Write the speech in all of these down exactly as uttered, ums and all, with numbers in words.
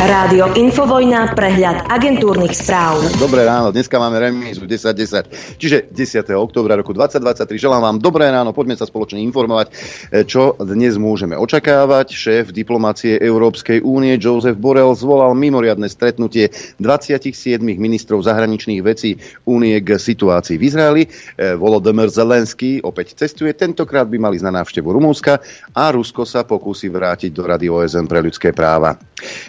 Rádio Infovojna, prehľad agentúrnych správ. Dobré ráno, dneska máme remízu desať desať, čiže desiateho októbra roku dvetisícdvadsaťtri. Želám vám dobré ráno, poďme sa spoločne informovať, čo dnes môžeme očakávať. Šéf diplomacie Európskej únie Josep Borrell zvolal mimoriadne stretnutie dvadsiatich siedmich ministrov zahraničných vecí únie k situácii v Izraeli. Volodymyr Zelenský opäť cestuje, tentokrát by mali ísť na návštevu Rumunska a Rusko sa pokúsi vrátiť do Rady ó es en pre ľudské práva.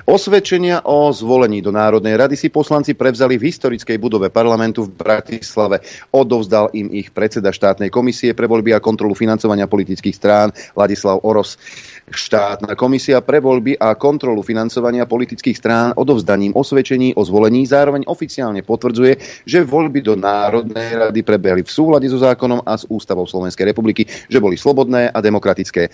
Osvedčenia o zvolení do Národnej rady si poslanci prevzali v historickej budove parlamentu v Bratislave. Odovzdal im ich predseda štátnej komisie pre voľby a kontrolu financovania politických strán Ladislav Oros. Štátna komisia pre voľby a kontrolu financovania politických strán odovzdaním osvedčení o zvolení zároveň oficiálne potvrdzuje, že voľby do Národnej rady prebehli v súlade so zákonom a s ústavou Slovenskej republiky, že boli slobodné a demokratické.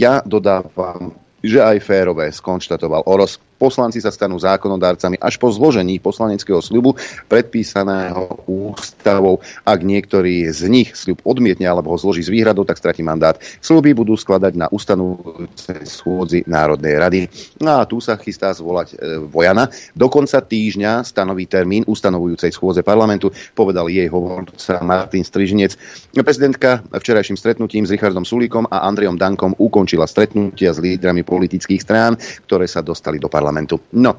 Ja dodávam, že aj férové, skonštatoval Oros. Poslanci sa stanú zákonodárcami až po zložení poslaneckého sľubu predpísaného ústavou. Ak niektorý z nich sľub odmietne alebo ho zloží s výhradou, tak stratí mandát. Sľuby budú skladať na ustanovujúcej schôdzi Národnej rady. A tu sa chystá zvolať e, Vojana. Do konca týždňa stanoví termín ustanovujúcej schôdze parlamentu, povedal jej hovorca Martin Strižinec. Prezidentka včerajším stretnutím s Richardom Sulíkom a Andrejom Dankom ukončila stretnutia s lídrami politických strán, ktoré sa dostali do parlamentu. No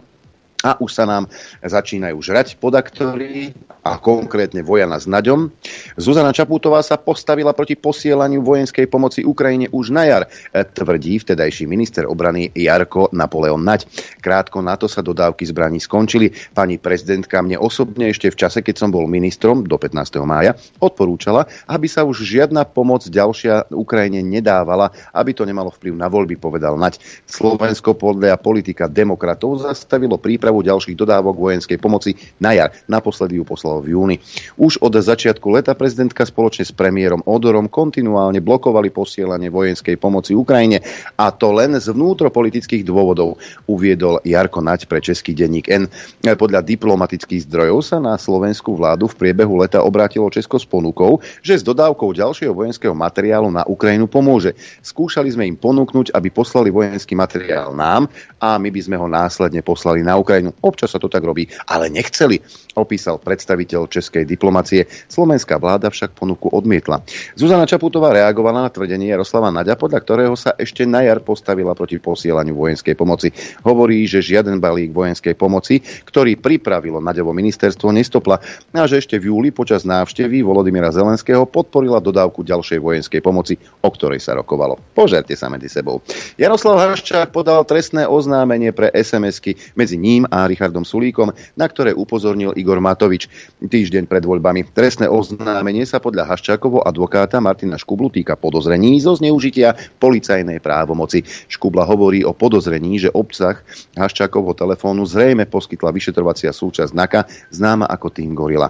a už sa nám začínajú žrať podaktory a konkrétne Vojana s Naďom. Zuzana Čaputová sa postavila proti posielaniu vojenskej pomoci Ukrajine už na jar, tvrdí vtedajší minister obrany Jarko Napoleon Naď. Krátko na to sa dodávky zbraní skončili. Pani prezidentka mne osobne ešte v čase, keď som bol ministrom do pätnásteho mája, odporúčala, aby sa už žiadna pomoc ďalšia Ukrajine nedávala, aby to nemalo vplyv na voľby, povedal Naď. Slovensko podľa politika demokratov zastavilo prípravu ďalších dodávok vojenskej pomoci na jar. Naposledy ju poslal v júni. Už od začiatku leta prezidentka spoločne s premiérom Odorom kontinuálne blokovali posielanie vojenskej pomoci Ukrajine, a to len z vnútropolitických dôvodov, uviedol Jarko Naď pre český denník N. Podľa diplomatických zdrojov sa na slovenskú vládu v priebehu leta obrátilo Česko s ponukou, že s dodávkou ďalšieho vojenského materiálu na Ukrajinu pomôže. Skúšali sme im ponúknuť, aby poslali vojenský materiál nám a my by sme ho následne poslali na Ukrajinu. Občas sa to tak robí, ale nechceli, opísal predstaviteľ českej diplomacie. Slovenská vláda však ponuku odmietla. Zuzana Čaputová reagovala na tvrdenie Jaroslava Naďa, podľa ktorého sa ešte na jar postavila proti posielaniu vojenskej pomoci. Hovorí, že žiaden balík vojenskej pomoci, ktorý pripravilo Naďovo ministerstvo, nestopla a že ešte v júli počas návštevy Volodymyra Zelenského podporila dodávku ďalšej vojenskej pomoci, o ktorej sa rokovalo. Požerte sa medzi sebou. Jaroslav Haščák podal trestné oznámenie pre SMSky medzi ním a Richardom Sulíkom, na ktoré upozornil Igor Matovič týždeň pred voľbami. Trestné oznámenie sa podľa Haščákovho advokáta Martina Škublu týka podozrení zo zneužitia policajnej právomoci. Škubla hovorí o podozrení, že obsah Haščákovho telefónu zrejme poskytla vyšetrovacia súčasť NAKA, známa ako Team Gorilla.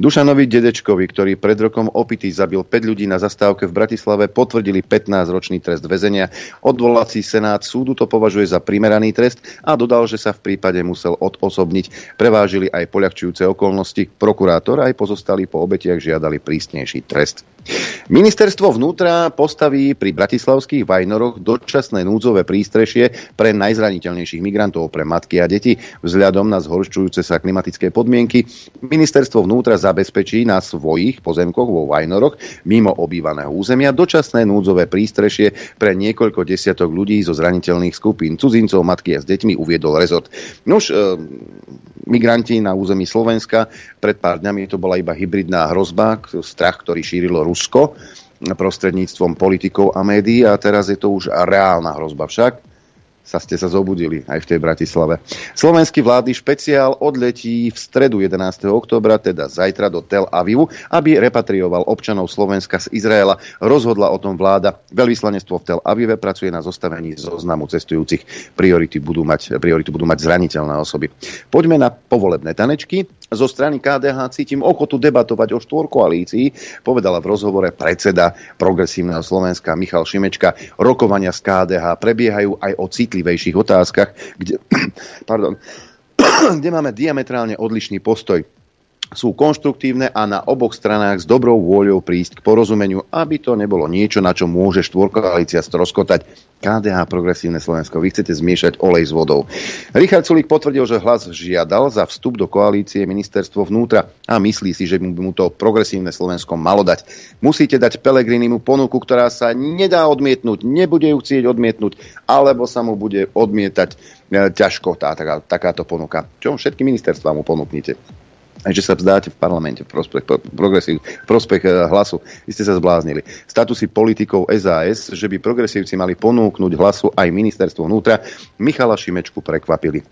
Dušanovi Dedečkovi, ktorý pred rokom opitý zabil päť ľudí na zastávke v Bratislave, potvrdili pätnásťročný trest väzenia. Odvolací senát súdu to považuje za primeraný trest a dodal, že sa v prípade musel odosobniť. Prevážili aj poľahčujúce okolnosti. Prokurátor aj pozostali po obetiach žiadali prísnejší trest. Ministerstvo vnútra postaví pri bratislavských Vajnoroch dočasné núdzové prístrešie pre najzraniteľnejších migrantov, pre matky a deti. Vzhľadom na zhoršujúce sa klimatické podmienky ministerstvo vnútra zabezpečí na svojich pozemkoch vo Vajnoroch mimo obývaného územia dočasné núdzové prístrešie pre niekoľko desiatok ľudí zo zraniteľných skupín cudzincov, matky a s deťmi, uviedol rezort. Nuž, e, migranti na území Slovenska, pred pár dňami to bola iba hybridná hrozba, strach, ktorý šírilo Rusko prostredníctvom politikov a médií, a teraz je to už reálna hrozba. Však sa ste sa zobudili aj v tej Bratislave. Slovenský vládny špeciál odletí v stredu jedenásteho októbra, teda zajtra, do Tel Avivu, aby repatrioval občanov Slovenska z Izraela. Rozhodla o tom vláda. Veľvyslanectvo v Tel Avive pracuje na zostavení zoznamu cestujúcich. Priority budú mať, prioritu budú mať zraniteľné osoby. Poďme na povolebné tanečky. Zo strany ká dé há cítim ochotu debatovať o štvorkoalícii, povedala v rozhovore predseda Progresívneho Slovenska Michal Šimečka. Rokovania z ká dé há prebiehajú aj o citlivejších otázkach, kde, pardon, kde máme diametrálne odlišný postoj. sú konštruktívne a na oboch stranách s dobrou vôľou prísť k porozumeniu, aby to nebolo niečo, na čo môže štvorkoalícia stroskotať. ká dé há Progresívne Slovensko, vy chcete zmiešať olej s vodou. Richard Sulík potvrdil, že Hlas žiadal za vstup do koalície ministerstvo vnútra a myslí si, že by mu to Progresívne Slovensko malo dať. Musíte dať Pelegrinimu ponuku, ktorá sa nedá odmietnúť, nebude ju chcieť odmietnúť, alebo sa mu bude odmietať ťažko tá, taká, takáto ponuka. Čo všetky ministerstvá mu ponúknite? Že sa vzdáte v parlamente, prospech, progresív, prospech Hlasu. Vy ste sa zbláznili. Statusy politikov es a es, že by progresívci mali ponúknuť Hlasu aj ministerstvo vnútra, Michala Šimečku prekvapili.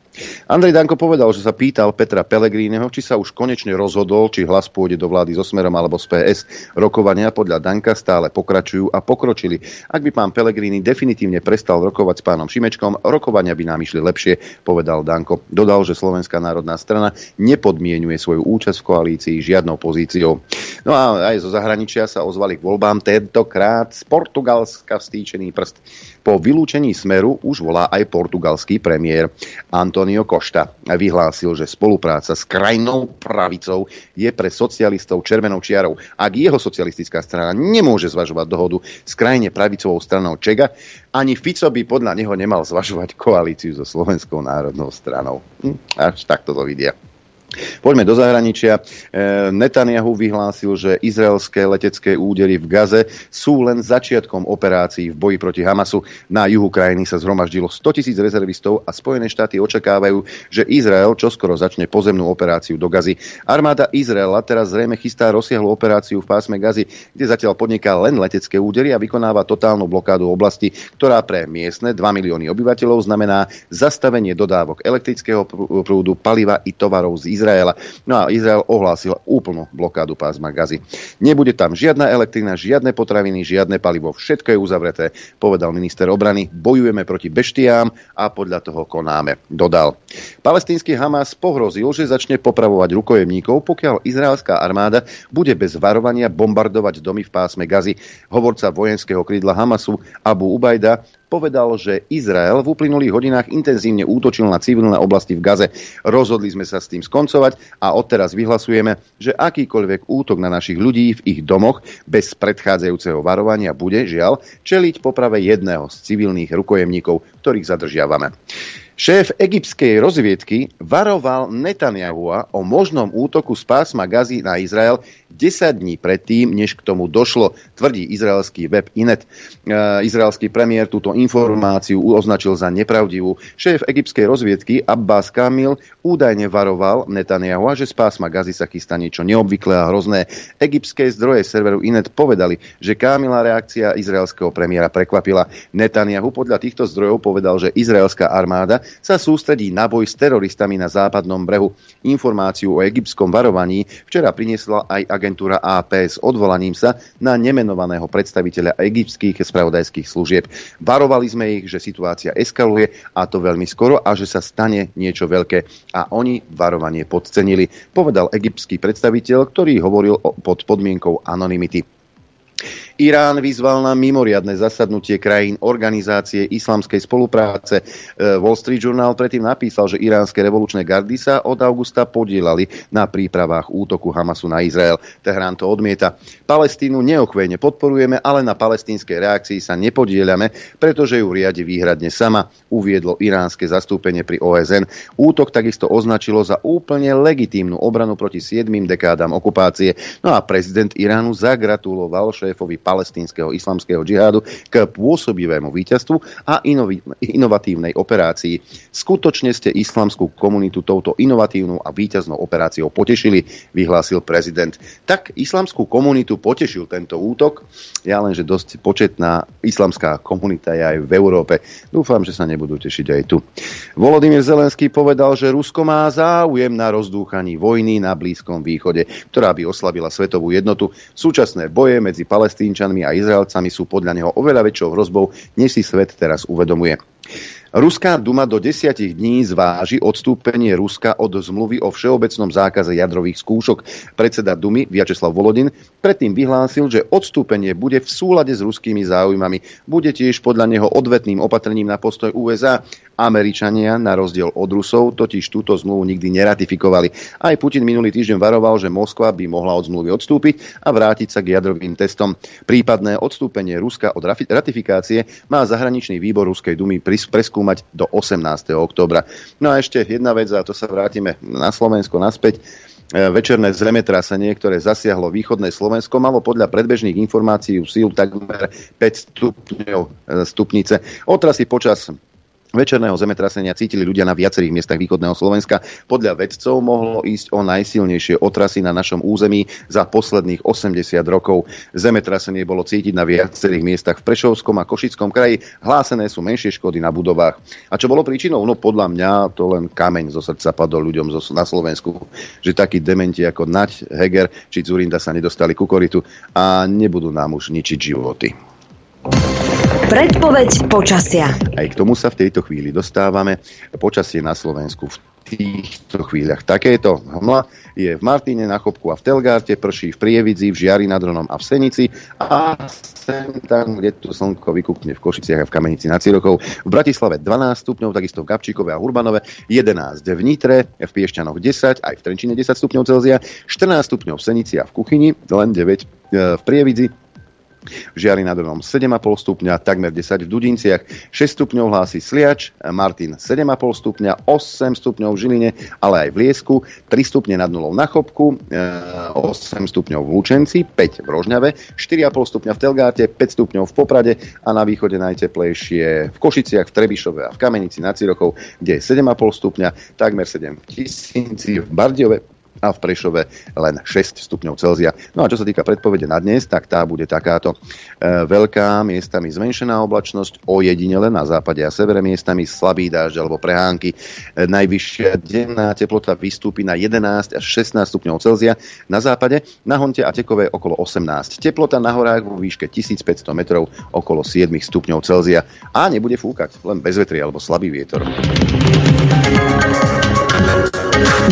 Andrej Danko povedal, že sa pýtal Petra Pellegríneho, či sa už konečne rozhodol, či Hlas pôjde do vlády so Smerom alebo s pé es. Rokovania podľa Danka stále pokračujú a pokročili. Ak by pán Pellegrini definitívne prestal rokovať s pánom Šimečkom, rokovania by nám išli lepšie, povedal Danko. Dodal, že Slovenská národná strana nepodmienuje svoju účasť v koalícii žiadnou pozíciou. No a aj zo zahraničia sa ozvali k voľbám, tentokrát z Portugalska vstýčený prst. Po vylúčení Smeru už volá aj portugalský premiér Antonio Costa. Vyhlásil, že spolupráca s krajnou pravicou je pre socialistov červenou čiarou. Ak jeho socialistická strana nemôže zvažovať dohodu s krajne pravicovou stranou Čega, ani Fico by podľa neho nemal zvažovať koalíciu so Slovenskou národnou stranou. Hm, až takto to vidia. Poďme do zahraničia. Netanyahu vyhlásil, že izraelské letecké údery v Gaze sú len začiatkom operácií v boji proti Hamasu. Na juhu krajiny sa zhromaždilo sto tisíc rezervistov a Spojené štáty očakávajú, že Izrael čoskoro začne pozemnú operáciu do Gazy. Armáda Izraela teraz zrejme chystá rozsiahlu operáciu v pásme Gazy, kde zatiaľ podniká len letecké údery a vykonáva totálnu blokádu oblasti, ktorá pre miestne dva milióny obyvateľov znamená zastavenie dodávok elektrického prúdu, paliva i tovarov z Izraela. Izraela. No a Izrael ohlásil úplnú blokádu pásma Gazy. Nebude tam žiadna elektrina, žiadne potraviny, žiadne palivo. Všetko je uzavreté, povedal minister obrany. Bojujeme proti beštiám a podľa toho konáme, dodal. Palestínsky Hamas pohrozil, že začne popravovať rukojemníkov, pokiaľ izraelská armáda bude bez varovania bombardovať domy v pásme Gazy. Hovorca vojenského krídla Hamasu Abu Ubaida povedal, že Izrael v uplynulých hodinách intenzívne útočil na civilné oblasti v Gaze. Rozhodli sme sa s tým skoncovať a odteraz vyhlasujeme, že akýkoľvek útok na našich ľudí v ich domoch bez predchádzajúceho varovania bude, žiaľ, čeliť poprave jedného z civilných rukojemníkov, ktorých zadržiavame. Šéf egyptskej rozviedky varoval Netanyahua o možnom útoku z pásma Gazy na Izrael desať dní predtým, než k tomu došlo, tvrdí izraelský web Inet. E, izraelský premiér túto informáciu označil za nepravdivú. Šéf egyptskej rozviedky Abbas Kamil údajne varoval Netanyahua, že z pásma Gazy sa chystá niečo neobvyklé a hrozné. Egyptské zdroje serveru Inet povedali, že Kamila reakcia izraelského premiéra prekvapila. Netanyahu podľa týchto zdrojov povedal, že izraelská armáda sa sústredí na boj s teroristami na západnom brehu. Informáciu o egyptskom varovaní včera priniesla aj agentúra á pé s odvolaním sa na nemenovaného predstaviteľa egyptských spravodajských služieb. Varovali sme ich, že situácia eskaluje a to veľmi skoro a že sa stane niečo veľké. A oni varovanie podcenili, povedal egyptský predstaviteľ, ktorý hovoril pod podmienkou anonymity. Irán vyzval na mimoriadne zasadnutie krajín Organizácie islamskej spolupráce. Wall Street Journal predtým napísal, že iránske revolučné gardy sa od augusta podielali na prípravách útoku Hamasu na Izrael. Tehrán to odmieta. Palestínu neochvejne podporujeme, ale na palestínskej reakcii sa nepodieľame, pretože ju riadi výhradne sama, uviedlo iránske zastúpenie pri ó es en. Útok takisto označilo za úplne legitímnu obranu proti siedmim dekádam okupácie. No a prezident Iránu zagratuloval šéfovi palestínskeho islamského džihádu k pôsobivému víťazstvu a inovatívnej operácii. Skutočne ste islamskú komunitu touto inovatívnou a víťaznou operáciou potešili, vyhlásil prezident. Tak islamskú komunitu potešil tento útok, ja lenže dosť početná islamská komunita je aj v Európe. Dúfam, že sa nebudú tešiť aj tu. Volodymyr Zelenský povedal, že Rusko má záujem na rozdúchaní vojny na Blízkom východe, ktorá by oslabila svetovú jednotu. Súčasné boje medzi Palestínčanmi a Izraelcami sú podľa neho oveľa väčšou hrozbou, než si svet teraz uvedomuje. Ruská duma do desiatich dní zváži odstúpenie Ruska od zmluvy o všeobecnom zákaze jadrových skúšok. Predseda Dumy Vjačeslav Volodin predtým vyhlásil, že odstúpenie bude v súlade s ruskými záujmami. Bude tiež podľa neho odvetným opatrením na postoj ú es á. Američania, na rozdiel od Rusov, totiž túto zmluvu nikdy neratifikovali. Aj Putin minulý týždeň varoval, že Moskva by mohla od zmluvy odstúpiť a vrátiť sa k jadrovým testom. Prípadné odstúpenie Ruska od ratifikácie má zahraničný výbor Ruskej dumy preskúmať mať do osemnásteho októbra. No a ešte jedna vec, a to sa vrátime na Slovensko naspäť. Večerné zemetrasenie, ktoré zasiahlo východné Slovensko, malo podľa predbežných informácií sílu takmer päť stupňov stupnice. Otrasy počas večerného zemetrasenia cítili ľudia na viacerých miestach východného Slovenska. Podľa vedcov mohlo ísť o najsilnejšie otrasy na našom území za posledných osemdesiat rokov. Zemetrasenie bolo cítiť na viacerých miestach v Prešovskom a Košickom kraji. Hlásené sú menšie škody na budovách. A čo bolo príčinou? No podľa mňa to len kameň zo srdca padol ľuďom na Slovensku, že takí dementi ako Naď, Heger či Dzurinda sa nedostali ku koritu a nebudú nám už ničiť životy. Predpoveď počasia. Aj k tomu sa v tejto chvíli dostávame. Počasie na Slovensku v týchto chvíľach. Takéto hmla je v Martíne, na Chopku a v Telgárte, prší v Prievidzi, v Žiari nad Hronom a v Senici a sem tam, kde to slnko vykúkne v Košiciach a v Kamenici nad Cirochou. V Bratislave dvanásť stupňov, takisto v Gabčíkove a Hurbanove, jedenásť v Nitre, v Piešťanoch desať, aj v Trenčine desať stupňov Celzia, štrnásť stupňov v Senici a v Kuchyni, len deväť v Prievidzi, v Žiari nad Hronom sedem celá päť stupňa, takmer desať v Dudinciach, šesť stupňov hlási Sliač, Martin sedem celá päť stupňa, osem stupňov v Žiline, ale aj v Liesku, tri stupne nad nulou na Chopku, osem stupňov v Lučenci, päť v Rožňave, štyri celá päť stupňa v Telgárte, päť stupňov v Poprade a na východe najteplejšie v Košiciach, v Trebišove a v Kamenici nad Cirochou, kde je sedem celá päť stupňa, takmer sedem v Tisínci, v Bardiove a v Prešove len šesť stupňov Celzia. No a čo sa týka predpovede na dnes, tak tá bude takáto. E, veľká, miestami zmenšená oblačnosť, ojedinele na západe a severe miestami slabý dážď alebo prehánky. E, najvyššia denná teplota vystúpi na jedenásť až šestnásť stupňov Celzia na západe, na Honte a Tekové okolo osemnásť. Teplota na horách vo výške tisícpäťsto metrov okolo sedem stupňov Celzia a nebude fúkať, len bez vetria alebo slabý vietor.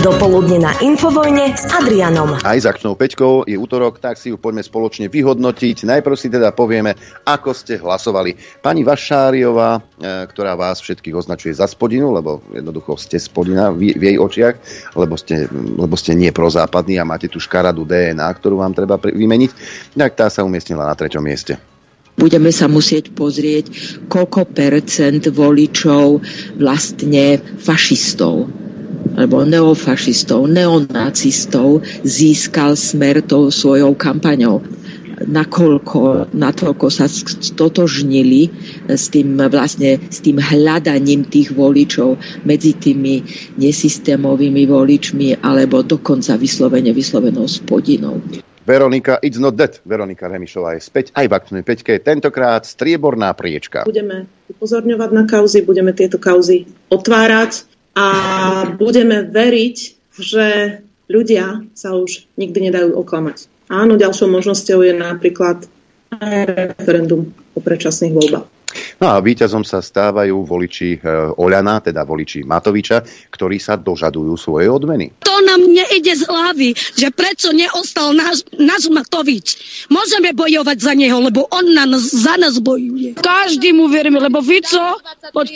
Dopoludne na Infovojne s Adrianom. Aj s akčnou Peťkou je útorok, tak si ju poďme spoločne vyhodnotiť. Najprv si teda povieme, ako ste hlasovali. Pani Vašáriová, ktorá vás všetkých označuje za spodinu, lebo jednoducho ste spodina v jej očiach, lebo ste, lebo ste nie prozápadní a máte tú škaradu dé en á, ktorú vám treba vymeniť, tak tá sa umiestnila na treťom mieste. Budeme sa musieť pozrieť, koľko percent voličov vlastne fašistov alebo neofašistov, neonacistov získal Smer tou svojou kampaňou. Nakoľko, natoľko sa stotožnili s tým, vlastne, s tým hľadaním tých voličov medzi tými nesystémovými voličmi alebo dokonca vyslovene vyslovenou spodinou. Veronika It's Not Dead. Veronika Remišová je späť aj v akčnej Peťke. Tentokrát strieborná priečka. Budeme upozorňovať na kauzy, budeme tieto kauzy otvárať a budeme veriť, že ľudia sa už nikdy nedajú oklamať. Áno, ďalšou možnosťou je napríklad referendum o predčasných voľbách. No a víťazom sa stávajú voliči Oľana, teda voliči Matoviča, ktorí sa dožadujú svojej odmeny. To nám neide z hlavy, že prečo neostal náš, náš Matovič. Môžeme bojovať za neho, lebo on na, za nás bojuje. Každý mu veríme, lebo Fico, od,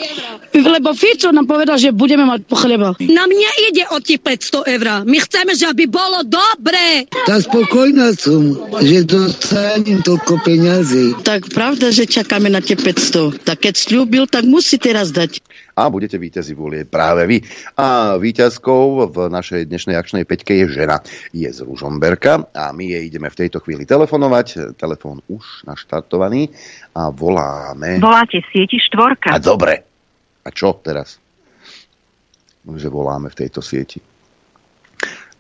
lebo Fico nám povedal, že budeme mať po chleba. Nám neide o tie päťsto eur. My chceme, že aby bolo dobre. Tá spokojná som, že dostanem toľko peňazí. Tak pravda, že čakáme na tie päťsto. Tak keď sľúbil, tak musí teraz dať. A budete víťazi volie práve vy. A víťazkou v našej dnešnej akčnej peťke je žena. Je z Ružomberka a my jej ideme v tejto chvíli telefonovať. Telefón už naštartovaný a voláme. Voláte sieti štvorka. A dobre. A čo teraz? Že voláme v tejto sieti.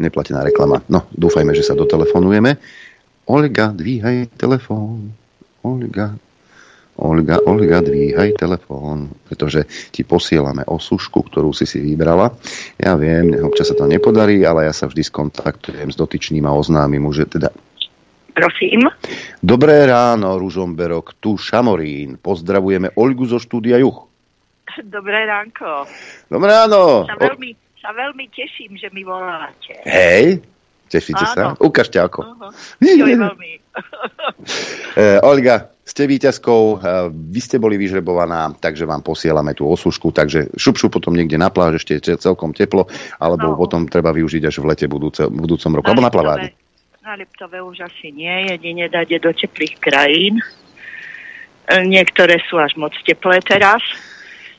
Neplatená reklama. No, dúfajme, že sa dotelefonujeme. Olga, dvíhaj telefón. Olga, Olga, Olga, dvíhaj telefón, pretože ti posielame osušku, ktorú si si vybrala. Ja viem, občas sa to nepodarí, ale ja sa vždy skontaktujem s dotyčným a oznámim mu, že teda... Prosím. Dobré ráno, Ružomberok, tu Šamorín. Pozdravujeme Olgu zo štúdia Juch. Dobré ránko. Dobré ráno. Sa veľmi, sa veľmi teším, že mi voláte. Hej, tešíte áno. sa? Ukážte ako. Uh-huh. To je veľmi. eh, Olga, ste víťazkou, vy ste boli vyžrebovaná, takže vám posielame tú osušku, takže šupšu potom niekde na pláž, ešte je celkom teplo, alebo no. potom treba využiť až v lete budúce, v budúcom roku, na alebo na plavádi. Na Liptove už asi nie, jedine dáte do teplých krajín. Niektoré sú až moc teplé teraz,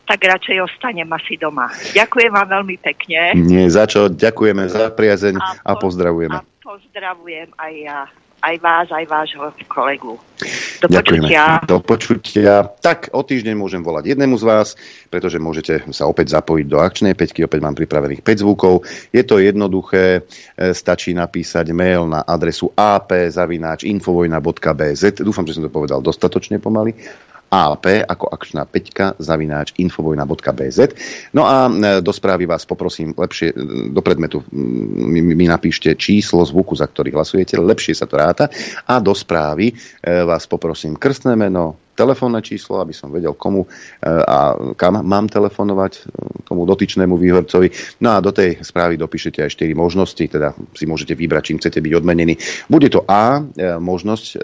tak radšej ostanem asi doma. Ďakujem vám veľmi pekne. Nie, za čo, ďakujeme za priazeň a, po- a pozdravujeme. A pozdravujem aj ja. Aj vás, aj vášho kolegu. Do Ďakujeme. Počutia. Do počutia. Tak, o týždeň môžem volať jednému z vás, pretože môžete sa opäť zapojiť do akčnej päťky. Opäť mám pripravených päť zvukov. Je to jednoduché. Stačí napísať mail na adresu á pé zavináč infovojna bodka bé zet. Dúfam, že som to povedal dostatočne pomaly. á pé ako akčná päťka zavináč infovojna bodka bé zet. No a do správy vás poprosím lepšie, do predmetu mi, mi napíšte číslo zvuku, za ktorý hlasujete, lepšie sa to ráta, a do správy vás poprosím krstné meno, telefónne číslo, aby som vedel, komu a kam mám telefonovať, komu dotyčnému výhercovi. No a do tej správy dopíšete aj štyri možnosti, teda si môžete vybrať, čím chcete byť odmenení. Bude to A, možnosť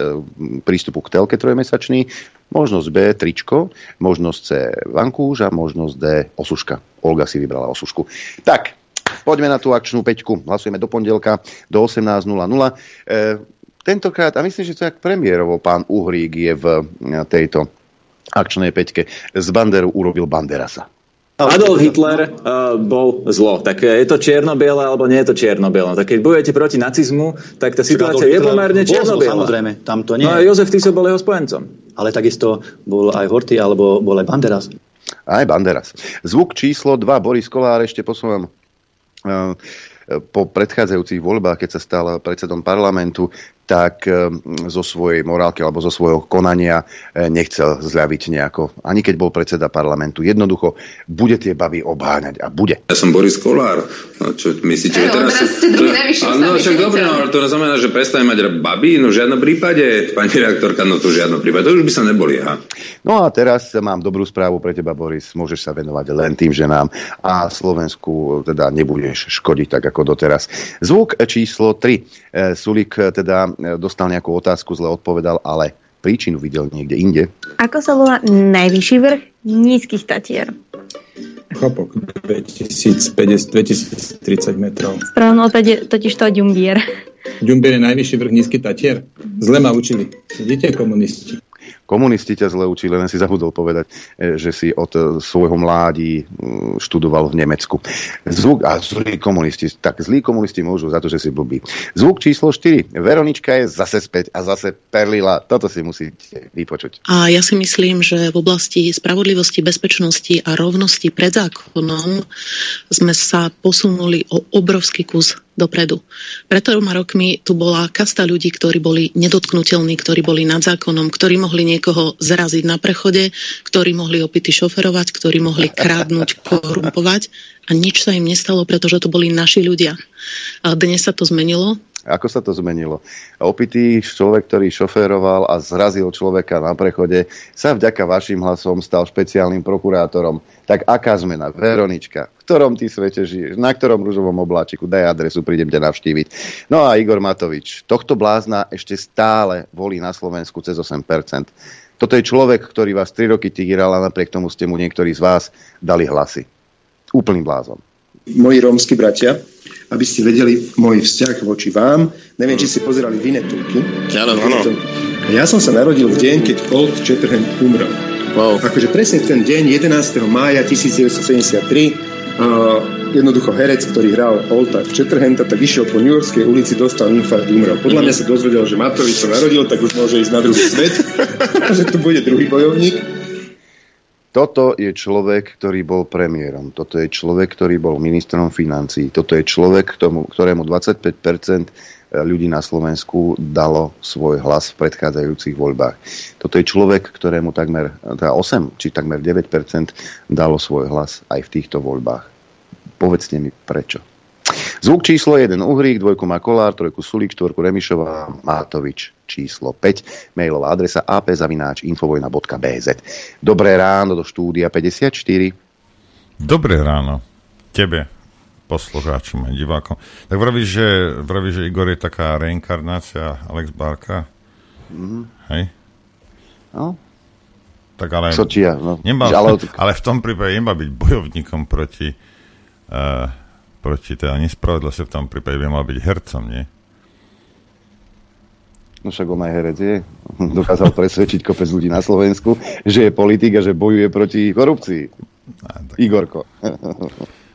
prístupu k telke trojmesačný, možnosť B, tričko, možnosť C, vankúš a možnosť D, osuška. Olga si vybrala osušku. Tak, poďme na tú akčnú peťku. Hlasujeme do pondelka, do osemnásť nula nula. E- Tentokrát, a myslím, že to jak premiérovo, pán Uhrík je v tejto akčnej peťke. Z Banderu urobil Banderasa. Adolf Hitler uh, bol zlo. Tak je to čierno-biele, alebo nie je to čierno-biele. Tak keď bojujete proti nacizmu, tak tá situácia je pomerne čierno-biela. Samozrejme, tam to nie. No a Jozef Tiso bol jeho spojencom. Ale takisto bol aj Horthy, alebo bol aj Banderas. Aj Banderas. Zvuk číslo dva, Boris Kollár, ešte posúvam... Uh, po predchádzajúcich voľbách, keď sa stal predsedom parlamentu, tak zo svojej morálky alebo zo svojho konania nechcel zľaviť nejako. Ani keď bol predseda parlamentu. Jednoducho bude tie bavy obháňať a bude. Ja som Boris Kollár. No, čo myslíte, že teraz... No však dobre, ale to znamená, že prestane mať baby? No v žiadnom prípade, pani redaktorka, no to v žiadnom prípade. To už by sa neboli, aha. No a teraz mám dobrú správu pre teba, Boris. Môžeš sa venovať len tým ženám a Slovensku teda nebudeš škodiť tak, ako doteraz. Zvuk číslo tri. Sulík teda dostal nejakú otázku, zle odpovedal, ale príčinu videl niekde inde. Ako sa volá najvyšší vrch Nízkych Tatier? Chopok, dvetisícpäťdesiat, dvetisíctridsať metrov. Správno, totiž to Ďumbier. Ďumbier je najvyšší vrch Nízkych Tatier. Zle ma učili. Vidíte, komunisti. Komunisti ťa zle učili, len si zabudol povedať, že si od svojho mládí študoval v Nemecku. Zvuk, a zlí komunisti, tak zlí komunisti môžu za to, že si blbí. Zvuk číslo štyri. Veronička je zase späť a zase perlila. Toto si musíte vypočuť. A ja si myslím, že v oblasti spravodlivosti, bezpečnosti a rovnosti pred zákonom sme sa posunuli o obrovský kus dopredu. Pred troma rokmi tu bola kasta ľudí, ktorí boli nedotknutelní, ktorí boli nad zákonom, ktorí mohli niekoho zraziť na prechode, ktorí mohli opity šoferovať, ktorí mohli krádnuť, korumpovať a nič sa im nestalo, pretože to boli naši ľudia. A dnes sa to zmenilo. Ako sa to zmenilo? Opitý človek, ktorý šoféroval a zrazil človeka na prechode, sa vďaka vašim hlasom stal špeciálnym prokurátorom. Tak aká zmena? Veronička, v ktorom ty svete žiješ? Na ktorom ružovom obláčiku? Daj adresu, prídem ťa navštíviť. No a Igor Matovič, tohto blázna ešte stále volí na Slovensku cez osem percent. Toto je človek, ktorý vás tri roky týral a napriek tomu ste mu niektorí z vás dali hlasy. Úplným blázom. Moji rómski bratia, aby ste vedeli môj vzťah voči vám. Neviem, či ste pozerali Vinetúky. Áno, áno. Ja som sa narodil v deň, keď Old Shatterhand umrel. Wow. Akože presne ten deň, jedenásteho mája tisícdeväťstosedemdesiattri, uh, jednoducho herec, ktorý hral Olda Shatterhanda, tak išiel po New Yorkskej ulici, dostal infarkt, umrel. Podľa mňa sa dozvedel, že Matovič sa narodil, tak už môže ísť na druhý svet. Že tu bude druhý bojovník. Toto je človek, ktorý bol premiérom. Toto je človek, ktorý bol ministrom financií. Toto je človek, ktorému dvadsaťpäť percent ľudí na Slovensku dalo svoj hlas v predchádzajúcich voľbách. Toto je človek, ktorému takmer teda osem či takmer deväť percent dalo svoj hlas aj v týchto voľbách. Povedzte mi prečo. Zvuk číslo jeden Uhrík, dvojku má Kollár, trojku Sulík, štvorku Remišová, Matovič. číslo päť, mailová adresa a p zavináč infovojna bodka b z. Dobré ráno do štúdia päťdesiatštyri. Dobré ráno tebe, poslucháčom a divákom. Tak vravíš, že, vravíš, že Igor je taká reinkarnácia Alex Barka? Mm. Hej? No. Tak ale, ja, no. Nemal, ale... ale v tom prípade nemá byť bojovníkom proti uh, proti teda nespravedlnosti, v tom prípade by mal byť hercom, nie? No však on aj herec je. Dokázal presvedčiť kopec ľudí na Slovensku, že je politik a že bojuje proti korupcii. Á, tak... Igorko.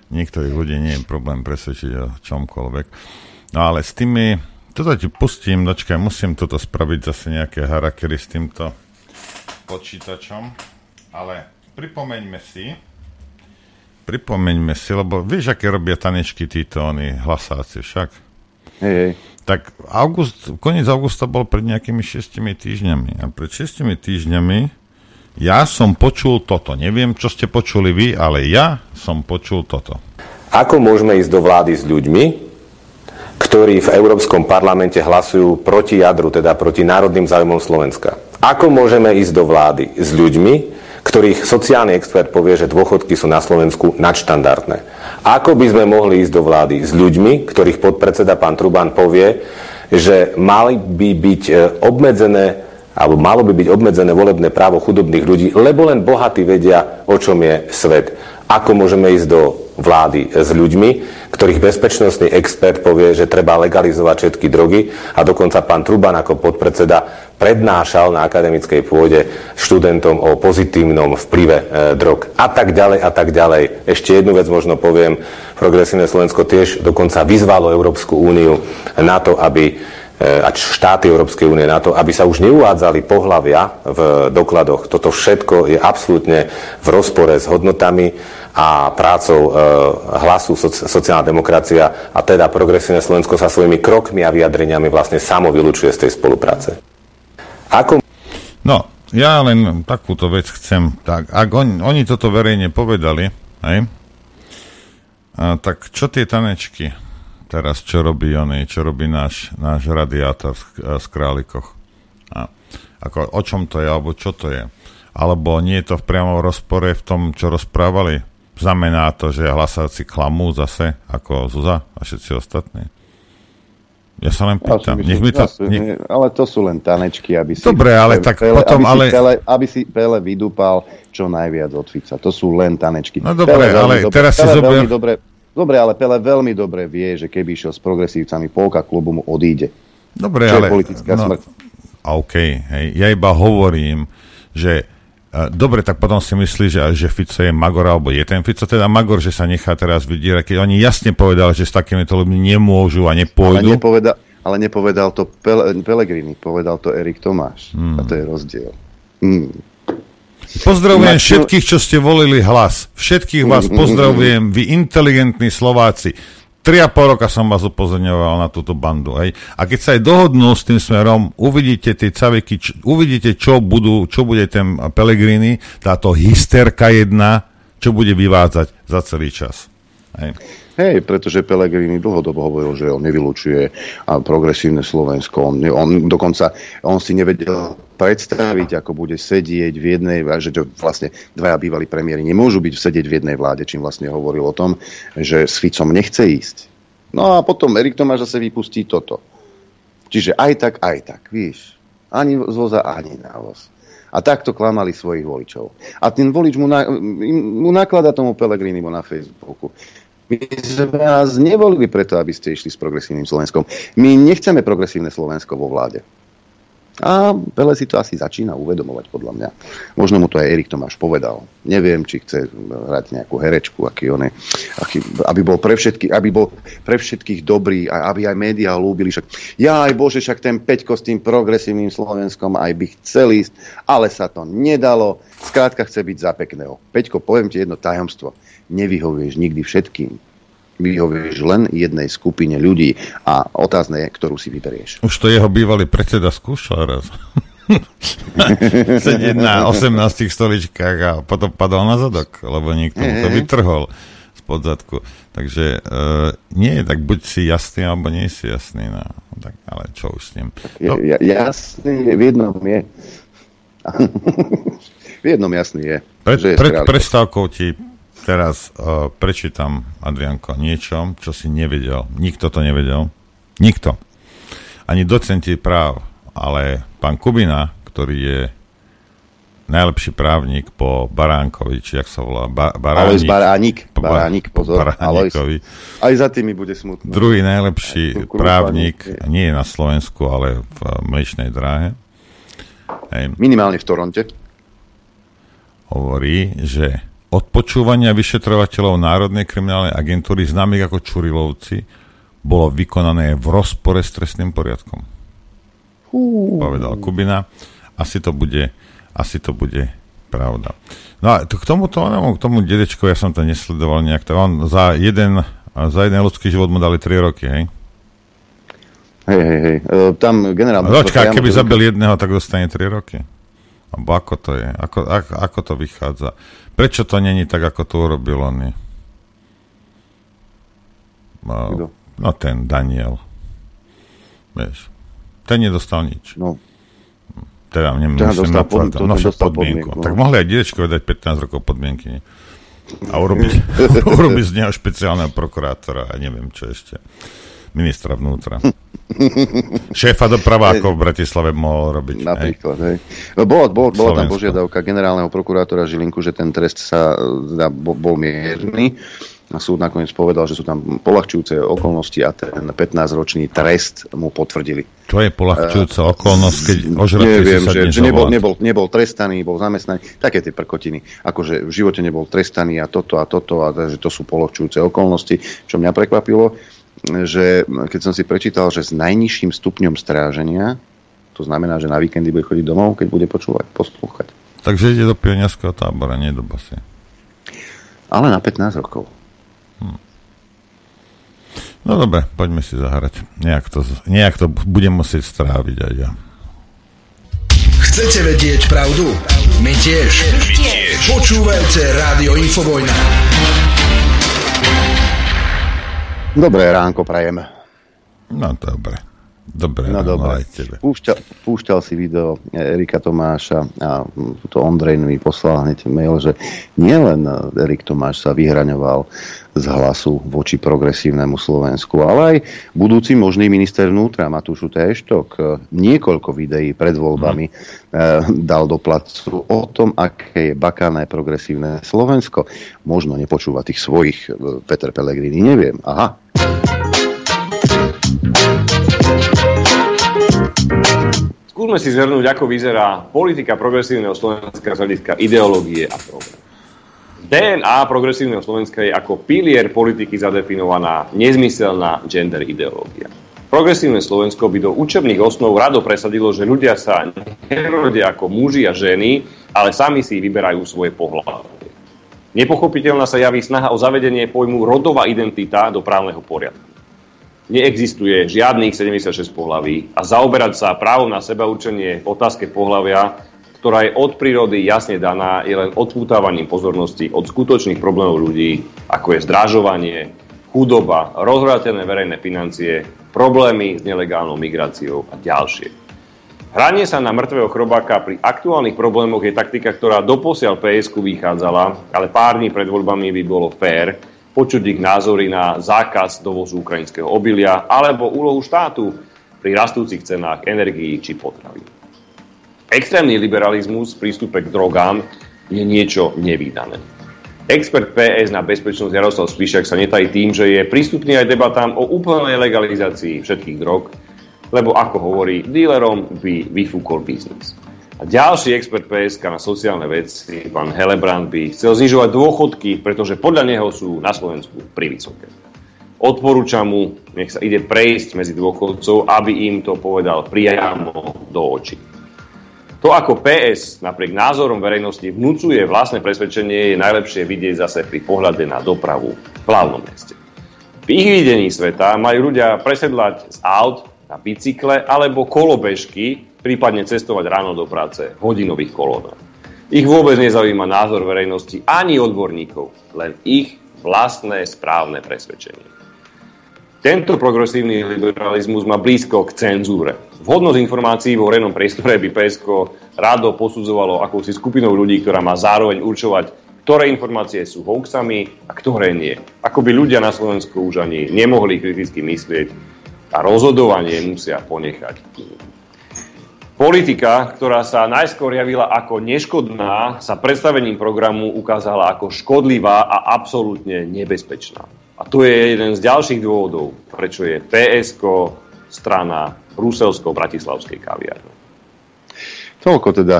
Niektorých ľudí nie je problém presvedčiť o čomkoľvek. No ale s tými... Toto ti pustím, dočkaj, musím toto spraviť zase nejaké harakery s týmto počítačom. Ale pripomeňme si, pripomeňme si, lebo vieš, aké robia tanečky títo oni hlasáci však? Hej, hej. Tak august, koniec augusta bol pred nejakými šiestimi týždňami. A pred šiestimi týždňami ja som počul toto. Neviem, čo ste počuli vy, ale ja som počul toto. Ako môžeme ísť do vlády s ľuďmi, ktorí v Európskom parlamente hlasujú proti jadru, teda proti národným záujmom Slovenska? Ako môžeme ísť do vlády s ľuďmi, ktorých sociálny expert povie, že dôchodky sú na Slovensku nadštandardné? Ako by sme mohli ísť do vlády s ľuďmi, ktorých podpredseda pán Trubán povie, že mali by byť obmedzené alebo malo by byť obmedzené volebné právo chudobných ľudí, lebo len bohatí vedia, o čom je svet? Ako môžeme ísť do vlády s ľuďmi, ktorých bezpečnostný expert povie, že treba legalizovať všetky drogy, a dokonca pán Trubán ako podpredseda prednášal na akademickej pôde študentom o pozitívnom vplyve e, drog a tak ďalej a tak ďalej. Ešte jednu vec možno poviem. Progresívne Slovensko tiež dokonca vyzvalo Európsku úniu na to, aby a štáty Európskej únie na to, aby sa už neuvádzali pohlavia v dokladoch. Toto všetko je absolútne v rozpore s hodnotami a prácou e, hlasu soci, sociálna demokracia, a teda Progresívne Slovensko sa svojimi krokmi a vyjadreniami vlastne samo vylučuje z tej spolupráce. Ako... No, ja len takúto vec chcem. Tak, ak on, oni toto verejne povedali, hej, a tak čo tie tanečky... Teraz, čo robí onej, čo robí náš, náš radiátor z Králikoch. A, ako, o čom to je, alebo čo to je. Alebo nie je to v priamom rozpore v tom, čo rozprávali. Znamená to, že hlasáci klamú zase, ako Zuza a všetci ostatní. Ja sa len pýtam. Ja, myslím, to, nech... Ale to sú len tanečky, aby si... Dobre, ale tak Pele, potom... Aby, ale... Si Pele, aby si Pele vydúpal čo najviac od Fica. To sú len tanečky. No dobre, ale dobre, teraz si zober... Dobre, ale Pele veľmi dobre vie, že keby išiel s progresívcami, polka klubu mu odíde. Dobre, čo ale... politická no, smrť. OK, hej, ja iba hovorím, že... Uh, dobre, tak potom si myslí, že, že Fico je Magor, alebo je ten Fico teda Magor, že sa nechá teraz vydierať, keď oni jasne povedali, že s takýmito ľuďmi nemôžu a nepôjdu. Ale nepovedal, ale nepovedal to Pele, Pellegrini, povedal to Erik Tomáš. Hmm. A to je rozdiel. Hmm. Pozdravujem všetkých, čo ste volili hlas. Všetkých vás pozdravujem, vy inteligentní Slováci. Tri a pol roka som vás upozorňoval na túto bandu. Hej. A keď sa aj dohodnú s tým smerom, uvidíte tie caviky, č- uvidíte, čo, budú, čo bude ten Pellegrini, táto hysterka jedna, čo bude vyvádzať za celý čas. Hej. Hej, pretože Pellegrini dlhodobo hovoril, že on nevylučuje Progresívne Slovensko. On, on dokonca, on si nevedel predstaviť, ako bude sedieť v jednej, že vlastne dvaja bývalí premiéri nemôžu byť sedieť v jednej vláde, čím vlastne hovoril o tom, že s Ficom nechce ísť. No a potom Erik Tomáš zase vypustí toto. Čiže aj tak, aj tak, víš. Ani z voza, ani na voz. A takto klamali svojich voličov. A ten volič mu, na, mu naklada tomu Pellegrinimu na Facebooku. My sme nás nevolili preto, aby ste išli s Progresívnym Slovenskom. My nechceme Progresívne Slovensko vo vláde. A Pele si to asi začína uvedomovať, podľa mňa. Možno mu to aj Erik Tomáš povedal. Neviem, či chce hrať nejakú herečku, aký on je, aký, aby, bol pre všetky, aby bol pre všetkých dobrý, a aby aj médiá ľúbili. Však, ja aj Bože, však ten Peťko s tým Progresívnym Slovenskom aj by chcel ísť, ale sa to nedalo. Skrátka chce byť za pekného. Peťko, poviem ti jedno tajomstvo. Nevyhovieš nikdy všetkým. Vyhovieš len jednej skupine ľudí a otázne je, ktorú si vyberieš. Už to jeho bývalý predseda skúšal raz. Sedieť na osemnástich stoličkách a potom padol na zadok, lebo niekto mu to vytrhol z podzadku. Takže e, nie je tak, buď si jasný, alebo nie si jasný. No, tak, ale čo už s ním. No. Ja, jasný v jednom je. V jednom jasný je. Pred, je pred prestávkou ti teraz e, prečítam, Adrianko, niečo, čo si nevedel. Nikto to nevedel. Nikto. Ani docenti práv, ale pán Kubina, ktorý je najlepší právnik po Baránkovi, či jak sa volá, ba- Baránik. Alois Baránik, Baránik, pozor. Baránikovi. Aj za tými bude smutno. Druhý najlepší právnik, Baránik. Nie je na Slovensku, ale v mliečnej dráhe. Hej. Minimálne v Toronte. Hovorí, že odpočúvania vyšetrovateľov Národnej kriminálnej agentúry známych ako Čurilovci bolo vykonané v rozpore s trestným poriadkom. Uh. Povedal Kubina. Asi to bude Asi to bude pravda. No a k tomuto, k tomu dedečku, ja som to nesledoval nejak. On za jeden, za jeden ľudský život mu dali tri roky, hej? Hej, hej, hej. E, tam generálne... Ročka, keby to... zabil jedného, tak dostane tri roky. Abo ako to je? Ako, ako, ako to vychádza? Prečo to není tak, ako to urobil on? No, no ten Daniel. Vieš. Ten nedostal nič. No. Teda nemusím naplať, no však podmienku. podmienku. Tak mohli aj dedečkovi dať pätnásť rokov podmienky, nie? A urobiť, urobiť z neho špeciálneho prokurátora a neviem čo ešte. Ministra vnútra. Šéfa dopravákov v Bratislave mohol robiť. Napríklad, hej. hej. Bola, bola, bola tam požiadavka generálneho prokurátora Žilinku, že ten trest sa bol mierny. A súd nakoniec povedal, že sú tam poľahčujúce okolnosti a ten pätnásťročný trest mu potvrdili. Čo je poľahčujúca uh, okolnosť, keď ožratý si sa dnes nebol, nebol, nebol trestaný, bol zamestnaný, také tie prkotiny, akože v živote nebol trestaný a toto a toto, a že to sú poľahčujúce okolnosti. Čo mňa prekvapilo, že keď som si prečítal, že s najnižším stupňom stráženia, to znamená, že na víkendy bude chodiť domov, keď bude počúvať, poslúchať. Takže ide do pioniarského tábora, nie do basy. Ale na pätnásť rokov. Hmm. No dobre, poďme si zahrať. Nejak to, nejak to budem musieť stráviť aj ja. Chcete vedieť pravdu? My tiež. My tiež. Počúvajte Rádio Infovojna. Dobré ránko prajem. No dobre. Dobré no, ráno dobre. Aj tebe. Púšťal, púšťal si video Erika Tomáša a túto Ondrej mi poslal hneď mail, že nielen Erik Tomáš sa vyhraňoval z Hlasu voči progresívnemu Slovensku, ale aj budúci možný minister vnútra Matúšu Eštok niekoľko videí pred voľbami mm. dal do placu o tom, aké je bakané progresívne Slovensko. Možno nepočúva tých svojich, Peter Pellegrini, neviem. Aha. Skúsme si zhrnúť, ako vyzerá politika progresívneho Slovenska z hľadiska ideológie a programu. dé en á progresívneho Slovenska je ako pilier politiky zadefinovaná nezmyselná gender ideológia. Progresívne Slovensko by do učebných osnov rado presadilo, že ľudia sa nerodia ako muži a ženy, ale sami si vyberajú svoje pohlavie. Nepochopiteľná sa javí snaha o zavedenie pojmu rodová identita do právneho poriadku. Neexistuje žiadnych sedemdesiatšesť pohlaví a zaoberať sa právom na seba určenie v otázke pohlavia, ktorá je od prírody jasne daná, je len odpútavaním pozornosti od skutočných problémov ľudí, ako je zdražovanie, chudoba, rozvrátené verejné financie, problémy s nelegálnou migráciou a ďalšie. Hranie sa na mŕtvého chrobáka pri aktuálnych problémoch je taktika, ktorá doposiaľ pé es ká vychádzala, ale pár dní pred voľbami by bolo fér počuť ich názory na zákaz dovozu ukrajinského obilia alebo úlohu štátu pri rastúcich cenách energií či potravín. Extrémny liberalizmus v prístupe k drogám je niečo nevídané. Expert pé es na bezpečnosť Jaroslav Spišák sa netají tým, že je prístupný aj debatám o úplnej legalizácii všetkých drog, lebo ako hovorí, dílerom by vyfúkol biznis. A ďalší expert pé es ká na sociálne veci, pán Helebrant, by chcel znižovať dôchodky, pretože podľa neho sú na Slovensku prívysoké. Odporúčam mu, nech sa ide prejsť medzi dôchodcov, aby im to povedal priamo do očí. To, ako pé es napriek názorom verejnosti vnúcuje vlastné presvedčenie, je najlepšie vidieť zase pri pohľade na dopravu v hlavnom meste. V ich videní sveta majú ľudia presedlať z aut na bicykle alebo kolobežky, prípadne cestovať ráno do práce v hodinových kolónach. Ich vôbec nezaujíma názor verejnosti ani odborníkov, len ich vlastné správne presvedčenie. Tento progresívny liberalizmus má blízko k cenzúre. Vhodnosť informácií vo verejnom priestore by pé es ká rado posudzovalo akousi skupinou ľudí, ktorá má zároveň určovať, ktoré informácie sú hoaxami a ktoré nie. Ako by ľudia na Slovensku už ani nemohli kriticky myslieť a rozhodovanie musia ponechať. Politika, ktorá sa najskôr javila ako neškodná, sa predstavením programu ukázala ako škodlivá a absolútne nebezpečná. A to je jeden z ďalších dôvodov, prečo je pé es ká strana bruselsko-bratislavskej kaviarne. Toľko teda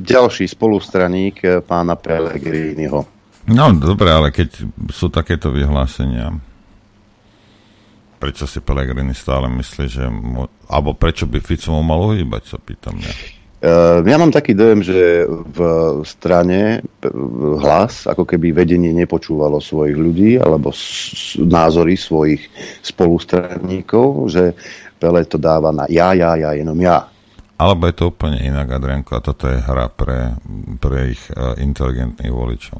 ďalší spolustraník pána Pellegriniho. No dobre, ale keď sú takéto vyhlásenia, prečo si Pellegrini stále myslí, že... Mo- alebo prečo by Fico mu malo hýbať, sa pýtam ja. Uh, ja mám taký dojem, že v strane Hlas, ako keby vedenie nepočúvalo svojich ľudí, alebo s- názory svojich spolustraníkov, že Pele to dáva na ja, ja, ja, jenom ja. Alebo je to úplne inak, Adrianko, a toto je hra pre, pre ich uh, inteligentných voličov.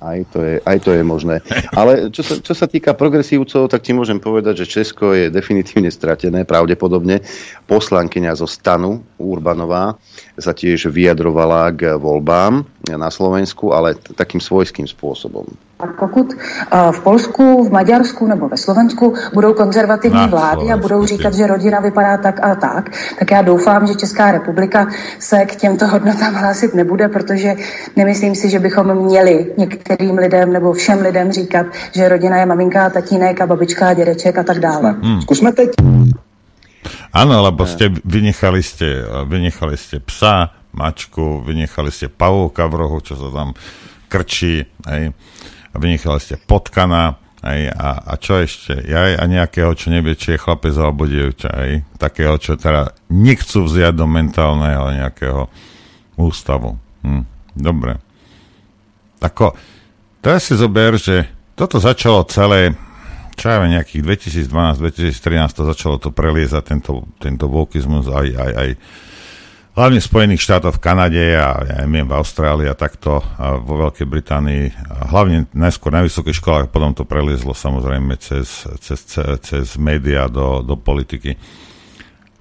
Aj to je, aj to je možné. Ale čo sa, čo sa týka progresívcov, tak ti môžem povedať, že Česko je definitívne stratené, pravdepodobne. Poslankyňa zo Stanu, Urbanová, sa tiež vyjadrovala k voľbám na Slovensku, ale t- takým svojským spôsobom. Pokud v Polsku, v Maďarsku nebo ve Slovensku budou konzervativní vlády a budou říkat, že rodina vypadá tak a tak, tak já doufám, že Česká republika se k těmto hodnotám hlásit nebude, protože nemyslím si, že bychom měli některým lidem nebo všem lidem říkat, že rodina je maminka a tatínek a babička a dědeček a tak dále. Hmm. Zkusme teď. Áno, lebo ste vynechali, ste, vynechali ste psa, mačku, vynechali ste pavúka v rohu, čo sa tam krčí, hej. A vynechali ste potkana, hej, a, a čo ešte? Jaj, a nejakého, čo nevie, či je chlapec alebo dievča, hej. Takého, čo teda nechcú vziať do mentálneho nejakého ústavu. Hm, dobre. Tako, teraz si zober, že toto začalo celé, čo ja viem, nejakých dvetisícdvanásť dvetisíctrinásť to začalo to preliezať, tento, tento wokizmus aj, aj, aj hlavne Spojených štátov, v Kanade a ja neviem, v Austrálii a takto a vo Veľkej Británii, hlavne najskôr na vysokých školách, potom to preliezlo samozrejme cez, cez, cez médiá do, do politiky.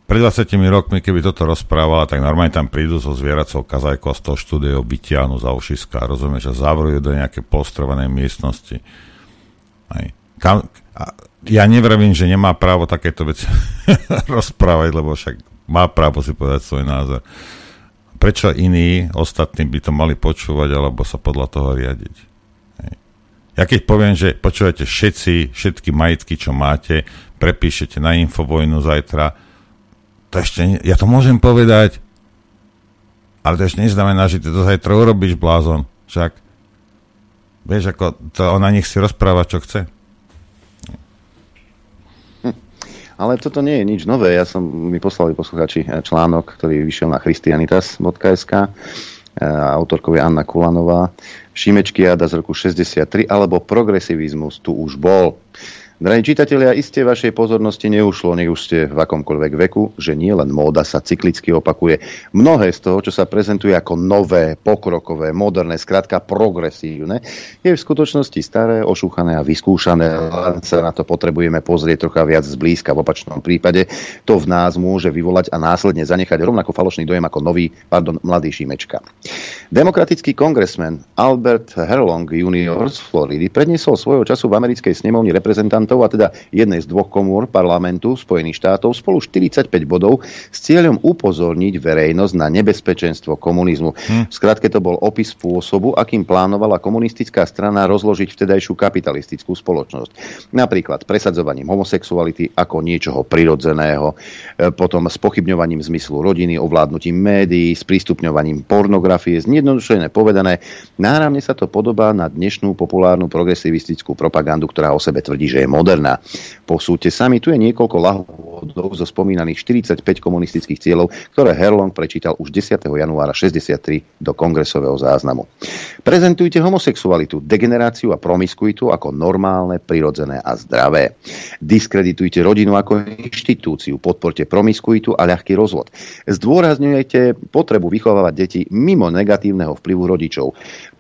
Pred dvadsiatimi rokmi, keby toto rozprávala, tak normálne tam prídu so zvieracou kazajkou a z toho štúdia vytiahnu za ušiska, rozumieš, a zavrujú do nejaké polstrovanej miestnosti. Aj. Kam, ja nevravím, že nemá právo takéto veci rozprávať, lebo však má právo si povedať svoj názor. Prečo iní, ostatní by to mali počúvať, alebo sa podľa toho riadiť? Hej. Ja keď poviem, že počúvate všetci, všetky majetky, čo máte, prepíšete na Infovojnu zajtra, to ešte ne, ja to môžem povedať, ale to ešte neznamená, že ty to zajtra urobíš, blázon. Však, vieš, ako to ona nech si rozpráva, čo chce. Ale toto nie je nič nové. Ja som, mi poslali poslucháči článok, ktorý vyšiel na christianitas bodka es ká. Autorkou je Anna Kulanová. Šimečkiáda z roku šesťdesiattri alebo progresivizmus tu už bol. Drahí čitatelia, iste vašej pozornosti neušlo, nech už ste v akomkoľvek veku, že nie len móda sa cyklicky opakuje. Mnohé z toho, čo sa prezentuje ako nové, pokrokové, moderné, skrátka progresívne, je v skutočnosti staré, ošúchané a vyskúšané. Len sa na to potrebujeme pozrieť trocha viac zblízka. V opačnom prípade to v nás môže vyvolať a následne zanechať rovnako falošný dojem ako nový, pardon, mladý Šimečka. Demokratický kongresmen Albert Herlong junior z Floridy predniesol svojho času v americkej snemovni reprezentant a teda jednej z dvoch komôr parlamentu Spojených štátov spolu štyridsaťpäť bodov s cieľom upozorniť verejnosť na nebezpečenstvo komunizmu. Hm. V skratke to bol opis spôsobu, akým plánovala komunistická strana rozložiť vtedajšiu kapitalistickú spoločnosť. Napríklad presadzovaním homosexuality ako niečoho prirodzeného, potom spochybňovaním zmyslu rodiny, ovládnutím médií, sprístupňovaním pornografie, zjednodušene povedané, náramne sa to podobá na dnešnú populárnu progresivistickú propagandu, ktorá o sebe tvrdí, že je moderná. Posúďte sami, tu je niekoľko lahodov zo spomínaných štyridsaťpäť komunistických cieľov, ktoré Herlong prečítal už desiateho januára šesťdesiattri do kongresového záznamu. Prezentujte homosexualitu, degeneráciu a promiskuitu ako normálne, prirodzené a zdravé. Diskreditujte rodinu ako inštitúciu, podporte promiskuitu a ľahký rozvod. Zdôrazňujete potrebu vychovávať deti mimo negatívneho vplyvu rodičov.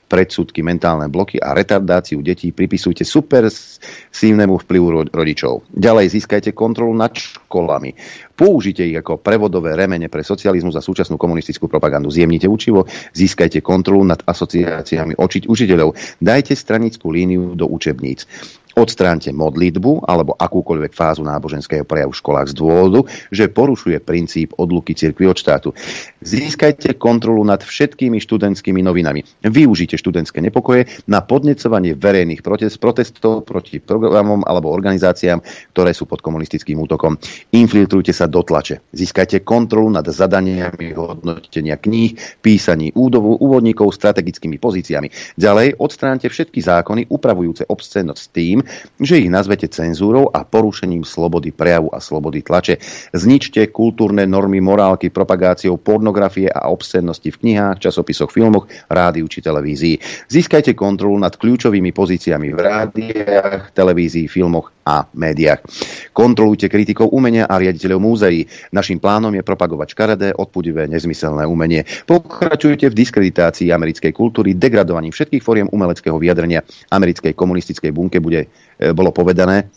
predsudky, mentálne bloky a retardáciu detí pripisujte supersívnemu vplyvu rodičov. Ďalej získajte kontrolu nad školami. Použite ich ako prevodové remene pre socializmus a súčasnú komunistickú propagandu. Zjemnite učivo, získajte kontrolu nad asociáciami očiť učiteľov. Dajte stranickú líniu do učebníc. Odstránte modlitbu alebo akúkoľvek fázu náboženského prejavu v školách z dôvodu, že porušuje princíp odluky cirkvi od štátu. Získajte kontrolu nad všetkými študentskými novinami. Využite študentské nepokoje na podnecovanie verejných protest, protestov proti programom alebo organizáciám, ktoré sú pod komunistickým útokom. Infiltrujte sa do tlače. Získajte kontrolu nad zadaniami hodnotenia kníh, písaní údov, úvodníkov, strategickými pozíciami. Ďalej odstránte všetky zákony upravujúce obscénnosť tým, že ich nazvete cenzúrou a porušením slobody prejavu a slobody tlače. Zničte kultúrne normy morálky propagáciou pornografie a obscennosti v knihách, časopisoch, filmoch, rádiu či televízii. Získajte kontrolu nad kľúčovými pozíciami v rádiách, televízii, filmoch a médiách. Kontrolujte kritikov umenia a riaditeľov múzeí. Naším plánom je propagovať škaredé, odpudivé, nezmyselné umenie. Pokračujte v diskreditácii americkej kultúry, degradovaním všetkých foriem umeleckého vyjadrenia. Americkej komunistickej bunke bude, bolo povedané,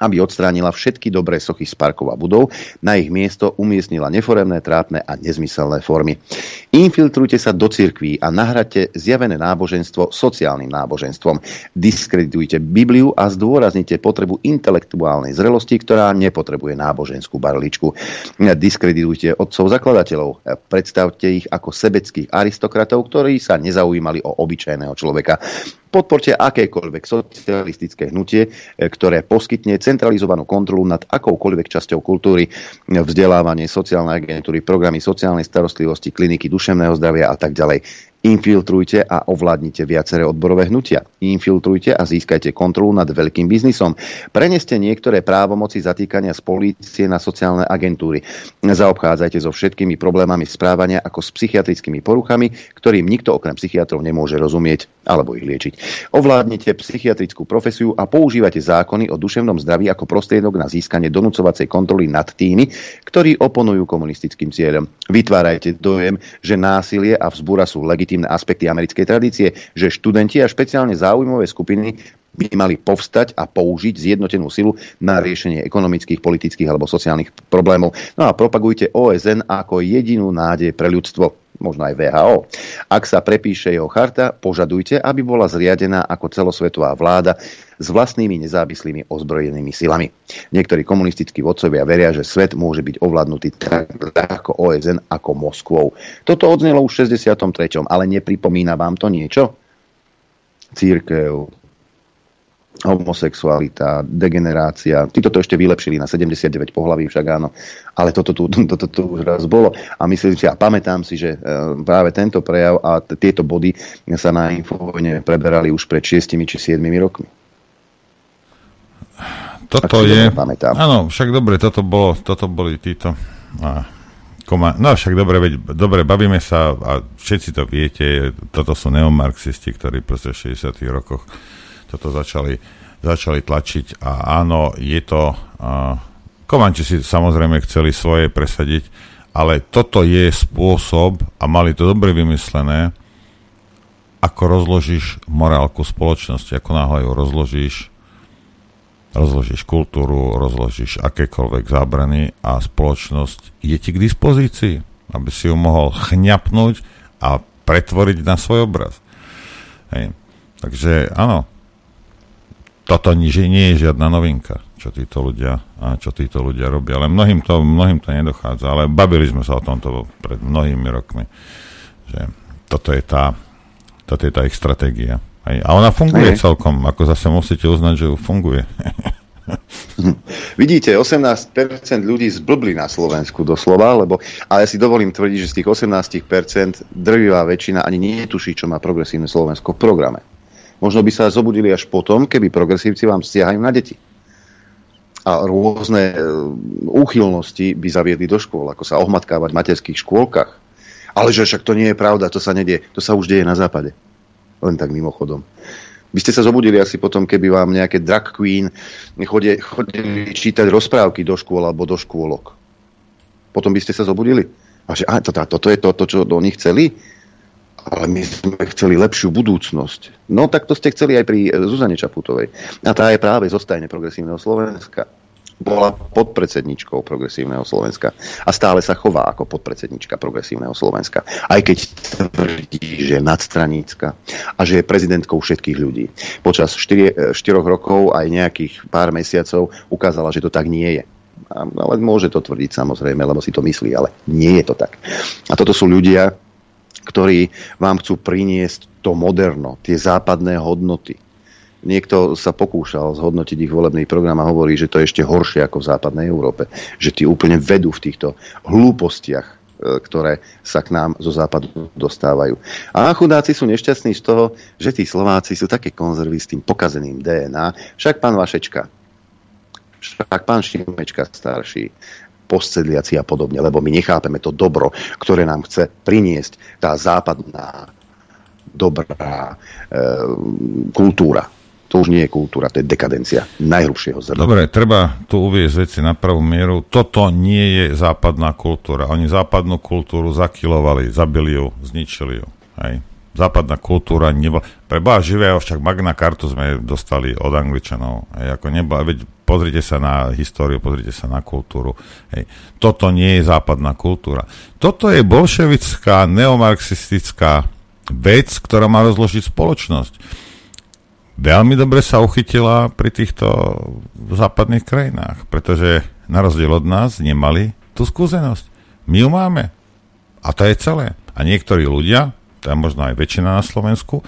aby odstránila všetky dobré sochy z parkov a budov, na ich miesto umiestnila neforemné, trápne a nezmyselné formy. Infiltrujte sa do cirkví a nahradte zjavené náboženstvo sociálnym náboženstvom. Diskreditujte Bibliu a zdôraznite potrebu intelektuálnej zrelosti, ktorá nepotrebuje náboženskú barličku. Diskreditujte otcov zakladateľov. Predstavte ich ako sebeckých aristokratov, ktorí sa nezaujímali o obyčajného človeka. Podporte akékoľvek socialistické hnutie, ktoré poskytne centralizovanú kontrolu nad akoukoľvek časťou kultúry, vzdelávanie, sociálnej agentúry, programy sociálnej starostlivosti, kliniky duševného zdravia a tak ďalej. Infiltrujte a ovládnite viaceré odborové hnutia. Infiltrujte a získajte kontrolu nad veľkým biznisom. Preneste niektoré právomoci zatýkania z polície na sociálne agentúry. Zaobchádzajte so všetkými problémami správania ako s psychiatrickými poruchami, ktorým nikto okrem psychiatrov nemôže rozumieť alebo ich liečiť. Ovládnite psychiatrickú profesiu a používate zákony o duševnom zdraví ako prostriedok na získanie donúcovacej kontroly nad tými, ktorí oponujú komunistickým cieľom. Vytvárajte dojem, že násilie a vzbúra sú legitívne aspekty americkej tradície, že študenti a špeciálne záujmové skupiny by mali povstať a použiť zjednotenú silu na riešenie ekonomických, politických alebo sociálnych problémov. No a propagujte O S N ako jedinú nádej pre ľudstvo, možno aj V H O. Ak sa prepíše jeho charta, požadujte, aby bola zriadená ako celosvetová vláda s vlastnými nezávislými ozbrojenými silami. Niektorí komunistickí vodcovia veria, že svet môže byť ovládnutý tak ľahko O S N ako Moskvou. Toto odznelo už v šesťdesiatom treťom, ale nepripomína vám to niečo? Cirkev, homosexualita, degenerácia. Títo to ešte vylepšili na sedemdesiatdeväť pohlaví, však áno. Ale toto tu, to, to, to už raz bolo. A myslím si, a pamätám si, že práve tento prejav a t- tieto body sa na Infovojne preberali už pred šiestimi či siedmimi rokmi. Toto je... Áno, však dobre, toto bolo, toto boli títo... A, koma, no však dobre, veď, dobre, bavíme sa a všetci to viete, toto sú neomarxisti, ktorí proste v šesťdesiatych rokoch toto začali, začali tlačiť a áno, je to... Uh, Komanči si samozrejme chceli svoje presadiť, ale toto je spôsob, a mali to dobre vymyslené, ako rozložíš morálku spoločnosti, ako náhle ju rozložíš, rozložíš kultúru, rozložíš akékoľvek zábrany a spoločnosť je ti k dispozícii, aby si ju mohol chňapnúť a pretvoriť na svoj obraz. Hej. Takže áno, toto niže nie je žiadna novinka, čo títo ľudia, čo títo ľudia robia. Ale mnohým to, mnohým to nedochádza. Ale bavili sme sa o tomto pred mnohými rokmi. Že toto je tá, toto je tá ich stratégia. A ona funguje Aj. celkom. Ako zase musíte uznať, že funguje. Vidíte, osemnásť percent ľudí zblbli na Slovensku doslova, lebo, ale ja si dovolím tvrdiť, že z tých osemnásť percent drvivá väčšina ani netuší, čo má progresívne Slovensko v programe. Možno by sa zobudili až potom, keby progresívci vám stiahajú na deti. A rôzne úchylnosti by zaviedli do škôl, ako sa ohmatkávať v materských škôlkach. Ale že však to nie je pravda, to sa nedie. To sa už deje na západe. Len tak mimochodom. By ste sa zobudili asi potom, keby vám nejaké drag queen chodili, chodili čítať rozprávky do škôl alebo do škôlok. Potom by ste sa zobudili. A že a, toto, toto je to, to, čo oni chceli? ale my sme chceli lepšiu budúcnosť. No tak to ste chceli aj pri Zuzane Čaputovej. A tá je práve zo stajne Progresívneho Slovenska. Bola podpredsedničkou Progresívneho Slovenska a stále sa chová ako podpredsednička Progresívneho Slovenska. Aj keď tvrdí, že je nadstranícka a že je prezidentkou všetkých ľudí. Počas štyri, štyroch rokov aj nejakých pár mesiacov ukázala, že to tak nie je. Ale môže to tvrdiť samozrejme, lebo si to myslí, ale nie je to tak. A toto sú ľudia, ktorí vám chcú priniesť to moderno, tie západné hodnoty. Niekto sa pokúšal zhodnotiť ich volebný program a hovorí, že to je ešte horšie ako v západnej Európe. Že tí úplne vedú v týchto hlúpostiach, ktoré sa k nám zo západu dostávajú. A chudáci sú nešťastní z toho, že tí Slováci sú také konzervy s tým pokazeným dé en á. Však pán Vašečka, však pán Šimečka starší, postsedliaci a podobne, lebo my nechápeme to dobro, ktoré nám chce priniesť tá západná dobrá e, kultúra. To už nie je kultúra, to je dekadencia najhrubšieho zrna. Dobre, treba tu uviesť veci na pravú mieru. Toto nie je západná kultúra. Oni západnú kultúru zakilovali, zabili ju, zničili ju. Hej. Západná kultúra nebola... Preboha živého, však Magna Cartu sme dostali od Angličanov. Hej. Ako nebola... Veď pozrite sa na históriu, pozrite sa na kultúru. Hej. Toto nie je západná kultúra. Toto je bolševická, neomarxistická vec, ktorá má rozložiť spoločnosť. Veľmi dobre sa uchytila pri týchto západných krajinách, pretože na rozdiel od nás nemali tú skúsenosť. My ju máme. A to je celé. A niektorí ľudia, to je možno aj väčšina na Slovensku,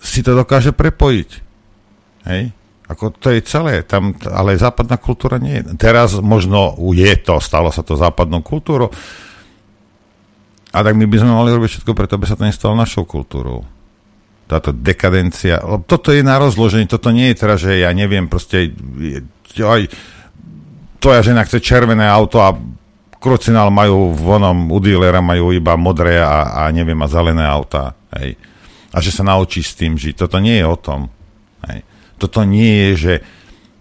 si to dokáže prepojiť. Hej? Ako to je celé. Tam, ale západná kultúra nie je. Teraz možno je to, stalo sa to západnou kultúrou. A tak my by sme mali robiť všetko, preto by sa to nestalo našou kultúrou. Táto dekadencia, toto je na rozložení, toto nie je teraz, že ja neviem, proste aj tvoja žena chce červené auto a krucinál majú vonom, u dílera majú iba modré a, a neviem, a zelené auta. Hej. A že sa naučíš s tým žiť, toto nie je o tom. Hej. Toto nie je, že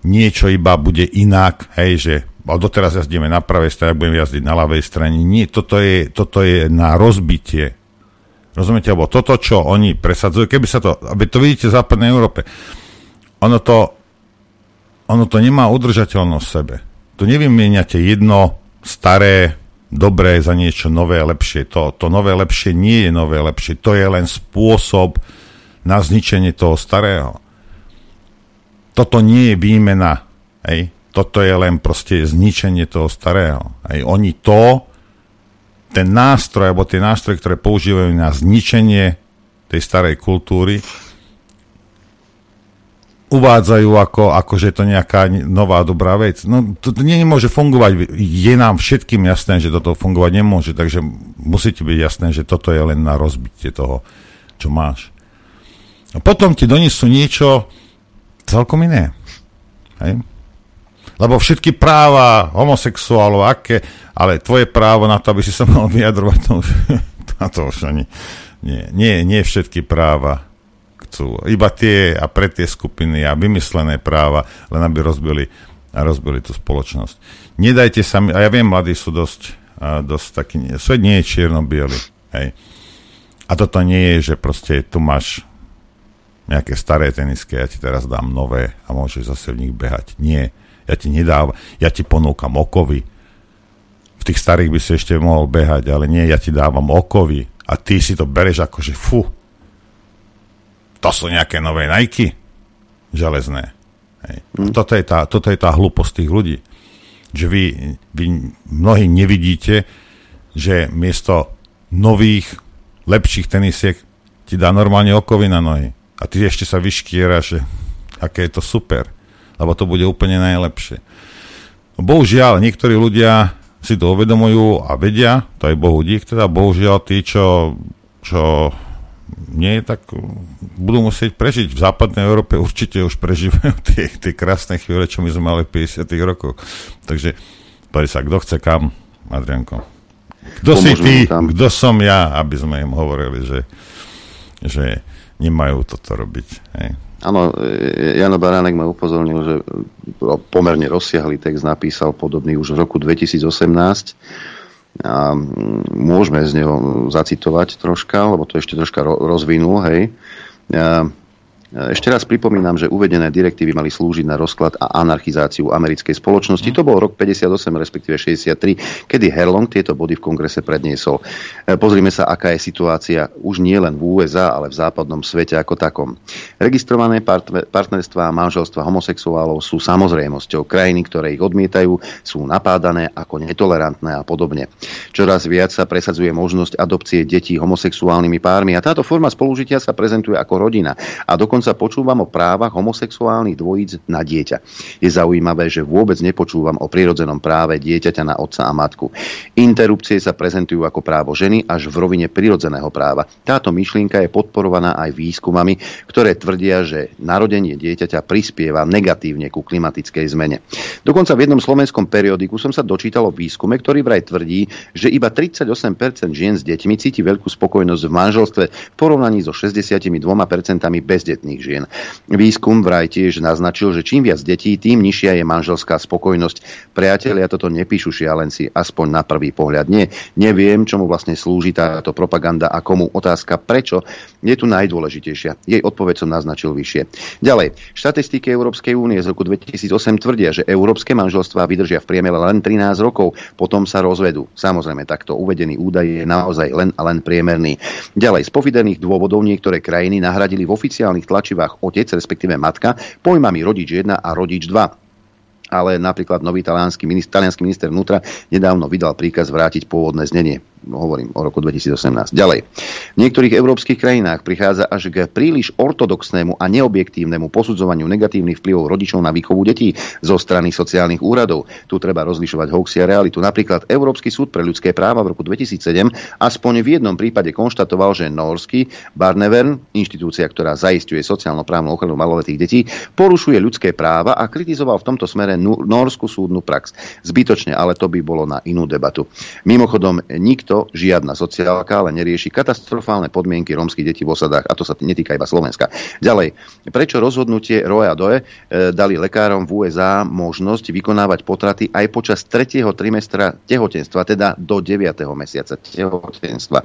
niečo iba bude inak, hej, že doteraz jazdíme na pravej strane, budem jazdiť na ľavej strane. Nie, toto je, toto je na rozbitie. Rozumiete, lebo toto, čo oni presadzujú, keby sa to, aby to vidíte v západnej Európe, ono to, ono to nemá udržateľnosť v sebe. Tu nevymieňate jedno staré, dobré za niečo nové, lepšie. To, to nové, lepšie nie je nové, lepšie. To je len spôsob na zničenie toho starého. Toto nie je výmena. Hej? Toto je len proste zničenie toho starého. Hej? Oni to... ten nástroj, alebo tie nástroje, ktoré používajú na zničenie tej starej kultúry, uvádzajú ako, ako že je to nejaká nová dobrá vec. No to, to nie môže fungovať. Je nám všetkým jasné, že toto fungovať nemôže, takže musíte byť jasné, že toto je len na rozbitie toho, čo máš. A potom ti donesú niečo celkom iné. Hej? Lebo všetky práva homosexuálov, aké, ale tvoje právo na to, aby si sa mal vyjadrovať, to už, to už ani, nie, nie, nie všetky práva chcú. Iba tie a pre tie skupiny a vymyslené práva, len aby rozbili, rozbili tú spoločnosť. Nedajte sa mi, a ja viem, mladí sú dosť, dosť takí, svet nie je čierno-biely, hej. A toto nie je, že proste tu máš nejaké staré tenisky, ja ti teraz dám nové a môžeš zase v nich behať. Nie. Ja ti nedávam, ja ti ponúkam okovy. V tých starých by si ešte mohol behať, ale nie, ja ti dávam okovy a ty si to bereš ako, že fú, to sú nejaké nové Nike, železné. Hej. Mm. Toto je tá, toto je tá hlúposť tých ľudí. Že vy, vy mnohí nevidíte, že miesto nových, lepších tenisiek ti dá normálne okovy na nohy. A ty ešte sa vyškieraš, že aké je to super. Lebo to bude úplne najlepšie. Bohužiaľ, niektorí ľudia si to uvedomujú a vedia, to aj Bohu dík, teda bohužiaľ tí, čo, čo nie, tak budú musieť prežiť. V západnej Európe určite už prežívajú tie, tie krásne chvíle, čo my sme mali v päťdesiatych rokoch. Takže, pari sa, kto chce kam, Adrianko? Kto si ty, kto som ja, aby sme im hovorili, že, že nemajú toto robiť, hej? Áno, Jano Baránek ma upozornil, že pomerne rozsiahlý text napísal podobný už v roku dvetisícosemnásť a môžeme z neho zacitovať troška, lebo to ešte troška rozvinul, hej. Ešte raz pripomínam, že uvedené direktívy mali slúžiť na rozklad a anarchizáciu americkej spoločnosti. To bol rok päťdesiatosem, respektíve šesťdesiattri, kedy Herlong tieto body v kongrese predniesol. Pozrime sa, aká je situácia už nie len v ú es á, ale v západnom svete ako takom. Registrované partnerstvá a manželstvá homosexuálov sú samozrejmosťou. Krajiny, ktoré ich odmietajú, sú napádané ako netolerantné a podobne. Čoraz viac sa presadzuje možnosť adopcie detí homosexuálnymi pármi a táto forma spolužitia sa prezentuje ako rodina. A dokonca sa počúvam o právach homosexuálnych dvojíc na dieťa. Je zaujímavé, že vôbec nepočúvam o prirodzenom práve dieťaťa na otca a matku. Interrupcie sa prezentujú ako právo ženy až v rovine prirodzeného práva. Táto myšlienka je podporovaná aj výskumami, ktoré tvrdia, že narodenie dieťaťa prispieva negatívne ku klimatickej zmene. Dokonca v jednom slovenskom periodiku som sa dočítal o výskume, ktorý vraj tvrdí, že iba tridsaťosem percent žien s deťmi cíti veľkú spokojnosť v manželstve v porovnaní so šesťdesiatdva percent bezdetných žien. Výskum vraj tiež naznačil, že čím viac detí, tým nižšia je manželská spokojnosť. Priatelia toto nepíšu šialenci, aspoň na prvý pohľad. Nie, neviem, čomu vlastne slúži táto propaganda a komu. Otázka prečo je tu najdôležitejšia. Jej odpoveď som naznačil vyššie. Ďalej, štatistiky Európskej únie z roku dvetisícosem tvrdia, že európske manželstvá vydržia v priemere len trinásť rokov, potom sa rozvedú. Samozrejme, takto uvedený údaj je naozaj len a len priemerný. Ďalej, z pofiderných dôvodov niektoré krajiny nahradili v oficiálnych tlačovkách čivách otec, respektíve matka, pojmami rodič jeden a rodič dva. Ale napríklad nový taliansky minister, taliansky minister vnútra nedávno vydal príkaz vrátiť pôvodné znenie. Hovorím o roku dvetisícosemnásť. Ďalej. V niektorých európskych krajinách prichádza až k príliš ortodoxnému a neobjektívnemu posudzovaniu negatívnych vplyvov rodičov na výchovu detí zo strany sociálnych úradov. Tu treba rozlišovať hoaxy a realitu. Napríklad Európsky súd pre ľudské práva v roku dvetisícsedem aspoň v jednom prípade konštatoval, že norský Barnevern, inštitúcia, ktorá zaisťuje sociálno-právnu ochranu maloletých detí, porušuje ľudské práva a kritizoval v tomto smere norskú súdnu prax. Zbytočne, ale to by bolo na inú debatu. Mimochodom, nikto, žiadna sociálka, ale nerieši katastrofálne podmienky rómskych detí v osadách, a to sa netýka iba Slovenska. Ďalej, prečo rozhodnutie Roe a Doe e, dali lekárom v ú es á možnosť vykonávať potraty aj počas tretieho trimestra tehotenstva, teda do deviateho mesiaca tehotenstva.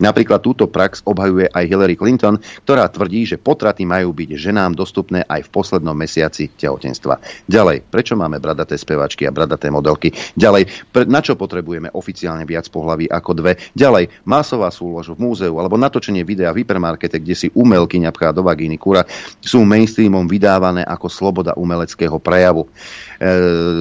Napríklad túto prax obhajuje aj Hillary Clinton, ktorá tvrdí, že potraty majú byť ženám dostupné aj v poslednom mesiaci tehotenstva. Ďalej, prečo máme bradaté spevačky a bradaté modelky. Ďalej, na čo potrebujeme oficiálne viac pohlaví ako dve. Ďalej, masová súlož v múzeu alebo natočenie videa v hypermarkete, kde si umelky napchá do vagíny kura, sú mainstreamom vydávané ako sloboda umeleckého prejavu e,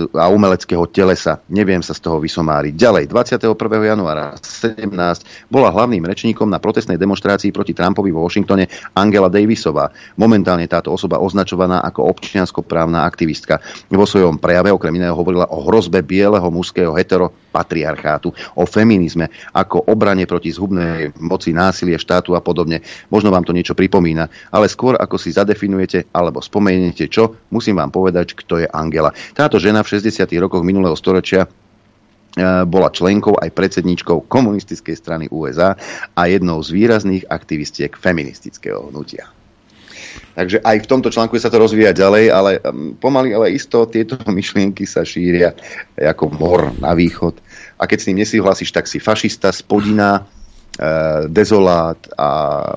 a umeleckého telesa. Neviem sa z toho vysomáriť. Ďalej, dvadsiateho prvého januára sedemnásť bola hlavným rečníkom na protestnej demonstrácii proti Trumpovi vo Washingtone Angela Davisová. Momentálne táto osoba označovaná ako občianskoprávna aktivistka. Vo svojom prejave okrem iného hovorila o hrozbe bieleho mužského heteropatriarchátu, o feminizme, ako obrane proti zhubnej moci, násilie štátu a podobne. Možno vám to niečo pripomína, ale skôr ako si zadefinujete alebo spomeniete čo, musím vám povedať, kto je Angela. Táto žena v šesťdesiatych rokoch minulého storočia bola členkou aj predsedníčkou komunistickej strany ú es á a jednou z výrazných aktivistiek feministického hnutia. Takže aj v tomto článku sa to rozvíja ďalej, ale pomaly, ale isto tieto myšlienky sa šíria ako mor na východ. A keď s ním nesúhlasíš, tak si fašista, spodina, dezolát a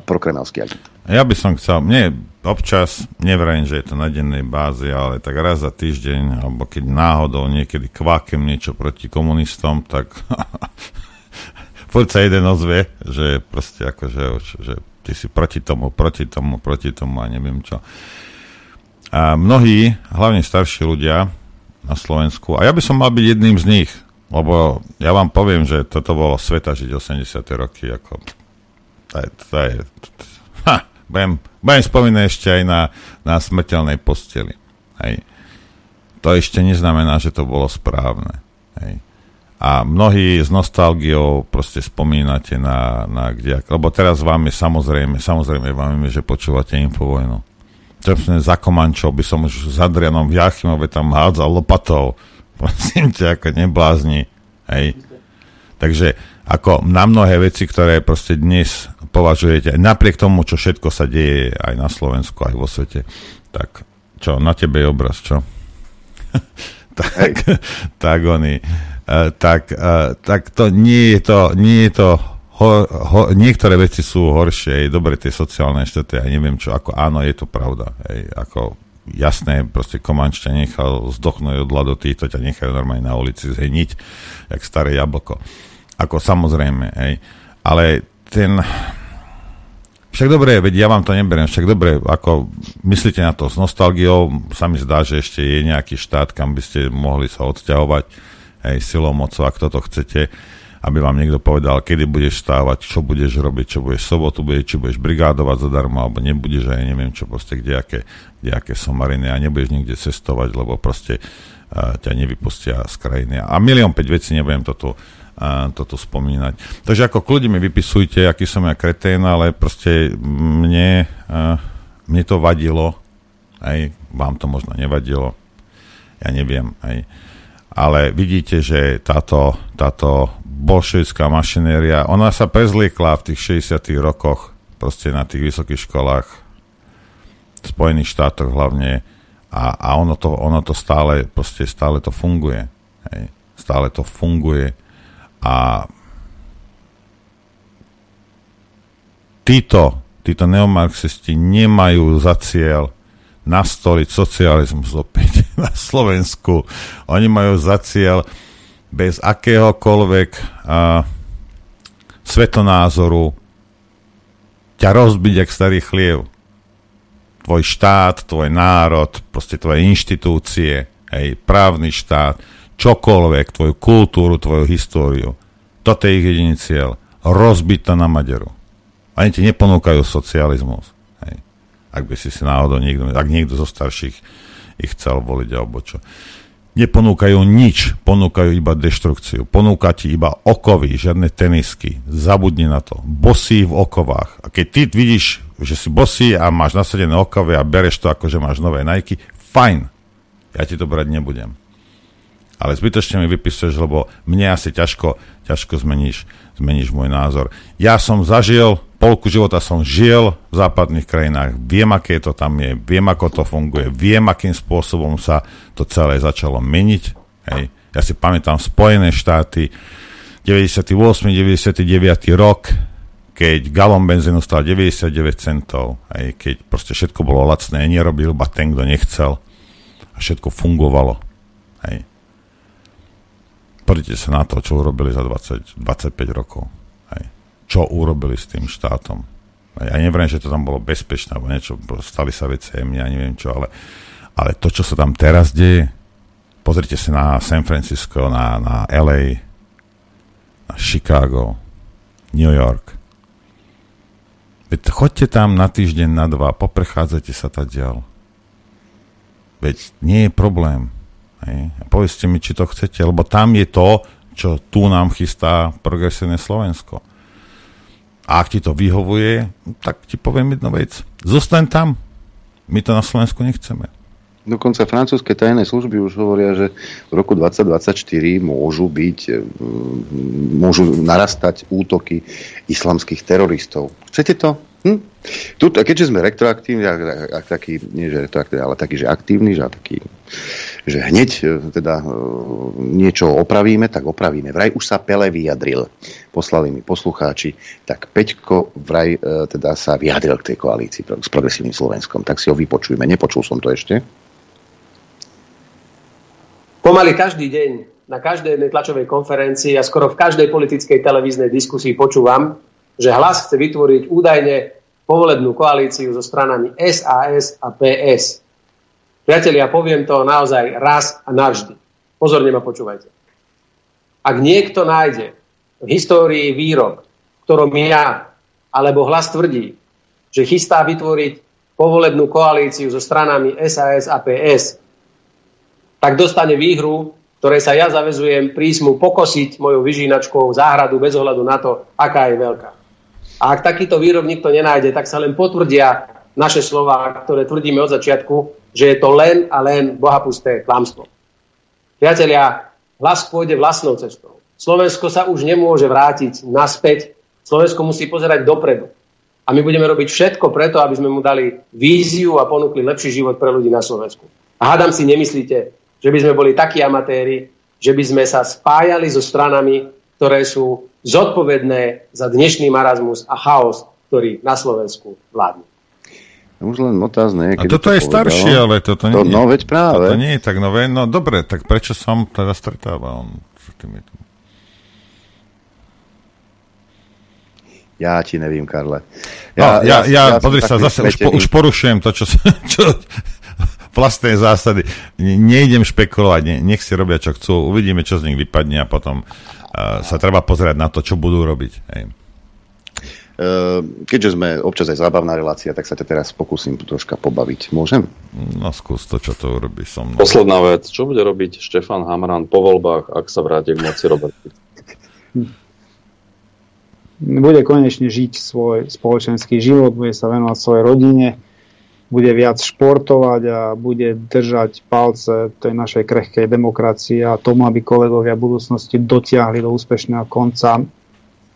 prokremelský agent. Ja by som chcel, mne občas, neverím, že je to na dennej báze, ale tak raz za týždeň, alebo keď náhodou niekedy kvákem niečo proti komunistom, tak furt sa jeden ozvie, že proste akože že ty si proti tomu, proti tomu, proti tomu a neviem čo. A mnohí, hlavne starší ľudia na Slovensku, a ja by som mal byť jedným z nich, lebo ja vám poviem, že toto bolo sveta žiť osemdesiate roky, ako budem spomínať ešte aj na smrteľnej posteli. To ešte neznamená, že to bolo správne. A mnohí s nostalgiou proste spomínate na, na kde, lebo teraz vám je samozrejme, samozrejme vám je, že počúvate Infovojnu. Čo som zakomančil, by som už s Adrianom v Jachimove tam hádzal lopatou. Prosím ťa, ako neblázni. Hej. Takže ako na mnohé veci, ktoré proste dnes považujete, napriek tomu, čo všetko sa deje aj na Slovensku, aj vo svete, tak čo, na tebe je obraz, čo? tak, tak oni... tak, tak to nie je to, nie je to ho, ho, niektoré veci sú horšie, dobre, tie sociálne štete, ja neviem čo, ako áno, je to pravda, hej, ako jasné, proste Komanč ťa nechal zdochnúť od ľadu, títo ťa nechajú normálne na ulici zheniť, jak staré jablko, ako samozrejme, hej, ale ten... Však dobre, veď ja vám to neberiem, však dobre, ako myslíte na to s nostalgiou, sa mi zdá, že ešte je nejaký štát, kam by ste mohli sa odsťahovať, hej, silou, mocou, ak toto chcete, aby vám niekto povedal, kedy budeš stávať, čo budeš robiť, čo budeš sobotu, bude, či budeš brigádovať zadarmo, alebo nebudeš, aj neviem čo, proste kdejaké, kdejaké somariny a nebudeš nikde cestovať, lebo proste uh, ťa nevypustia z krajiny. A milión päť vecí, nebudem toto toto spomínať. Takže ako kľudne mi vypisujte, aký som ja kretén, ale proste mne, mne to vadilo, aj vám to možno nevadilo, ja neviem, aj. Ale vidíte, že táto, táto bolševická mašinéria, ona sa prezliekla v tých šesťdesiatych rokoch, proste na tých vysokých školách, v Spojených štátoch hlavne, a, a ono, to, ono to stále, proste stále to funguje. Aj. Stále to funguje. A títo, títo neomarxisti nemajú za cieľ nastoliť socializmus opäť na Slovensku. Oni majú za cieľ bez akéhokoľvek a, svetonázoru ťa rozbiť jak starý chliev. Tvoj štát, tvoj národ, proste tvoje inštitúcie, hej, právny štát, čokoľvek, tvoju kultúru, tvoju históriu. Toto je ich jediný cieľ. Rozbiť to na maderu. Ani ti neponúkajú socializmus. Hej. Ak by si si náhodou niekto, ak niekto zo starších ich chcel voliť alebo čo. Neponúkajú nič, ponúkajú iba deštrukciu. Ponúka ti iba okovy, žiadne tenisky. Zabudni na to. Bosí v okovách. A keď ty vidíš, že si bosí a máš nasadené okovy a bereš to ako, že máš nové Nike, fajn. Ja ti to brať nebudem. Ale zbytočne mi vypisuješ, lebo mne asi ťažko, ťažko zmeníš, zmeníš môj názor. Ja som zažil, polku života som žil v západných krajinách, viem, aké to tam je, viem, ako to funguje, viem, akým spôsobom sa to celé začalo meniť. Hej. Ja si pamätám Spojené štáty, deväťdesiaty ôsmy deväťdesiaty deviaty rok, keď galón benzínu stal deväťdesiatdeväť centov, hej, keď proste všetko bolo lacné, nerobil iba ten, kto nechcel a všetko fungovalo. Hej. Pozrite sa na to, čo urobili za dvadsať, dvadsaťpäť rokov. Hej. Čo urobili s tým štátom. Hej. Ja neviem, že to tam bolo bezpečné, alebo niečo, stali sa veci, ja neviem čo, ale, ale to, čo sa tam teraz deje, pozrite sa na San Francisco, na, na el ej, na Chicago, New York. Veď choďte tam na týždeň, na dva, poprechádzajte sa tadiaľ. Veď nie je problém. A povedzte mi, či to chcete, lebo tam je to, čo tu nám chystá progresívne Slovensko. A ak ti to vyhovuje, tak ti poviem jednu vec. Zostaň tam. My to na Slovensku nechceme. Dokonca francúzske tajné služby už hovoria, že v roku dvadsať dvadsaťštyri môžu byť, môžu narastať útoky islamských teroristov. Chcete to? Hm? Tuto, keďže sme retroaktívni, taký, nie že retroaktívni, ale taký, že aktívni, že, taký, že hneď teda niečo opravíme, tak opravíme. Vraj už sa Pele vyjadril. Poslali mi poslucháči, tak Peťko vraj teda sa vyjadril k tej koalícii s progresívnym Slovenskom. Tak si ho vypočujme. Nepočul som to ešte. Pomaly každý deň, na každej jednej tlačovej konferencii a skoro v každej politickej televíznej diskusii počúvam, že Hlas chce vytvoriť údajne povolebnú koalíciu so stranami es a es a pé es. Priatelia, ja poviem to naozaj raz a navždy. Pozorne ma počúvajte. Ak niekto nájde v histórii výrok, v ktorom ja alebo Hlas tvrdí, že chystá vytvoriť povolebnú koalíciu so stranami es a es a pé es, tak dostane výhru, ktoré sa ja zaväzujem prísmu pokosiť mojou vyžínačkou záhradu bez ohľadu na to, aká je veľká. A ak takýto výrok nikto nenájde, tak sa len potvrdia naše slová, ktoré tvrdíme od začiatku, že je to len a len bohapusté klamstvo. Priatelia, Hlas pôjde vlastnou cestou. Slovensko sa už nemôže vrátiť naspäť. Slovensko musí pozerať dopredu. A my budeme robiť všetko preto, aby sme mu dali víziu a ponúkli lepší život pre ľudí na Slovensku. A hádam si, nemyslíte, že by sme boli takí amatéri, že by sme sa spájali so stranami, ktoré sú zodpovedné za dnešný marazmus a chaos, ktorý na Slovensku vládne. Už len otázne. A toto to je povedalo. Staršie, ale toto nie, to, no, veď práve. Toto nie je tak nové. No dobre, tak prečo som teda stretával s týmito? Ja ti nevím, Karle. Ja, no, ja, ja, ja podri sa, zase už, po, už porušujem to, čo, čo vlastné zásady. Ne, nejdem špekulovať, ne, nech si robia, čo chcú. Uvidíme, čo z nich vypadne a potom uh, sa treba pozerať na to, čo budú robiť. Hej. Keďže sme občas aj zábavná relácia, tak sa te teraz pokúsim troška pobaviť. Môžem? No skús to, čo to urobí so mnou. Posledná vec. Čo bude robiť Štefan Hamran po voľbách, ak sa vráti k moci Robert? Bude konečne žiť svoj spoločenský život, bude sa venovať svojej rodine, bude viac športovať a bude držať palce tej našej krehkej demokracie a tomu, aby kolegovia v budúcnosti dotiahli do úspešného konca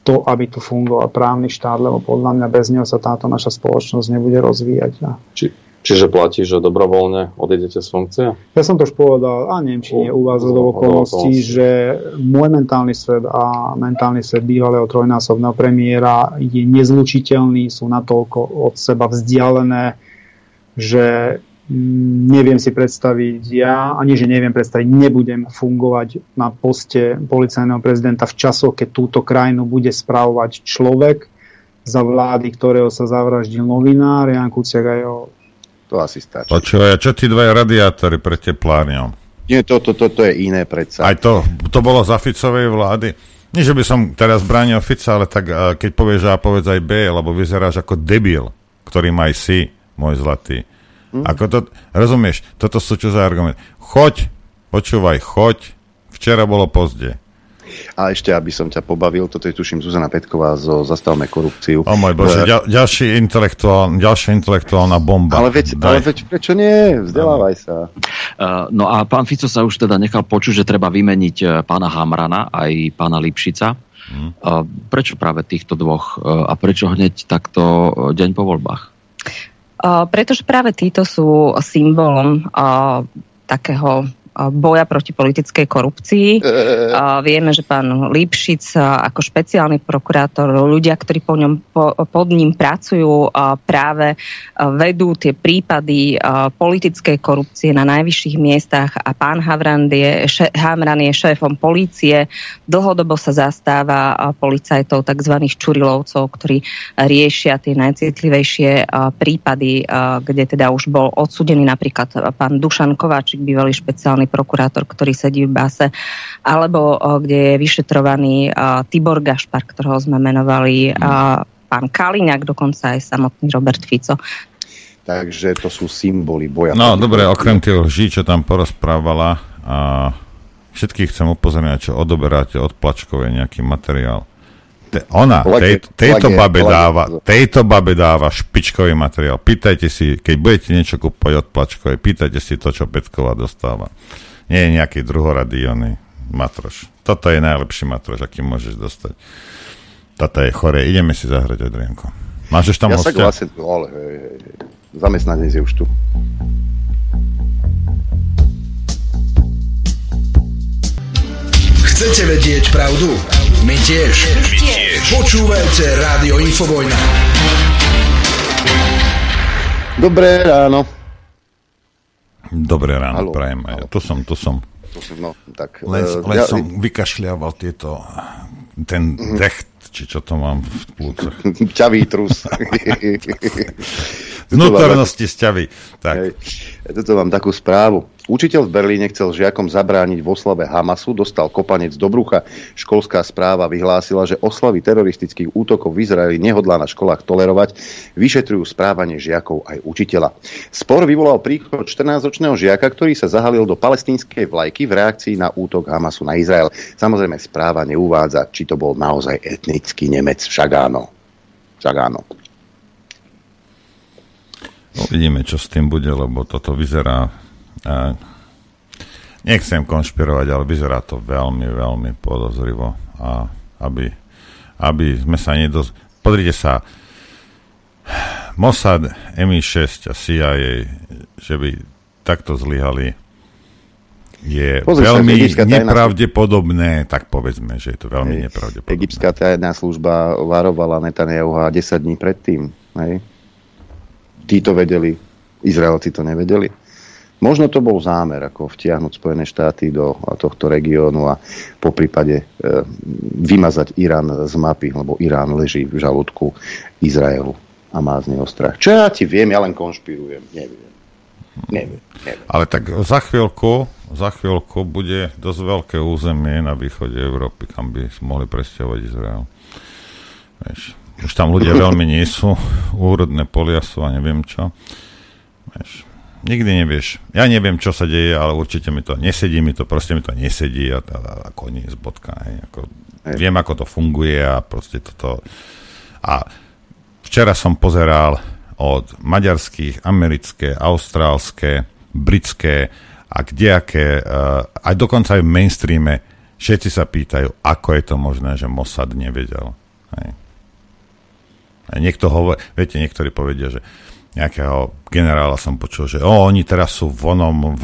to, aby tu fungoval právny štát, lebo podľa mňa bez neho sa táto naša spoločnosť nebude rozvíjať. Či, čiže platí, že dobrovoľne odídete z funkcie? Ja som to už povedal, a neviem, či nie u vás do okolností, že môj mentálny svet a mentálny svet bývalého trojnásobného premiéra je nezlučiteľný, sú natoľko od seba vzdialené, že neviem si predstaviť, ja ani že neviem predstaviť, nebudem fungovať na poste policajného prezidenta v časoch, keď túto krajinu bude správovať človek za vlády, ktorého sa zavraždil novinár Ján Kuciak a jeho... To asi stačí. Počúvaj, čo tí dvaja radiátory pre tepláňom? Nie, toto to, to, to je iné predsa. Aj to, to bolo za Ficovej vlády. Nie, že by som teraz bránil Fica, ale tak keď povieš A, povedz aj B, lebo vyzeráš ako debil, ktorý má aj si, môj zlatý. Hmm. Ako to, rozumieš, toto sú čo za argument. Choď, počúvaj, choď, včera bolo pozde. A ešte, aby som ťa pobavil, toto je tuším Zuzana Petková zo Zastavme korupciu. O môj Bože, ďal, ďalší intelektuál, ďalšia intelektuálna bomba. Ale veď, ale veď prečo nie? Vzdelávaj sa. Uh, no a pán Fico sa už teda nechal počuť, že treba vymeniť uh, pána Hamrana aj pána Lipšica. Hmm. Uh, prečo práve týchto dvoch? Uh, a prečo hneď takto deň po voľbách? Uh, pretože práve títo sú symbolom uh, takého uh, boja proti politickej korupcii. Uh, vieme, že pán Lipšic uh, ako špeciálny prokurátor, ľudia, ktorí po ňom, po, pod ním pracujú, uh, práve uh, vedú tie prípady uh, politickej korupcie na najvyšších miestach a pán Hamran je, še, Hamran je šéfom polície. Dlhodobo sa zastáva uh, policajtov, takzvaných čurilovcov, ktorí riešia tie najcitlivejšie uh, prípady, kde teda už bol odsúdený napríklad pán Dušan Kováčik, bývalý špeciálny prokurátor, ktorý sedí v base, alebo kde je vyšetrovaný Tibor Gašpar, ktorého sme menovali, pán Kaliňák, dokonca aj samotný Robert Fico. Takže to sú symboly boja. No dobre, okrem tých lží, čo tam porozprávala, a všetkých chcem upozorniť, čo odoberáte od Plačkovej nejaký materiál. Te, ona, tej, tejto, babe dáva, tejto babe dáva špičkový materiál. Pýtajte si, keď budete niečo kúpať od Plačkovej, pýtajte si to, čo Petková dostáva. Nie je nejaký druhoradý oný matroš. Toto je najlepší matroš, aký môžeš dostať. Toto je chore. Ideme si zahrať, Adriánko. Máš už tam hostia? Ja sa vlastne, ale hej, hej, zamestnanec je už tu. Chcete vedieť pravdu? My tiež. My tiež. Počúvajte Rádio Infovojna. Dobré ráno. Dobré ráno, haló, prajem. Haló. Tu som, tu som. Tu som no, tak, len len ja, som vykašľiaval tieto, ten mm. decht, či čo to mám v plúcach. Ťavý trus. Vnútornosti sťavy. Tak. Hej. Toto mám takú správu. Učiteľ v Berlíne chcel žiakom zabrániť v oslave Hamasu, dostal kopanec do brucha. Školská správa vyhlásila, že oslavy teroristických útokov v Izraeli nehodlá na školách tolerovať, vyšetrujú správanie žiakov aj učiteľa. Spor vyvolal príchod štrnásťročného žiaka, ktorý sa zahalil do palestínskej vlajky v reakcii na útok Hamasu na Izrael. Samozrejme, správa neuvádza, či to bol naozaj etnický Nemec. Však áno. Však áno. Vidíme, čo s tým bude, lebo toto vyzerá... A nechcem konšpirovať, ale vyzerá to veľmi, veľmi podozrivo. A aby, aby sme sa nedoz... Podrite sa, Mossad, em i šesť a sí aj aj, že by takto zlyhali je Pozri, veľmi nepravdepodobné, tajná... tak povedzme, že je to veľmi hej. nepravdepodobné. Egyptská tajná služba varovala Netanyahu desať dní predtým. Hej. Tí to vedeli, Izraelci to nevedeli. Možno to bol zámer, ako vtiahnuť Spojené štáty do tohto regiónu a po prípade e, vymazať Irán z mapy, lebo Irán leží v žalúdku Izraelu a má z neho strach. Čo ja ti viem, ja len konšpirujem, neviem. Neviem, neviem. Ale tak za chvíľku, za chvíľku bude dosť veľké územie na východe Európy, kam by mohli presťahovať Izrael. Vieš, už tam ľudia veľmi nie sú, úrodné polia sú a neviem čo. Vieš, nikdy nevieš. Ja neviem, čo sa deje, ale určite mi to nesedí, mi to proste mi to nesedí a, a, a koniec bodka. Ako, viem, ako to funguje a proste toto... A včera som pozeral od maďarských, americké, austrálske, britské a kdejaké, aj dokonca aj v mainstreame, všetci sa pýtajú, ako je to možné, že Mossad nevedel. Hej. A niekto hovorí, viete, niektorí povedia, že nejakého generála som počul, že o, oni teraz sú vonom v,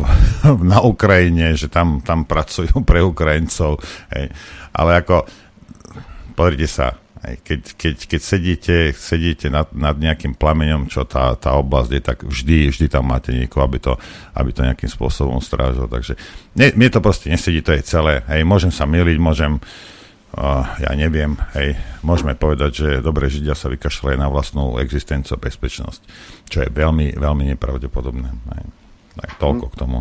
na Ukrajine, že tam, tam pracujú pre Ukrajincov. Hej. Ale ako, pozrite sa, Keď, keď, keď sedíte, sedíte nad, nad nejakým plameňom, čo tá, tá oblasť je, tak vždy, vždy tam máte niekoho, aby to, aby to nejakým spôsobom strážil. Takže ne, mne to proste nesedí, to je celé. Hej, môžem sa myliť, môžem, uh, ja neviem, hej, môžeme povedať, že dobre, Židia sa vykašľajú na vlastnú existenciu a bezpečnosť, čo je veľmi, veľmi nepravdepodobné. Hej. Tak toľko k tomu.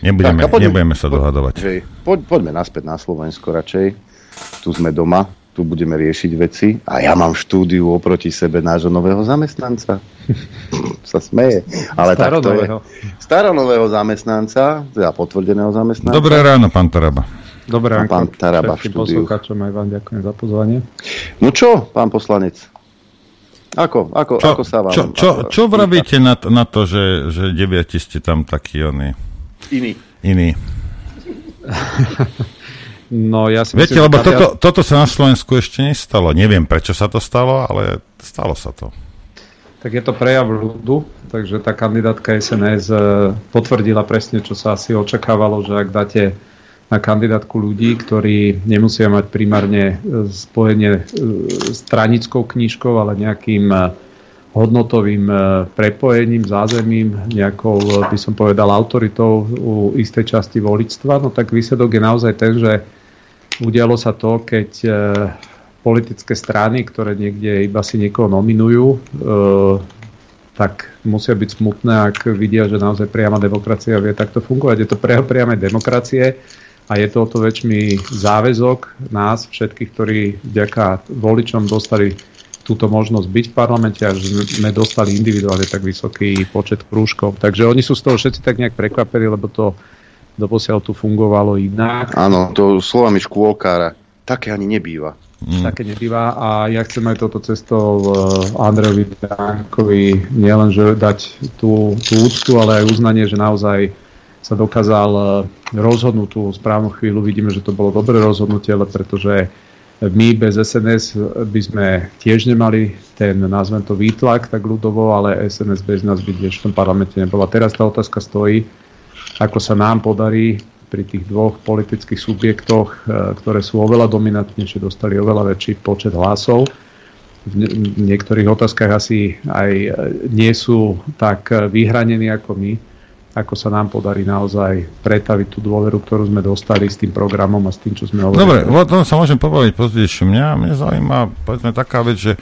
Nebudeme, tak, poďme, nebudeme sa po, dohadovať. Hej, poď, poďme naspäť na Slovensko radšej. Tu sme doma. Tu budeme riešiť veci a ja mám štúdiu oproti sebe nášho nového zamestnanca. Sa smeje. Ale staronového. Staronového zamestnanca, teda potvrdeného zamestnanca. Dobré ráno, pán Taraba. Dobré ráno, pán Taraba v štúdiu. Poslucháčom aj vám ďakujem za pozvanie. No čo, pán poslanec? Ako, ako, čo, ako sa vám... Čo, čo, čo vravíte na to, na to že, že deviati ste tam takí oni? Iní. Iní. No, ja si myslím, viete, lebo toto, toto sa na Slovensku ešte nestalo. Neviem, prečo sa to stalo, ale stalo sa to. Tak je to prejav ľudu, takže tá kandidátka es en es potvrdila presne, čo sa asi očakávalo, že ak dáte na kandidátku ľudí, ktorí nemusia mať primárne spojenie s stranickou knižkou, ale nejakým hodnotovým prepojením, zázemím, nejakou, by som povedal, autoritou u istej časti voličstva, no tak výsledok je naozaj ten, že udialo sa to, keď e, politické strany, ktoré niekde iba si niekoho nominujú, e, tak musia byť smutné, ak vidia, že naozaj priama demokracia vie takto fungovať. Je to prejav priamej demokracie a je to o to väčší záväzok nás všetkých, ktorí vďaka voličom dostali túto možnosť byť v parlamente a že sme dostali individuálne tak vysoký počet krúžkov. Takže oni sú z toho všetci tak nejak prekvapení, lebo to doposiaľ tu fungovalo inak. Áno, to slovami škôlkára. Také ani nebýva. Mm. Také nebýva a ja chcem aj toto cestou Andrejovi Dankovi nielenže dať tú, tú úctu, ale aj uznanie, že naozaj sa dokázal rozhodnúť tú správnu chvíľu. Vidíme, že to bolo dobré rozhodnutie, ale pretože my bez es en es by sme tiež nemali ten, nazvem to, výtlak tak ľudovo, ale es en es bez nás by tiež v tom parlamente nebola. Teraz tá otázka stojí, ako sa nám podarí pri tých dvoch politických subjektoch, ktoré sú oveľa dominantnejšie, dostali oveľa väčší počet hlasov. V niektorých otázkach asi aj nie sú tak vyhranení ako my, ako sa nám podarí naozaj pretaviť tú dôveru, ktorú sme dostali s tým programom a s tým, čo sme hovorili. Dobre, o tom sa môžem pobaviť pozdieš. Mňa, mňa zaujíma, povedzme, taká vec, že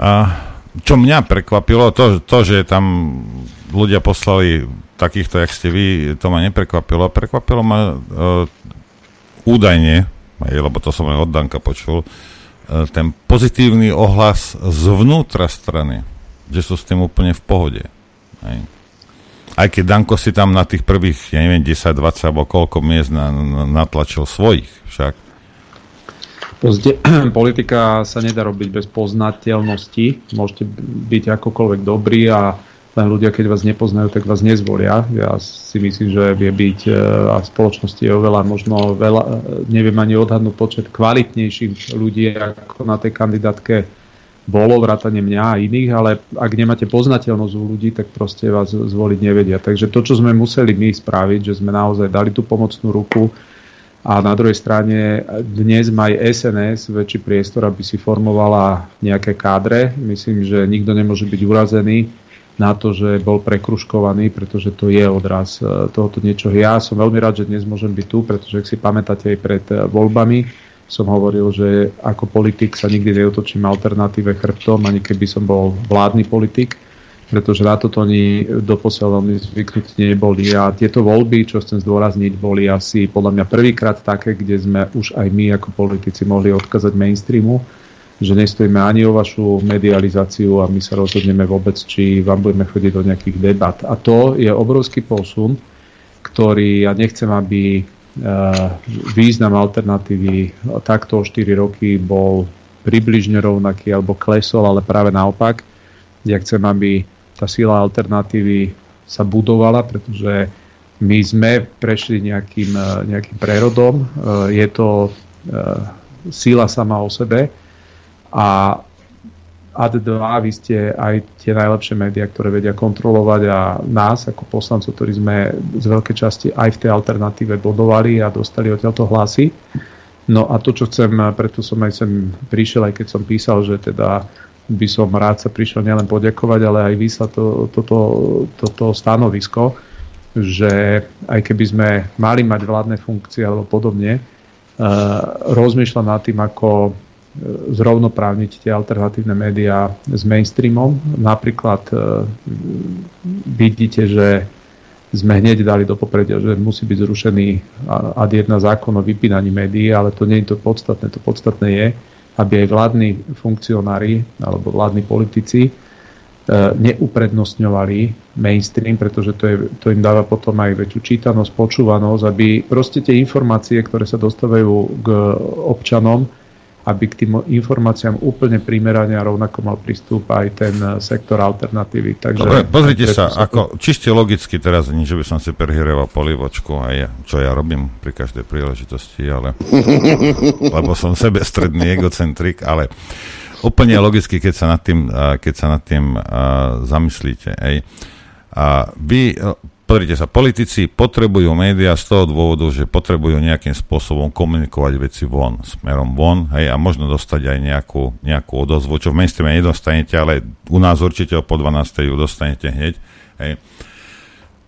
a, čo mňa prekvapilo, to, to, že tam ľudia poslali takýchto, jak ste vy, to ma neprekvapilo. Prekvapilo ma e, údajne, aj, lebo to som aj od Danka počul, e, ten pozitívny ohlas zvnútra strany, že sú s tým úplne v pohode. Aj. Aj keď Danko si tam na tých prvých, ja neviem, desať, dvadsať alebo koľko miest na, na, natlačil svojich však. Pozde, politika sa nedá robiť bez poznateľnosti. Môžete byť akokoľvek dobrý a len ľudia, keď vás nepoznajú, tak vás nezvolia. Ja si myslím, že vie byť a v spoločnosti je oveľa, možno veľa, neviem ani odhadnúť počet kvalitnejších ľudí ako na tej kandidátke bolo, vrátane mňa a iných, ale ak nemáte poznateľnosť u ľudí, tak proste vás zvoliť nevedia. Takže to, čo sme museli my spraviť, že sme naozaj dali tú pomocnú ruku, a na druhej strane dnes má es en es väčší priestor, aby si formovala nejaké kádre. Myslím, že nikto nemôže byť urazený na to, že bol prekruškovaný, pretože to je odraz tohoto niečoho. Ja som veľmi rád, že dnes môžem byť tu, pretože ak si pamätáte aj pred voľbami, som hovoril, že ako politik sa nikdy neotočím alternatíve chrbtom, ani keby som bol vládny politik, pretože na toto oni doposiaľ veľmi zvyknutí neboli. A tieto voľby, čo chcem zdôrazniť, boli asi podľa mňa prvýkrát také, kde sme už aj my ako politici mohli odkazať mainstreamu, že nestojíme ani o vašu medializáciu a my sa rozhodneme vôbec, či vám budeme chodiť do nejakých debat. A to je obrovský posun, ktorý ja nechcem, aby význam alternatívy takto o štyri roky bol približne rovnaký alebo klesol, ale práve naopak. Ja chcem, aby tá sila alternatívy sa budovala, pretože my sme prešli nejakým, nejakým prerodom. Je to sila sama o sebe a á dé dva vy ste aj tie najlepšie médiá, ktoré vedia kontrolovať a nás ako poslancov, ktorí sme z veľkej časti aj v tej alternatíve bodovali a dostali odtiaľto hlasy. No a to, čo chcem, preto som aj sem prišiel, aj keď som písal, že teda by som rád sa prišiel nielen poďakovať, ale aj vyslať to, toto, toto stanovisko, že aj keby sme mali mať vládne funkcie alebo podobne, uh, rozmýšľam nad tým, ako zrovnoprávniť tie alternatívne médiá s mainstreamom. Napríklad uh, vidíte, že sme hneď dali do popredia, že musí byť zrušený ad jedna zákon o vypínaní médií, ale to nie je to podstatné. To podstatné je, aby aj vládni funkcionári alebo vládni politici e, neuprednostňovali mainstream, pretože to, je, to im dáva potom aj väčšiu čítanosť, počúvanosť, aby proste tie informácie, ktoré sa dostávajú k občanom, aby k tým informáciám úplne primerane a rovnako mal prístup aj ten sektor alternatívy. Takže, dobre, pozrite sa, sa, ako čiste logicky teraz, nie že by som si perhýreval polievočku, aj ja, čo ja robím pri každej príležitosti, ale lebo som sebestredný egocentrik, ale úplne logicky, keď sa nad tým, keď sa nad tým uh, zamyslíte. Ej. A vy, pozrite sa, politici potrebujú médiá z toho dôvodu, že potrebujú nejakým spôsobom komunikovať veci von, smerom von, hej, a možno dostať aj nejakú, nejakú odozvu, čo v mainstreame nedostanete, ale u nás určite o po dvanástej ju dostanete hneď, hej.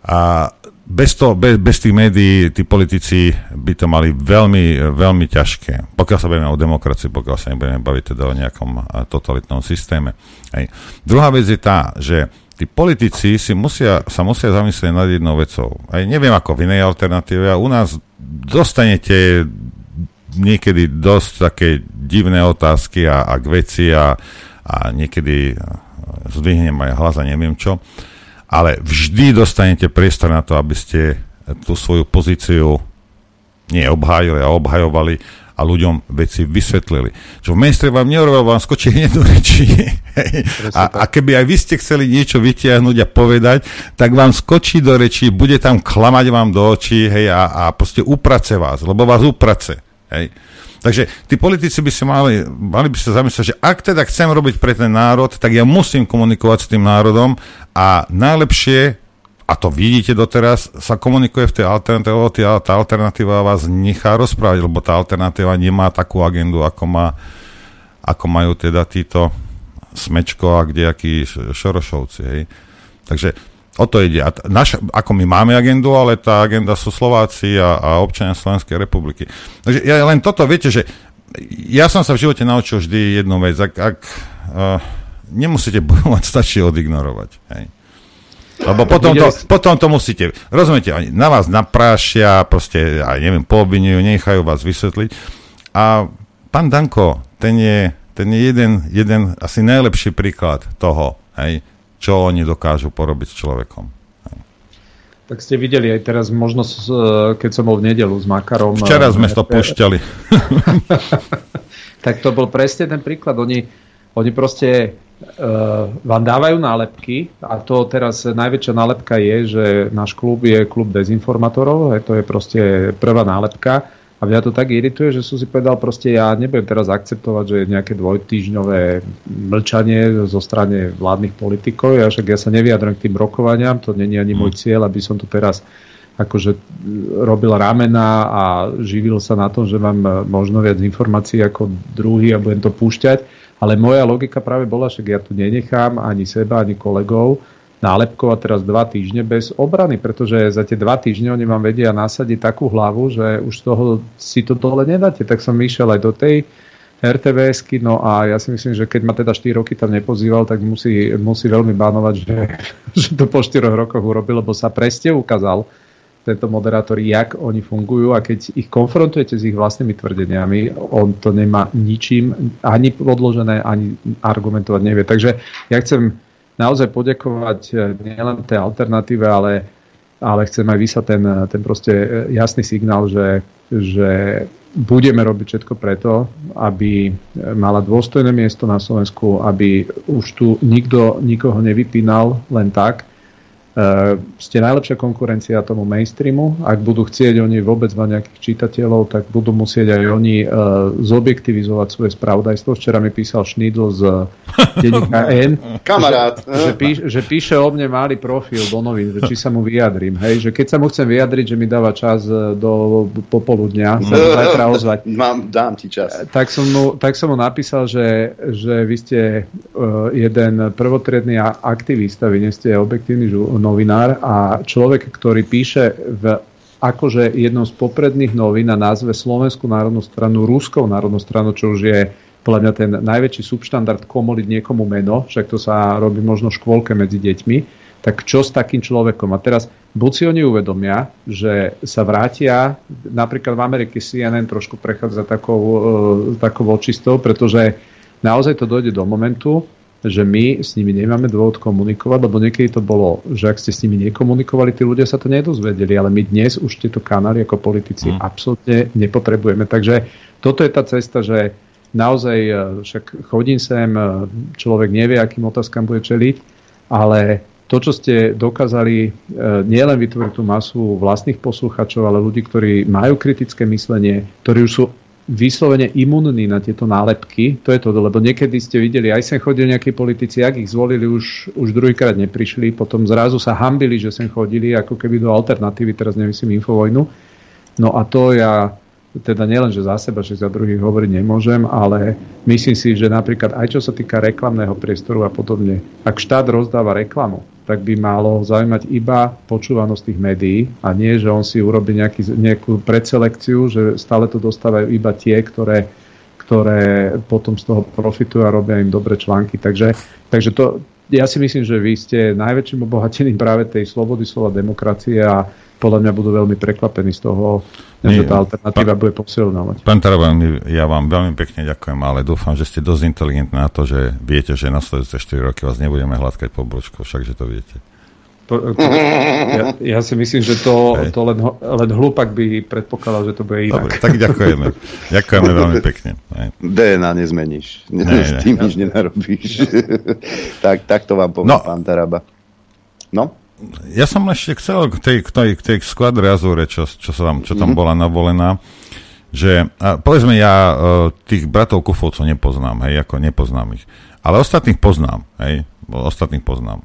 A bez, toho, bez, bez tých médií tí politici by to mali veľmi, veľmi ťažké. Pokiaľ sa budeme o demokracii, pokiaľ sa nebudeme baviť teda o nejakom totalitnom systéme. Hej. Druhá vec je tá, že tí politici si musia, sa musia zamyslieť nad jednou vecou. Aj neviem ako v inej alternatíve a u nás dostanete niekedy dosť také divné otázky a, a k veci a, a niekedy zdvihnem aj hlas a neviem čo. Ale vždy dostanete priestor na to, aby ste tú svoju pozíciu nie obhájili a obhajovali a ľuďom veci vysvetlili. Čo v mainstreame vám neurobilo, vám skočí hneď do rečí. A, a keby aj vy ste chceli niečo vytiahnuť a povedať, tak vám skočí do rečí, bude tam klamať vám do očí, hej, a, a proste uprace vás, lebo vás uprace. Hej. Takže tí politici by si mali, mali by sa zamyslieť, že ak teda chcem robiť pre ten národ, tak ja musím komunikovať s tým národom a najlepšie, a to vidíte doteraz, sa komunikuje v tej alternatíve, tá alternatíva vás nechá rozprávať, lebo tá alternatíva nemá takú agendu, ako, má, ako majú teda títo Smečko a kdejakí Šorošovci. Hej. Takže o to ide. A naša, ako my máme agendu, ale tá agenda sú Slováci a, a občania Slovenskej republiky. Takže ja len toto, viete, že ja som sa v živote naučil vždy jednu vec, ak, ak uh, nemusíte bojovať, stačí odignorovať. Hej. Lebo potom to, potom to musíte, rozumiete, na vás naprášia, proste, aj neviem, poobvinujú, nechajú vás vysvetliť. A pán Danko, ten je, ten je jeden, jeden asi najlepší príklad toho, hej, čo oni dokážu porobiť s človekom. Hej. Tak ste videli aj teraz možnosť, keď som bol v nedeľu s Makarom. Včera sme to púšťali. Tak to bol presne ten príklad. Oni, oni proste vám dávajú nálepky a to teraz najväčšia nálepka je, že náš klub je klub dezinformátorov, to je proste prvá nálepka A mňa to tak irituje, že som si povedal, proste ja nebudem teraz akceptovať, že je nejaké dvojtýždňové mlčanie zo strany vládnych politikov. Ja však ja sa nevyjadrujem k tým rokovaniam, to nie je ani môj cieľ, aby som to teraz akože robil ramena a živil sa na tom, že mám možno viac informácií ako druhý a budem to púšťať. Ale moja logika práve bola, však ja tu nenechám ani seba, ani kolegov nálepkovať teraz dva týždne bez obrany, pretože za tie dva týždne oni vám vedia nasadiť takú hlavu, že už z toho si to dole nedáte. Tak som išiel aj do tej er té vé esky, no a ja si myslím, že keď ma teda štyri roky tam nepozýval, tak musí, musí veľmi bánovať, že, že to po štyroch rokoch urobil, lebo sa presne ukázal tento moderátor, jak oni fungujú, a keď ich konfrontujete s ich vlastnými tvrdeniami, on to nemá ničím ani podložené, ani argumentovať nevie. Takže ja chcem naozaj poďakovať nielen tej alternatíve, ale, ale chcem aj vyslať ten, ten proste jasný signál, že, že budeme robiť všetko preto, aby mala dôstojné miesto na Slovensku, aby už tu nikto nikoho nevypínal len tak. Uh, ste najlepšia konkurencia tomu mainstreamu. Ak budú chcieť oni vôbec mať nejakých čitateľov, tak budú musieť aj oni uh, zobjektivizovať svoje spravodajstvo. Včera mi písal Šnídl z denníka N, kamarát, že, že, píš, že píše o mne malý profil do novín, že či sa mu vyjadrím. Hej, že keď sa mu chcem vyjadriť, že mi dáva čas do popoludňa, sa mu zajtra ozvať. Mám, dám ti čas. Tak som mu, tak som mu napísal, že, že vy ste uh, jeden prvotriedny aktivista, vy nie ste objektívny žurnalista, novinár a človek, ktorý píše v akože jednom z popredných novín na názve Slovenskú národnú stranu, Ruskou národnú stranu, čo už je podľa mňa ten najväčší subštandard komoliť niekomu meno, však to sa robí možno škôlke medzi deťmi, tak čo s takým človekom? A teraz buď si oni uvedomia, že sa vrátia, napríklad v Amerike C N N trošku prechádza takou, takou očistou, pretože naozaj to dojde do momentu, že my s nimi nemáme dôvod komunikovať, lebo niekedy to bolo, že ak ste s nimi nekomunikovali, tí ľudia sa to nedozvedeli, ale my dnes už tieto kanály ako politici mm. absolútne nepotrebujeme. Takže toto je tá cesta, že naozaj však chodím sem, človek nevie, akým otázkam bude čeliť, ale to, čo ste dokázali nielen vytvoriť tú masu vlastných posluchačov, ale ľudí, ktorí majú kritické myslenie, ktorí už sú vyslovene imunní na tieto nálepky, to je to, lebo niekedy ste videli, aj sem chodili nejakí politici, ak ich zvolili, už, už druhýkrát neprišli, potom zrazu sa hambili, že sem chodili, ako keby do alternatívy, teraz nemyslím Infovojnu. No a to ja teda nielen, že za seba, že za druhých hovoriť nemôžem, ale myslím si, že napríklad aj čo sa týka reklamného priestoru a podobne, ak štát rozdáva reklamu, tak by malo zaujímať iba počúvanosť tých médií a nie, že on si urobí nejaký, nejakú predselekciu, že stále to dostávajú iba tie, ktoré, ktoré potom z toho profitujú a robia im dobré články. Takže, takže to, ja si myslím, že vy ste najväčším obohatením práve tej slobody slova demokracie a podľa mňa budú veľmi prekvapení z toho, že tá alternatíva pán, bude posilňovať. Pán Taraban, ja vám veľmi pekne ďakujem, ale dúfam, že ste dosť inteligentní na to, že viete, že nasledujúce štyri roky vás nebudeme hladkať po brúšku, všakže to viete. To, to, ja, ja si myslím, že to, to len, len hlúpak by predpokladal, že to bude inak. Dobre, tak ďakujeme. Ďakujeme veľmi pekne. Hej. dé en á nezmeníš. Ne, ne, S tým ne. nič nenarobíš. tak, tak to vám poviem, no. Pán Taraba. No? Ja som ešte chcel k tej, k tej, k tej skladre Azure, čo, čo, sa tam, čo tam mm-hmm. bola navolená, že a povedzme, ja tých bratov Kufovcov nepoznám, hej, ako nepoznám ich. Ale ostatných poznám, hej, ostatných poznám.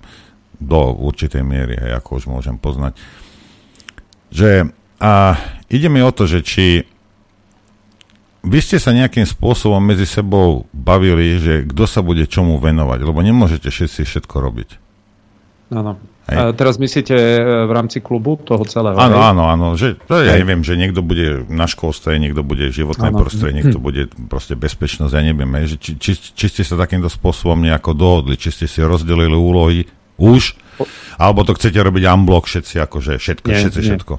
Do určitej miery, hej, ako už môžem poznať. Že, a ide mi o to, že či vy ste sa nejakým spôsobom medzi sebou bavili, že kto sa bude čomu venovať, lebo nemôžete všetci všetko robiť. Áno. Hej. Teraz myslíte v rámci klubu toho celého? Áno, hej? áno, áno. Že, ja neviem, že niekto bude na školstve, niekto bude životné áno. prostredie, niekto bude proste bezpečnosť, ja neviem. Hej, či, či, či ste sa takýmto spôsobom nejako dohodli, či ste si rozdelili úlohy už, alebo to chcete robiť unblock všetci, akože všetko, nie, všetci, nie. všetko.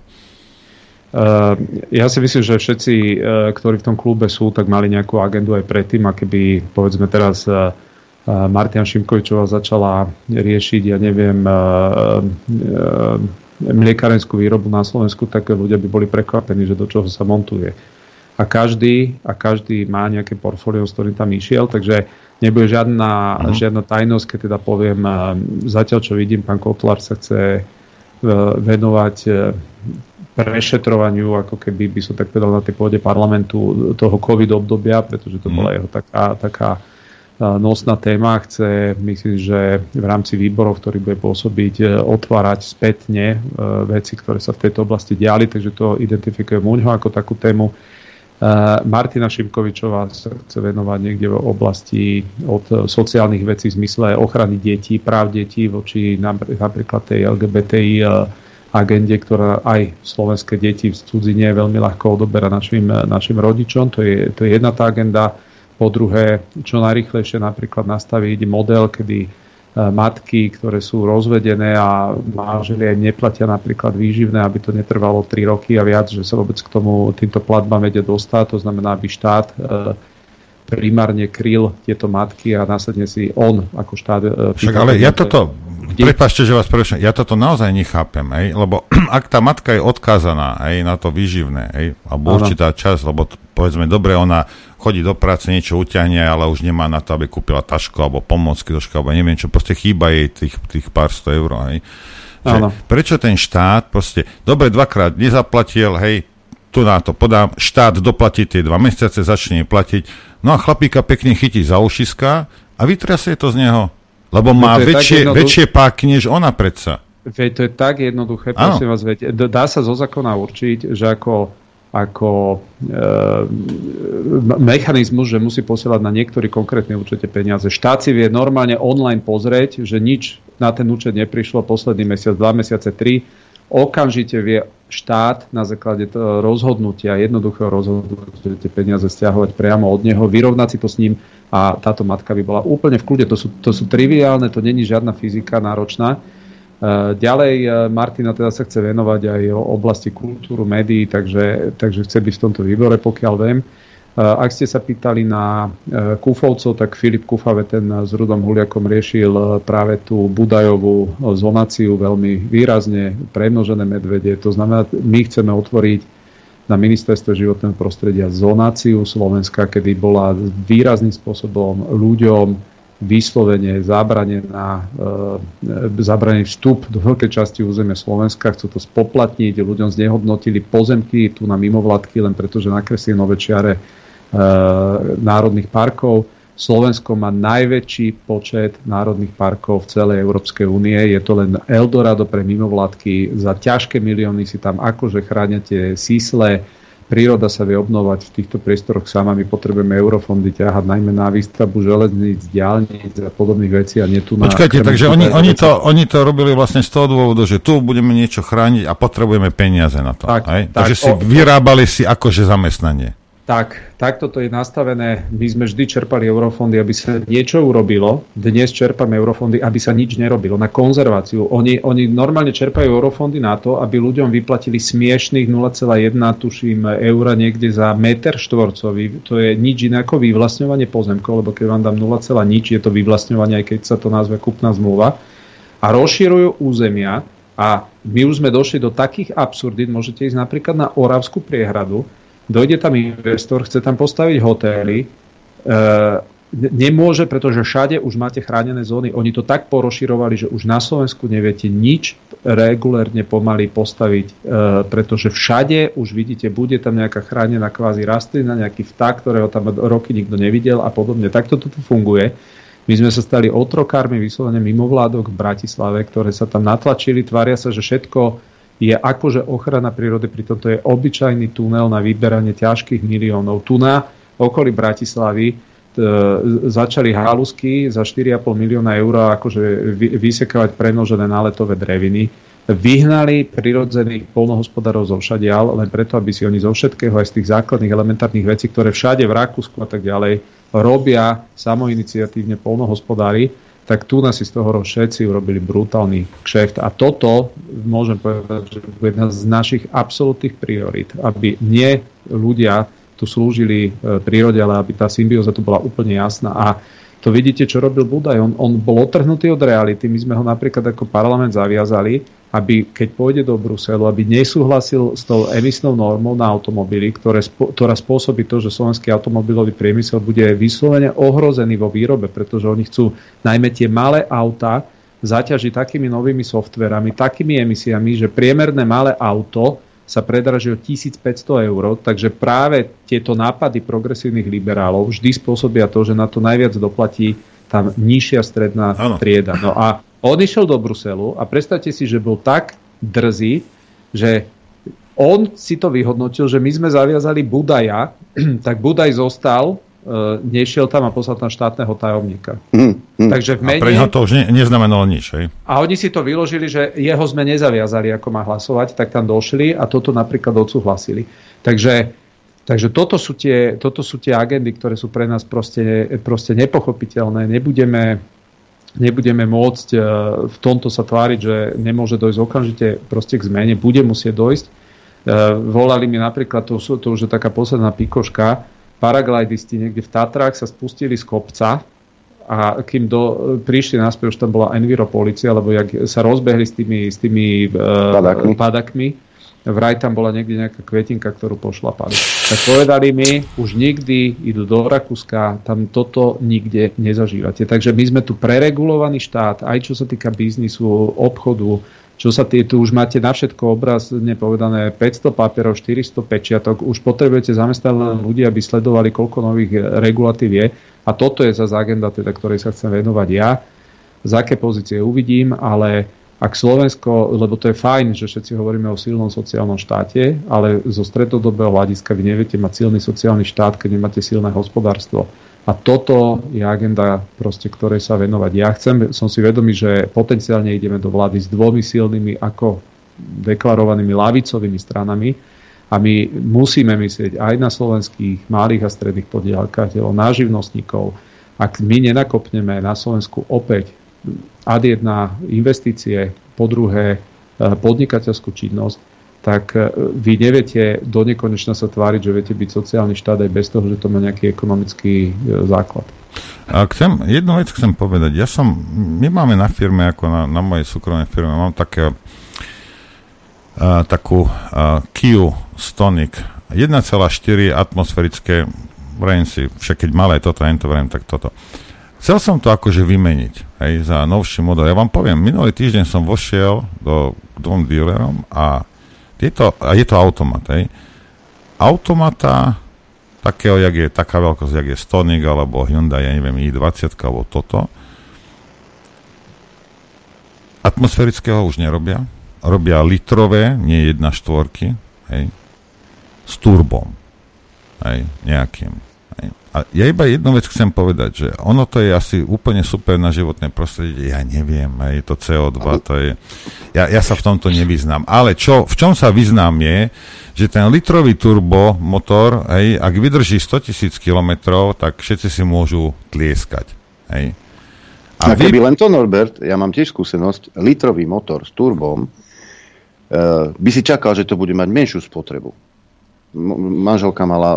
Uh, ja si myslím, že všetci, uh, ktorí v tom klube sú, tak mali nejakú agendu aj predtým, a keby, povedzme teraz, uh, Martina Šimkovičová začala riešiť, ja neviem, uh, uh, mliekarenskú výrobu na Slovensku, tak ľudia by boli prekvapení, že do čoho sa montuje. A každý, a každý má nejaké portfólio, s ktorým tam išiel, takže nebude žiadna, uh-huh. žiadna tajnosť, keď teda poviem, zatiaľ čo vidím, pán Kotlár sa chce venovať prešetrovaniu, ako keby by som tak povedal na tej pôde parlamentu toho COVID obdobia, pretože to bola jeho taká, taká nosná téma. Chce, myslím, že v rámci výborov, ktorý bude pôsobiť, otvárať spätne veci, ktoré sa v tejto oblasti diali, takže to identifikujem u ňoho ako takú tému. Martina Šimkovičová sa chce venovať niekde v oblasti od sociálnych vecí v zmysle ochrany detí, práv detí voči napríklad tej el gé bé té í agende, ktorá aj slovenské deti v cudzine veľmi ľahko odoberá našim, našim rodičom. To je, to je jedna tá agenda. Po druhé, čo najrýchlejšie napríklad nastaviť model, kedy matky, ktoré sú rozvedené a manželia neplatia napríklad výživné, aby to netrvalo tri roky a viac, že sa vôbec k tomu týmto platbám vedia dostať. To znamená, aby štát primárne kryl tieto matky a následne si on ako štát... Však, ale ja toto... Prepáčte, že vás preruším. Ja toto naozaj nechápem, ej, lebo ak tá matka je odkázaná ej, na to výživné, ej, alebo určitá časť, lebo povedzme, dobre, ona chodí do práce, niečo utiahne, ale už nemá na to, aby kúpila tašku, alebo pomôcky do školy, neviem čo, proste chýba jej tých, tých pár sto eur, hej. Prečo ten štát proste, dobre, dvakrát nezaplatil, hej, tu na to podám, štát doplatí tie dva mesiace, začne platiť, no a chlapíka pekne chytí za ušiska a vytrasie to z neho. Lebo má no väčšie, jednoduch... väčšie páky, než ona predsa. Veď to je tak jednoduché, prosím vás, veď, dá sa zo zákona určiť, že ako, ako e, mechanizmus, že musí posielať na niektorý konkrétny účet peniaze. Štát si vie normálne online pozrieť, že nič na ten účet neprišlo posledný mesiac, dva mesiace, tri. Okamžite vie štát na základe rozhodnutia, jednoduchého rozhodnutia tie peniaze stiahovať priamo od neho, vyrovnať si to s ním a táto matka by bola úplne v kľude. To sú, to sú triviálne, to není žiadna fyzika náročná. Ďalej Martina teda sa chce venovať aj o oblasti kultúru, médií, takže, takže chce byť v tomto výbore, pokiaľ viem. Ak ste sa pýtali na Kufovcov, tak Filip Kufave ten s Rudom Huliakom riešil práve tú Budajovú zonáciu veľmi výrazne, premnožené medvede. To znamená, my chceme otvoriť na ministerstve životného prostredia zonáciu Slovenska, kedy bola výrazným spôsobom ľuďom vyslovene zabranená, zabranený vstup do veľkej časti územia Slovenska. Chcú to spoplatniť, ľuďom znehodnotili pozemky tu na mimovládky, len pretože nakreslili nové čiare národných parkov. Slovensko má najväčší počet národných parkov v celej Európskej únie. Je to len Eldorado pre mimovládky. Za ťažké milióny si tam akože chránia tie sísle. Príroda sa vie obnovať v týchto priestoroch sama. My potrebujeme eurofondy ťahať najmä na výstavbu železníc, diaľnic a podobných vecí a nie tu na... Počkajte, takže oni, oni, to, oni to robili vlastne z toho dôvodu, že tu budeme niečo chrániť a potrebujeme peniaze na to. Tak, tak, takže si o, vyrábali si akože zamestnanie. Tak, takto to je nastavené. My sme vždy čerpali eurofondy, aby sa niečo urobilo. Dnes čerpame eurofondy, aby sa nič nerobilo. Na konzerváciu. Oni, oni normálne čerpajú eurofondy na to, aby ľuďom vyplatili smiešných nula celá jedna, tuším, eura niekde za meter štvorcový. To je nič iné ako vyvlastňovanie pozemkov, lebo keď vám dám nula celá nič, je to vyvlastňovanie, aj keď sa to nazve kúpna zmluva. A rozširujú územia a my už sme došli do takých absurdít, môžete ísť napríklad na Oravskú priehradu. Dojde tam investor, chce tam postaviť hotély, e, nemôže, pretože všade už máte chránené zóny. Oni to tak porozširovali, že už na Slovensku neviete nič regulérne pomaly postaviť, e, pretože všade už vidíte, bude tam nejaká chránená kvázi rastlina, nejaký vták, ktorého tam roky nikto nevidel a podobne. Takto to tu funguje. My sme sa stali otrokármi vyslovene mimovládok v Bratislave, ktoré sa tam natlačili, tvária sa, že všetko je akože ochrana prírody, pritom to je obyčajný tunel na vyberanie ťažkých miliónov. Tu na okolí Bratislavy e, začali halusky za štyri a pol milióna eur akože vysekávať premnožené náletové dreviny. Vyhnali prirodzených poľnohospodárov zo všadiaľ, len preto, aby si oni zo všetkého, aj z tých základných elementárnych vecí, ktoré všade v Rakúsku a tak ďalej robia samoiniciatívne poľnohospodári, tak tu nás si z toho všetci urobili brutálny kšeft. A toto, môžem povedať, že je jedna z našich absolútnych priorít, aby nie ľudia tu slúžili prírode, ale aby tá symbióza tu bola úplne jasná. A to vidíte, čo robil Budaj. On, on bol otrhnutý od reality. My sme ho napríklad ako parlament zaviazali, aby keď pôjde do Bruselu, aby nesúhlasil s tou emisnou normou na automobily, ktoré, ktorá spôsobí to, že slovenský automobilový priemysel bude vyslovene ohrozený vo výrobe, pretože oni chcú najmä tie malé autá zaťažiť takými novými softverami, takými emisiami, že priemerné malé auto sa predražil tisícpäťsto eur, takže práve tieto nápady progresívnych liberálov vždy spôsobia to, že na to najviac doplatí tá nižšia stredná ano. trieda. No a on išiel do Bruselu a predstavte si, že bol tak drzý, že on si to vyhodnotil, že my sme zaviazali Budaja, tak Budaj zostal, nešiel tam a poslal tam štátneho tajomníka. Mm, mm. Takže v mene... A pre neho to už ne, neznamenalo nič. Hej? A oni si to vyložili, že jeho sme nezaviazali, ako má hlasovať, tak tam došli a toto napríklad odsúhlasili. Takže, takže toto, sú tie, toto sú tie agendy, ktoré sú pre nás proste, proste nepochopiteľné. Nebudeme, nebudeme môcť v tomto sa tváriť, že nemôže dojsť okamžite proste k zmene. Bude musieť dojsť. Volali mi napríklad, to, to už je taká posledná pikoška, paraglidisti niekde v Tatrách sa spustili z kopca a kým do, prišli naspäť, už tam bola enviropolícia, lebo jak sa rozbehli s tými, s tými padakmi. padakmi, vraj tam bola niekde nejaká kvetinka, ktorú pošlapali. Tak povedali mi, už nikdy idú do Rakúska, tam toto nikde nezažívate. Takže my sme tu preregulovaný štát, aj čo sa týka biznisu, obchodu, čo sa tie, tu už máte na všetko obraz nepovedané, päťsto papierov, štyristo pečiatok, už potrebujete zamestnaných ľudí, aby sledovali, koľko nových regulatív je. A toto je zase agenda, teda, ktorej sa chcem venovať ja. Z aké pozície uvidím, ale ak Slovensko, lebo to je fajn, že všetci hovoríme o silnom sociálnom štáte, ale zo strednodobého hľadiska vy neviete mať silný sociálny štát, keď nemáte silné hospodárstvo. A toto je agenda, proste, ktorej sa venovať. Ja chcem, som si vedomý, že potenciálne ideme do vlády s dvomi silnými, ako deklarovanými ľavicovými stranami. A my musíme myslieť aj na slovenských malých a stredných podnikateľov, na živnostníkov. Ak my nenakopneme na Slovensku opäť ad jedna investície, po druhé podnikateľskú činnosť, tak vy neviete do nekonečna sa tváriť, že viete byť sociálny štát aj bez toho, že to má nejaký ekonomický základ. A chcem, jednu vec chcem povedať. Ja som, my máme na firme, ako na, na mojej súkromnej firme, mám také, a, takú a, Kia Stonic, jeden celá štyri atmosférické, vrejím si, však keď malé toto, to vrejím, tak toto. Chcel som to akože vymeniť, hej, za novší model. Ja vám poviem, minulý týždeň som vošiel do, k dvom dealerom a Je to, je to automat, hej. Automata takého, jak je, taká veľkosť, jak je Stonic, alebo Hyundai, ja neviem, i dvadsať, alebo toto. Atmosférického už nerobia. Robia litrové, nie jedna štvorky, hej. S turbom, hej, nejakým. Hej. A ja iba jednu vec chcem povedať, že ono to je asi úplne super na životné prostredie, ja neviem, hej, to cé ó dva, to je... Ja, ja sa v tomto nevyznám. Ale čo, v čom sa vyznám je, že ten litrový turbo motor, hej, ak vydrží stotisíc kilometrov, tak všetci si môžu tlieskať. Hej. A, a keby vy... len to, Norbert, ja mám tiež skúsenosť, litrový motor s turbom uh, by si čakal, že to bude mať menšiu spotrebu. Manželka mala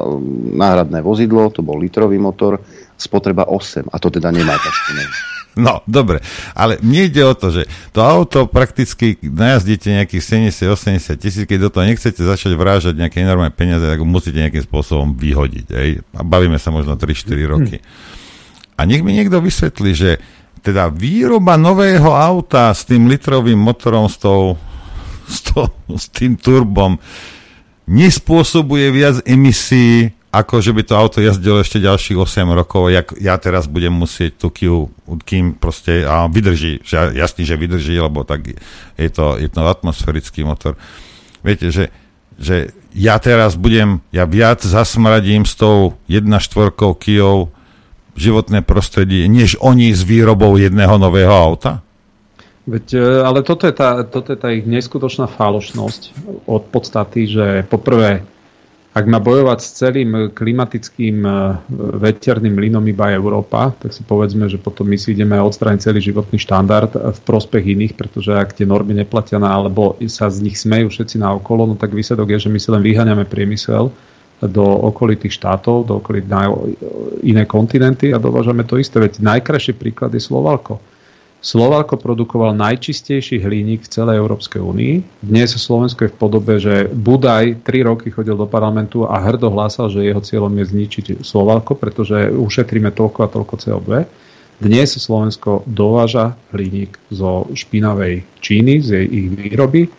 náhradné vozidlo, to bol litrový motor, spotreba osem, a to teda nemá tačku. No, dobre, ale mne ide o to, že to auto prakticky najazdíte nejakých sedemdesiat až osemdesiat tisíc, keď do toho nechcete začať vrážať nejaké enormné peniaze, tak ho musíte nejakým spôsobom vyhodiť. Hej? A bavíme sa možno tri štyri roky. A nech mi niekto vysvetlí, že teda výroba nového auta s tým litrovým motorom, s, tou, s, to, s tým turbom, nespôsobuje viac emisí, ako že by to auto jazdilo ešte ďalších osem rokov, jak ja teraz budem musieť tú Kiu, kým proste, a vydrží, že jasný, že vydrží, lebo tak je to, je to atmosférický motor. Viete, že, že ja teraz budem, ja viac zasmradím s tou jedna celá štyri Kijou životné prostredie, než oni s výrobou jedného nového auta? Veď, ale toto je, tá, toto je tá ich neskutočná falošnosť od podstaty, že poprvé, ak má bojovať s celým klimatickým veterným mlynom iba Európa, tak si povedzme, že potom my si ideme odstrániť celý životný štandard v prospech iných, pretože ak tie normy neplatia na, alebo sa z nich smejú všetci naokolo, no tak výsledok je, že my si len vyháňame priemysel do okolitých štátov, do okolitých na iné kontinenty a dovážame to isté. Veď najkrajší príklad je Slovalko. Slovalko produkoval najčistejší hliník v celej Európskej únii. Dnes Slovensko je v podobe, že Budaj tri roky chodil do parlamentu a hrdo hlásal, že jeho cieľom je zničiť Slovalko, pretože ušetríme toľko a toľko cé ó dve. Dnes Slovensko dováža hliník zo špinavej Číny, z jej ich výroby.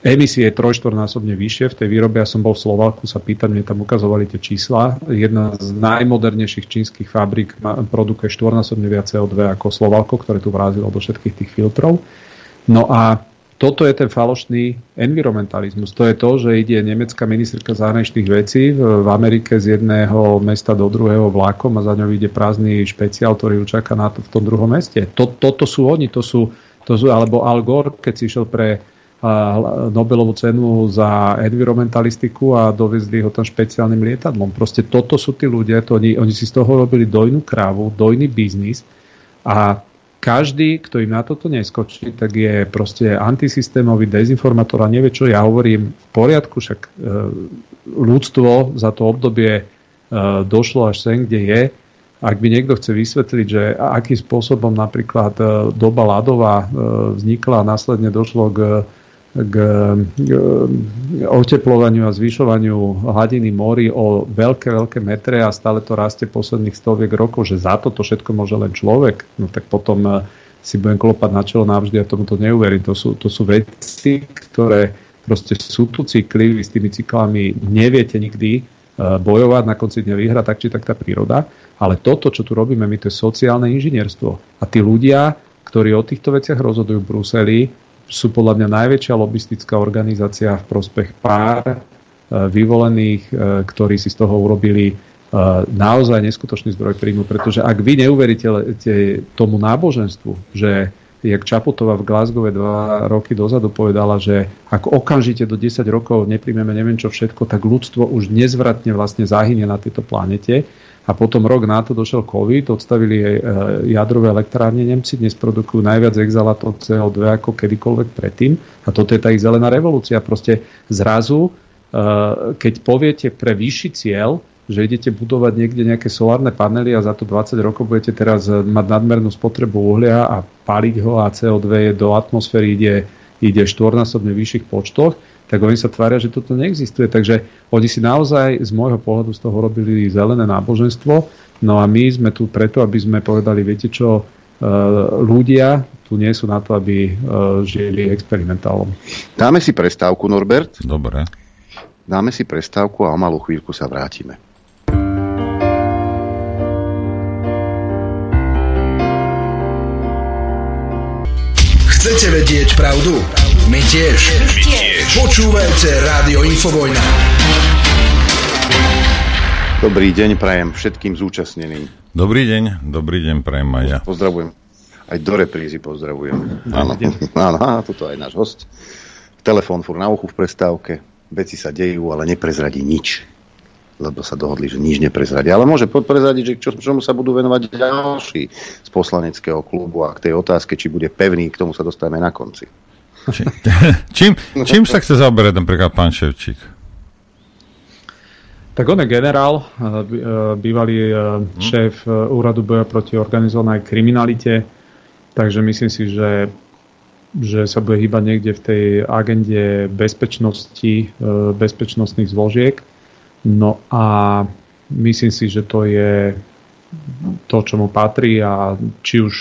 emisie je trojštvornásobne vyššie v tej výrobe. Ja som bol v Slováku sa pýtať, mne tam ukazovali tie čísla. Jedna z najmodernejších čínskych fabrík produkuje štvornásobne viac cé o dva ako Slováko, ktoré tu vrázilo do všetkých tých filtrov. No a toto je ten falošný environmentalizmus. To je to, že ide nemecká ministerka zahraničných vecí v Amerike z jedného mesta do druhého vlákom a za ňou ide prázdny špeciál, ktorý ju čaká na to v tom druhom meste. Toto sú oni, to sú, to sú alebo Al Gore, keď si išiel pre Nobelovú cenu za environmentalistiku a dovezli ho tam špeciálnym lietadlom. Proste toto sú tí ľudia, to oni, oni si z toho robili dojnú krávu, dojný biznis a každý, kto im na toto neskočí, tak je proste antisystémový dezinformátor a nevie, čo ja hovorím v poriadku, však e, ľudstvo za to obdobie e, došlo až sem, kde je. Ak by niekto chce vysvetliť, že akým spôsobom napríklad e, doba ľadová e, vznikla a následne došlo k k oteplovaniu a zvyšovaniu hladiny morí o veľké, veľké metre a stále to rastie posledných stoviek rokov, že za toto všetko môže len človek, no tak potom si budem klopať na čelo navždy a tomu to neuverím. To sú, to sú veci, ktoré proste sú tu cykly, vy s tými cyklami neviete nikdy bojovať, na konci dňa vyhra tak či tak tá príroda, ale toto, čo tu robíme, my to je sociálne inžinierstvo a tí ľudia, ktorí o týchto veciach rozhodujú v Bruseli, sú podľa mňa najväčšia lobistická organizácia v prospech pár vyvolených, ktorí si z toho urobili naozaj neskutočný zdroj príjmu. Pretože ak vy neuveríte tomu náboženstvu, že jak Čaputová v Glasgowe dva roky dozadu povedala, že ak okamžite do desať rokov nepríjmeme neviem čo všetko, tak ľudstvo už nezvratne vlastne zahynie na tejto planete. A potom rok na to došiel COVID, odstavili jadrové elektrárne, Nemci dnes produkujú najviac exhalátov cé o dva ako kedykoľvek predtým. A toto je tá ich zelená revolúcia. Proste zrazu, keď poviete pre vyšší cieľ, že idete budovať niekde nejaké solárne panely a za to dvadsať rokov budete teraz mať nadmernú spotrebu uhlia a paliť ho a cé o dva je do atmosféry, ide, ide štvornásobne vyšších počtoch, tak oni sa tvária, že toto neexistuje. Takže oni si naozaj z môjho pohľadu z toho robili zelené náboženstvo. No a my sme tu preto, aby sme povedali, viete čo, ľudia tu nie sú na to, aby žili experimentálom. Dáme si prestávku, Norbert. Dobre. Dáme si prestávku a o malú chvíľku sa vrátime. Chcete vedieť pravdu? My tiež. My tiež. Počúvajte Rádio Infovojna. Dobrý deň prajem všetkým zúčastneným. Dobrý deň, dobrý deň prajem aj ja. Pozdravujem. Aj do reprízy pozdravujem. Áno, áno, toto je náš host. Telefón furt na uchu v prestávke. Veci sa dejú, ale neprezradí nič. Lebo sa dohodli, že nič neprezradia. Ale môže prezradiť, že čo, čomu sa budú venovať ďalší z poslaneckého klubu a k tej otázke, či bude pevný, k tomu sa dostaneme na konci. Či, čím, čím sa chce zaoberať napríklad pán Ševčík? Tak on je generál, bývalý šéf úradu boja proti organizovanej kriminalite, takže myslím si, že, že sa bude hýbať niekde v tej agende bezpečnosti, bezpečnostných zložiek. No a myslím si, že to je to, čo mu patrí a či už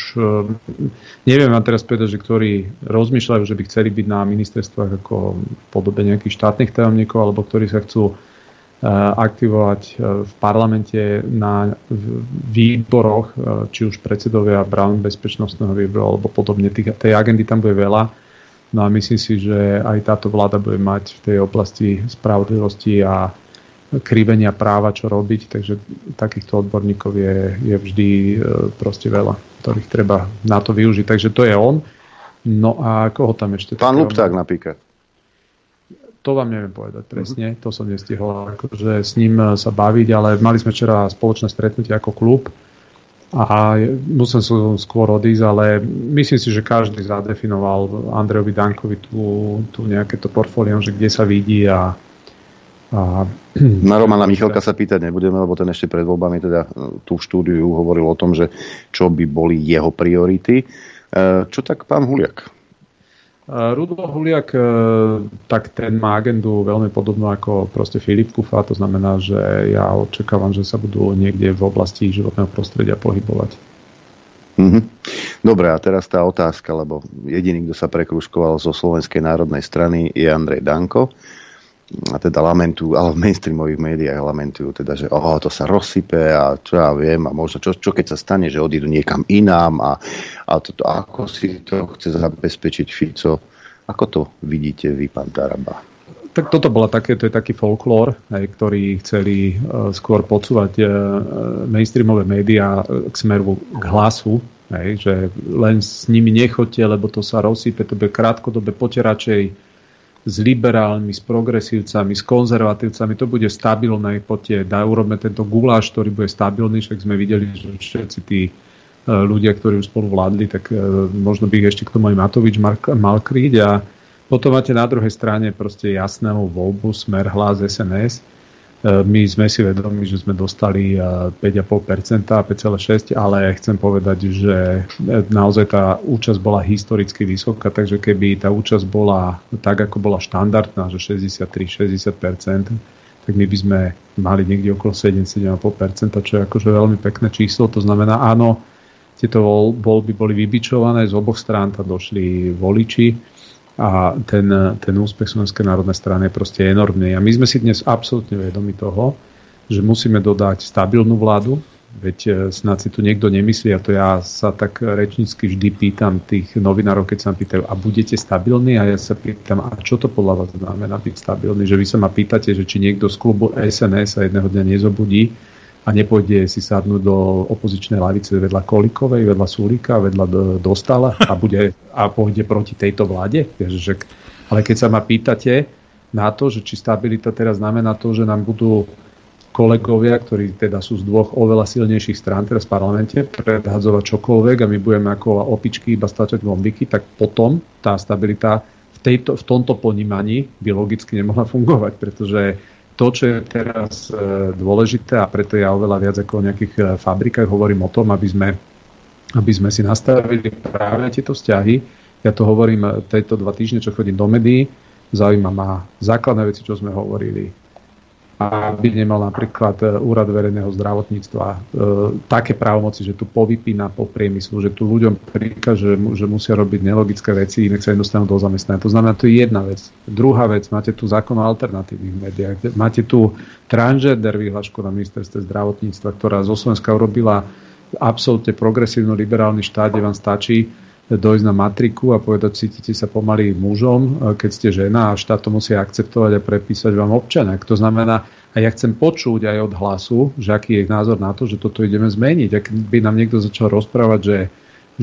neviem vám teraz povedať, že ktorí rozmýšľajú, že by chceli byť na ministerstvách ako v podobe nejakých štátnych tajomníkov alebo ktorí sa chcú aktivovať v parlamente na výboroch, či už predsedovia Brown bezpečnostného výboru alebo podobne. Tej agendy tam bude veľa. No a myslím si, že aj táto vláda bude mať v tej oblasti spravodlivosti a krivenia práva, čo robiť, takže takýchto odborníkov je, je vždy proste veľa, ktorých treba na to využiť, takže to je on. No a koho tam ešte? Pán Lupták napríklad. To vám neviem povedať presne, mm-hmm. To som nestihol akože s ním sa baviť, ale mali sme včera spoločné stretnutie ako klub a musel som skôr odísť, ale myslím si, že každý zadefinoval Andrejovi Dankovi tu, tu nejaké to portfólium, že kde sa vidí a A... Na Romana Michalka sa pýtať nebudeme, lebo ten ešte pred voľbami teda tú štúdiu hovoril o tom, že čo by boli jeho priority. Čo tak pán Huliak? Rudo Huliak, tak ten má agendu veľmi podobnú ako proste Filip Kufa, to znamená, že ja očakávam, že sa budú niekde v oblasti životného prostredia pohybovať. Mm-hmm. Dobre, a teraz tá otázka, lebo jediný, kto sa prekružkoval zo Slovenskej národnej strany, je Andrej Danko. A teda lamentujú, ale v mainstreamových médiách lamentujú, teda, že oh, to sa rozsype a čo ja viem, a možno čo, čo keď sa stane, že odídu niekam inám a, a to, to, ako si to chce zabezpečiť Fico. Ako to vidíte vy, pán Taraba? Tak toto bola také, to je taký folklór, ktorý chceli skôr podsúvať mainstreamové médiá k smeru k Hlasu, že len s nimi nechoďte, lebo to sa rozsype, to bude krátkodobé, poďte radšej s liberálmi, s progresívcami, s konzervatívcami, to bude stabilné, poďte, daj, urobme tento guláš, ktorý bude stabilný, však sme videli, že všetci tí ľudia, ktorí už spolu vládli, tak možno by ich ešte k tomu aj Matovič mal kryť. A potom máte na druhej strane proste jasnú voľbu, Smer, Hlas, es en es. My sme si vedomi, že sme dostali päť celá päť percenta, päť celá šesť percenta, ale chcem povedať, že naozaj tá účasť bola historicky vysoká, takže keby tá účasť bola tak, ako bola štandardná, že šesťdesiattri až šesťdesiat percent, tak my by sme mali niekde okolo sedem až sedem celá päť percenta, čo je akože veľmi pekné číslo. To znamená, áno, tieto voľby boli vybičované, z oboch strán tam došli voliči. A ten, ten úspech Slovenskej národnej strany je proste enormný. A my sme si dnes absolútne vedomi toho, že musíme dodať stabilnú vládu, veď snad si tu niekto nemyslí, a to ja sa tak rečnícky vždy pýtam tých novinárov, keď sa ma pýtajú, a budete stabilní? A ja sa pýtam, a čo to podľa vás znamená byť stabilný? Že vy sa ma pýtate, že či niekto z klubu es en es sa jedného dňa nezobudí a nepôjde si sadnúť do opozičnej lavice vedľa Kolikovej, vedľa Sulíka, vedľa Dostala a, bude, a pôjde proti tejto vláde. Ale keď sa ma pýtate na to, že či stabilita teraz znamená to, že nám budú kolegovia, ktorí teda sú z dvoch oveľa silnejších strán teraz v parlamente, predhadzovať čokoľvek a my budeme ako opičky iba stačať gombiky, tak potom tá stabilita v, tejto, v tomto ponímaní by logicky nemohla fungovať, pretože to, čo je teraz dôležité, a preto ja oveľa viac ako o nejakých fabrikách hovorím o tom, aby sme, aby sme si nastavili práve tieto vzťahy. Ja to hovorím tieto dva týždne, čo chodím do médií. Zaujíma ma základné veci, čo sme hovorili. Aby nemal napríklad Úrad verejného zdravotníctva také právomoci, že tu povypína po priemyslu, že tu ľuďom prikáže, že musia robiť nelogické veci, inak sa nedostanú do zamestnania. To znamená, to je jedna vec. Druhá vec, máte tu zákon o alternatívnych médiách, máte tu transgender vyhlášku na ministerstve zdravotníctva, ktorá zo Slovenska urobila absolútne progresívno-liberálny štát, kde vám stačí dojsť na matriku a povedať, cítite sa pomaly mužom, keď ste žena, a štát to musí akceptovať a prepísať vám občanek. To znamená, a ja chcem počuť aj od Hlasu, že aký je názor na to, že toto ideme zmeniť. Ak by nám niekto začal rozprávať, že,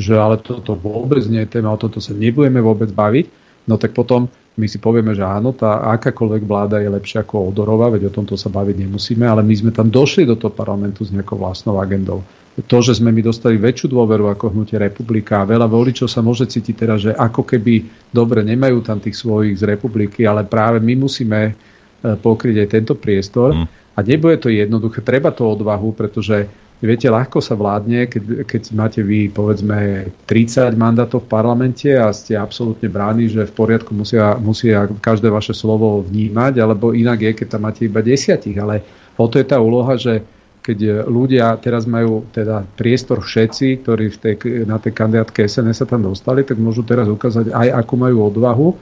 že ale toto vôbec nie je téma, o toto sa nebudeme vôbec baviť, no tak potom my si povieme, že áno, tá akákoľvek vláda je lepšia ako Odorová, veď o tomto sa baviť nemusíme, ale my sme tam došli do toho parlamentu s nejakou vlastnou agendou. To, že sme my dostali väčšiu dôveru ako hnutie Republika, a veľa voličov sa môže cítiť teraz, že ako keby dobre nemajú tam tých svojich z Republiky, ale práve my musíme pokryť aj tento priestor. Mm. A nebude to jednoduché, treba to odvahu, pretože viete, ľahko sa vládne, keď, keď máte vy povedzme tridsať mandátov v parlamente a ste absolútne bráni, že v poriadku musia, musia každé vaše slovo vnímať, alebo inak je, keď tam máte iba desiatich. Ale o to je tá úloha, že keď ľudia teraz majú teda priestor všetci, ktorí v tej, na tej kandidátke es en es sa tam dostali, tak môžu teraz ukázať aj, akú majú odvahu. E,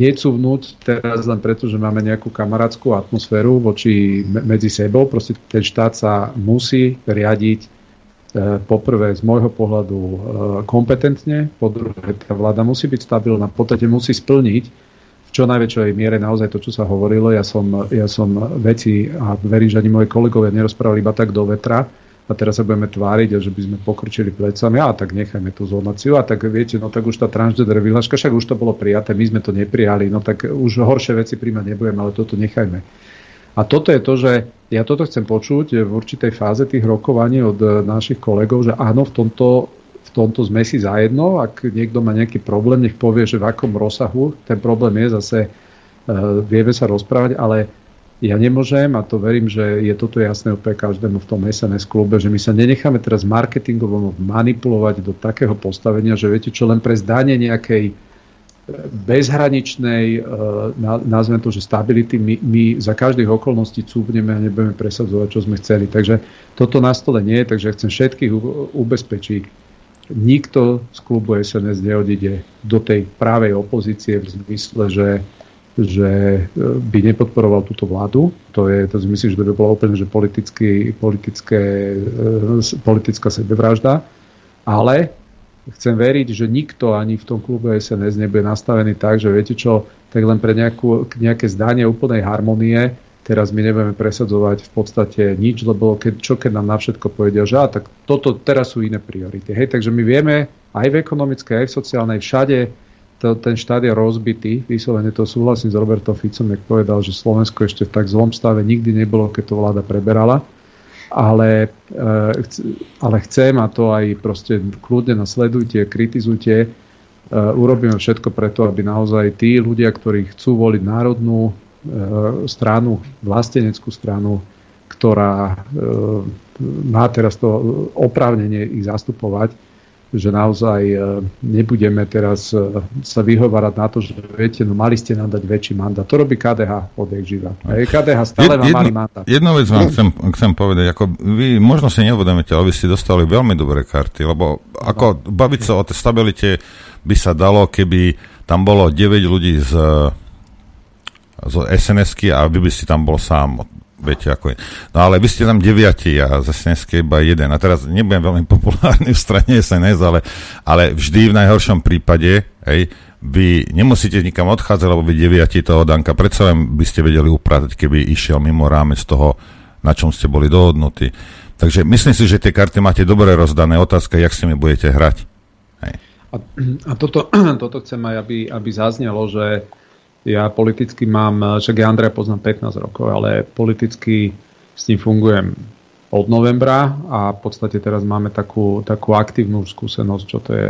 necúvnuť teraz len preto, že máme nejakú kamarátskú atmosféru voči medzi sebou. Proste ten štát sa musí riadiť e, poprvé z môjho pohľadu e, kompetentne, po druhé tá vláda musí byť stabilná, po tretie musí splniť čo najväčšej miere naozaj to, čo sa hovorilo. Ja som, ja som veci, a verím, že ani moji kolegovia nerozprávali iba tak do vetra, a teraz sa budeme tváriť, že by sme pokrčili plecami, a tak nechajme tú zonáciu, a tak viete, no tak už tá transgender vyhláška, však už to bolo prijaté, my sme to neprijali, no tak už horšie veci príjmať nebudeme, ale toto nechajme. A toto je to, že ja toto chcem počuť v určitej fáze tých rokovaní od našich kolegov, že áno, v tomto v tomto sme si zajedno, ak niekto má nejaký problém, nech povie, že v akom rozsahu ten problém je, zase e, vieme sa rozprávať, ale ja nemôžem, a to verím, že je toto jasné úplne každému v tom es en es klube, že my sa nenecháme teraz marketingovo manipulovať do takého postavenia, že viete čo, len pre zdanie nejakej bezhraničnej, nazveme to, že stability, my, my za každých okolností cúbneme a nebudeme presadzovať, čo sme chceli. Takže toto na stole nie je, takže chcem všetkých ubezpečiť. Nikto z klubu es en es neodíde do tej právej opozície v zmysle, že, že by nepodporoval túto vládu. To je, to si myslím, že to by bola úplne že politický, politické, politická sebevražda. Ale chcem veriť, že nikto ani v tom klube es en es nebude nastavený tak, že viete čo, tak len pre nejakú, nejaké zdanie úplnej harmonie teraz my nebudeme presadzovať v podstate nič, lebo keď, čo keď nám na všetko povedia, že á, tak toto teraz sú iné priority. Hej, takže my vieme aj v ekonomickej, aj v sociálnej, všade to, ten štát je rozbitý. Vyslovene to súhlasím s Robertom Ficom, jak povedal, že Slovensko ešte v tak zlom stave nikdy nebolo, keď to vláda preberala. Ale, ale chcem, a to aj proste kľudne nasledujte, kritizujte, urobíme všetko preto, aby naozaj tí ľudia, ktorí chcú voliť národnú stranu, vlasteneckú stranu, ktorá má teraz to oprávnenie ich zastupovať, že naozaj nebudeme teraz sa vyhovárať na to, že viete, no mali ste nám dať väčší mandát. To robí ká dé há od ich živa. ká dé há stále vám mali mandát. Jednu vec vám chcem, chcem povedať, ako vy možno si neuvedomíte, ale vy ste dostali veľmi dobré karty, lebo ako baviť sa o tej stabilite by sa dalo, keby tam bolo deväť ľudí z zo es en esky a vy by si tam bol sám, viete, ako je. No ale vy ste tam deviati a z es en esky iba jeden. A teraz nebudem veľmi populárny v strane es en es, ale, ale vždy v najhoršom prípade, hej, vy nemusíte nikam odchádzať, lebo vy deviati toho Danka predsa len by ste vedeli upratať, keby išiel mimo rámec toho, na čom ste boli dohodnutí. Takže myslím si, že tie karty máte dobre rozdané. Otázka, jak s nimi budete hrať. Hej. A, a toto, toto chcem aj, aby, aby zaznelo, že ja politicky mám, však ja Andreja poznám pätnásť rokov, ale politicky s ním fungujem od novembra a v podstate teraz máme takú, takú aktívnu skúsenosť, čo to je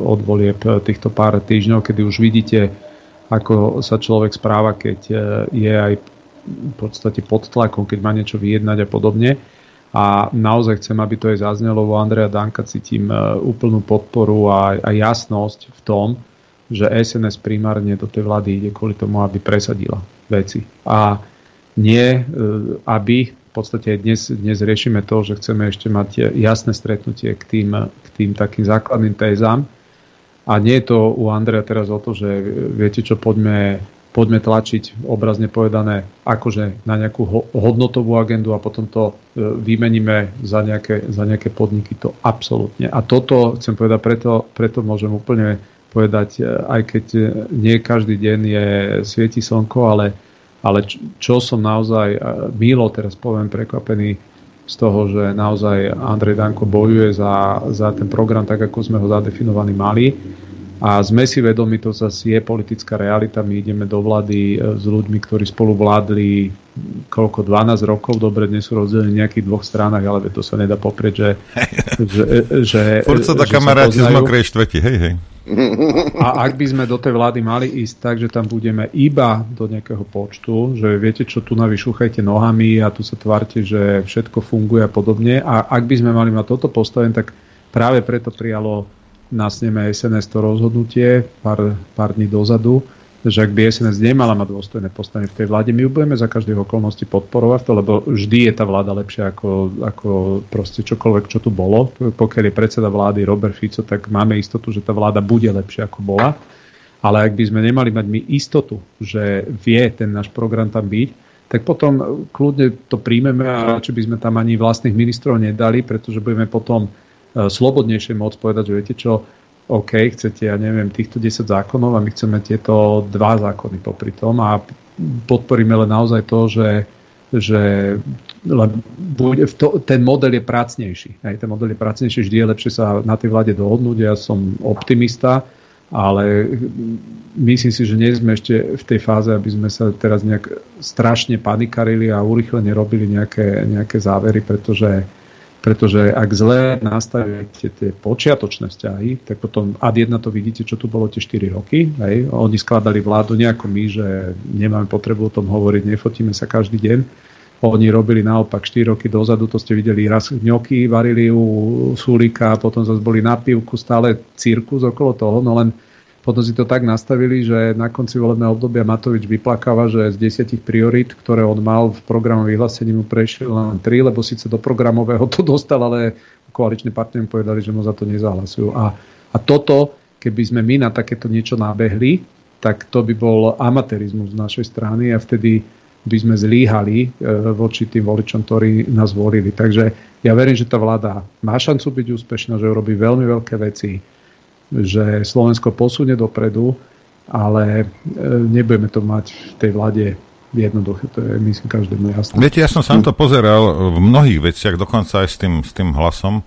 od volieb týchto pár týždňov, kedy už vidíte, ako sa človek správa, keď je aj v podstate pod tlakom, keď má niečo vyjednať a podobne. A naozaj chcem, aby to aj zaznelo, u Andreja Danka cítim úplnú podporu a, a jasnosť v tom, že es en es primárne do tej vlády ide kvôli tomu, aby presadila veci. A nie, aby v podstate dnes, dnes riešime to, že chceme ešte mať jasné stretnutie k tým, k tým takým základným tézám. A nie je to u Andreja teraz o to, že viete čo, poďme, poďme tlačiť, obrazne povedané, akože na nejakú ho, hodnotovú agendu a potom to vymeníme za nejaké, za nejaké podniky. To absolútne. A toto chcem povedať, preto, preto môžem úplne povedať, aj keď nie každý deň je svieti slnko, ale, ale čo som naozaj milo teraz poviem prekvapený z toho, že naozaj Andrej Danko bojuje za, za ten program tak, ako sme ho zadefinovaný mali. A sme si vedomi, to zase je politická realita. My ideme do vlády s ľuďmi, ktorí spolu vládli koľko, dvanásť rokov. Dobre, dnes sú rozdelení v nejakých dvoch stranách, ale to sa nedá poprieť, že... že, že Furt sa tá kamaráti z mokrej štveti, hej, hej. A ak by sme do tej vlády mali ísť tak, že tam budeme iba do nejakého počtu, že viete čo, tu navyšúchajte nohami a tu sa tvárte, že všetko funguje a podobne. A ak by sme mali mať toto postavené, tak práve preto prijalo na sneme es en es to rozhodnutie pár, pár dní dozadu, že ak by es en es nemala mať dôstojné postavenie v tej vláde, my ju budeme za každých okolností podporovať to, lebo vždy je tá vláda lepšia ako, ako proste čokoľvek, čo tu bolo. Pokiaľ je predseda vlády Robert Fico, tak máme istotu, že tá vláda bude lepšia ako bola. Ale ak by sme nemali mať my istotu, že vie ten náš program tam byť, tak potom kľudne to príjmeme a radšej by sme tam ani vlastných ministrov nedali, pretože budeme potom slobodnejšie môcť povedať, že viete čo, OK, chcete, ja neviem, týchto desať zákonov a my chceme tieto dva zákony popri tom a podporíme len naozaj to, že, že bude v to, ten model je pracnejší. Hej, ten model je pracnejší, vždy je lepšie sa na tej vláde dohodnúť. Ja som optimista, ale myslím si, že nie sme ešte v tej fáze, aby sme sa teraz nejak strašne panikarili a urýchlene robili nejaké, nejaké závery, pretože Pretože ak zle nastavíte tie počiatočné vzťahy, tak potom ad jedna to vidíte, čo tu bolo tie štyri roky. Hej? Oni skladali vládu nejako my, že nemáme potrebu o tom hovoriť, nefotíme sa každý deň. Oni robili naopak štyri roky dozadu, to ste videli raz ňoky, varili u Sulíka, potom zase boli na pivku, stále cirkus okolo toho, no len v Potom si to tak nastavili, že na konci volebného obdobia Matovič vyplakáva, že z desiatich priorít, ktoré on mal v programovom vyhlásení, mu prešiel len tri, lebo síce do programového to dostal, ale koaliční partneri povedali, že mu za to nezahlasujú. A, a toto, keby sme my na takéto niečo nabehli, tak to by bol amatérizmus z našej strany a vtedy by sme zlíhali voči tým voličom, ktorí nás volili. Takže ja verím, že tá vláda má šancu byť úspešná, že urobí veľmi veľké veci, že Slovensko posunie dopredu, ale nebudeme to mať v tej vláde jednoduché. To je, myslím, každému jasné. Viete, ja som sám to pozeral v mnohých veciach, dokonca aj s tým, s tým hlasom.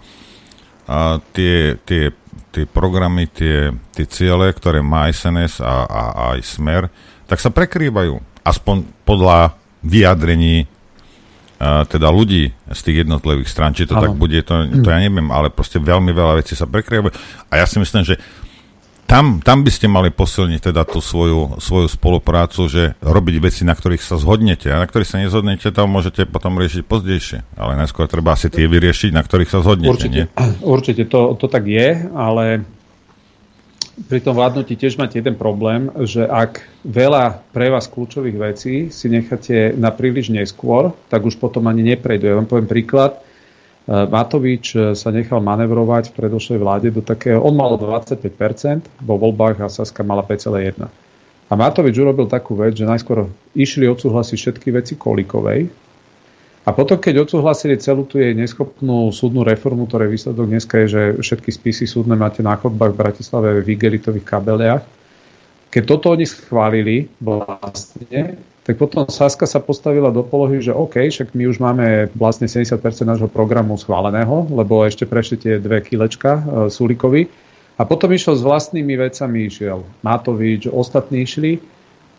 A tie, tie, tie programy, tie, tie ciele, ktoré má es en es a, a, a aj Smer, tak sa prekrývajú. Aspoň podľa vyjadrení a, teda ľudí z tých jednotlivých strán. Či to Aho. tak bude, to, to ja neviem, ale proste veľmi veľa vecí sa prekrývajú. A ja si myslím, že tam, tam by ste mali posilniť teda tú svoju, svoju spoluprácu, že robiť veci, na ktorých sa zhodnete. A na ktorých sa nezhodnete, to môžete potom riešiť pozdejšie. Ale najskôr treba asi tie vyriešiť, na ktorých sa zhodnete. Určite, určite to, to tak je, ale pri tom vládnutí tiež máte jeden problém, že ak veľa pre vás kľúčových vecí si necháte na príliš neskôr, tak už potom ani neprejdú. Ja vám poviem príklad. Matovič sa nechal manevrovať v predošlej vláde do takého, on mal dvadsaťpäť percent vo voľbách a Saska mala päť celá jedna. A Matovič urobil takú vec, že najskôr išli odsúhlasiť všetky veci Kolikovej a potom, keď odsúhlasili celú tú jej neschopnú súdnu reformu, ktoré výsledok dneska je, že všetky spisy súdne máte na chodbách v Bratislave v igelitových kabeliach, keď toto oni schválili vlastne, tak potom Saska sa postavila do polohy, že OK, však my už máme vlastne sedemdesiat percent nášho programu schváleného, lebo ešte prešli tie dve kilečka e, Sulíkovi. A potom išiel s vlastnými vecami, išiel Matovič, ostatní išli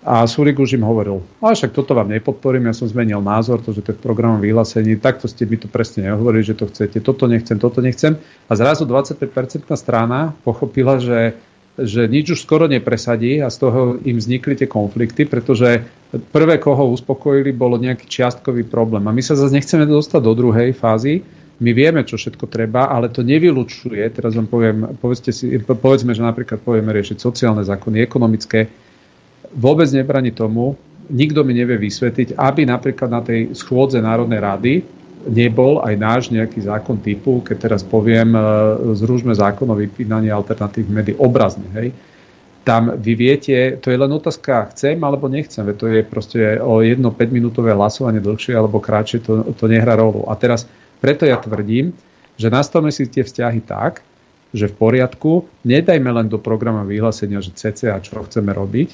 a Sulík už im hovoril, ale však toto vám nepodporím, ja som zmenil názor, to, že to je v programovom vyhlásení, takto ste mi to presne nehovorili, že to chcete, toto nechcem, toto nechcem. A zrazu dvadsaťpäť percent strana pochopila, že že nič už skoro nepresadí a z toho im vznikli tie konflikty, pretože prvé, koho uspokojili, bolo nejaký čiastkový problém. A my sa zase nechceme dostať do druhej fázy. My vieme, čo všetko treba, ale to nevylučuje. Teraz vám poviem, povedzte si, povedzme, že napríklad povieme riešiť sociálne zákony, ekonomické. Vôbec nebráni tomu, nikto mi nevie vysvetliť, aby napríklad na tej schôdze Národnej rady nebol aj náš nejaký zákon typu, keď teraz poviem, zružme zákon o vypínaní alternatív médií obrazne, hej. Tam vy viete, to je len otázka, chcem alebo nechcem, veď to je proste o jedno päťminútové hlasovanie dlhšie alebo kratšie, to, to nehrá rolu. A teraz preto ja tvrdím, že nastavme si tie vzťahy tak, že v poriadku, nedajme len do programa vyhlásenia, že cca čo chceme robiť,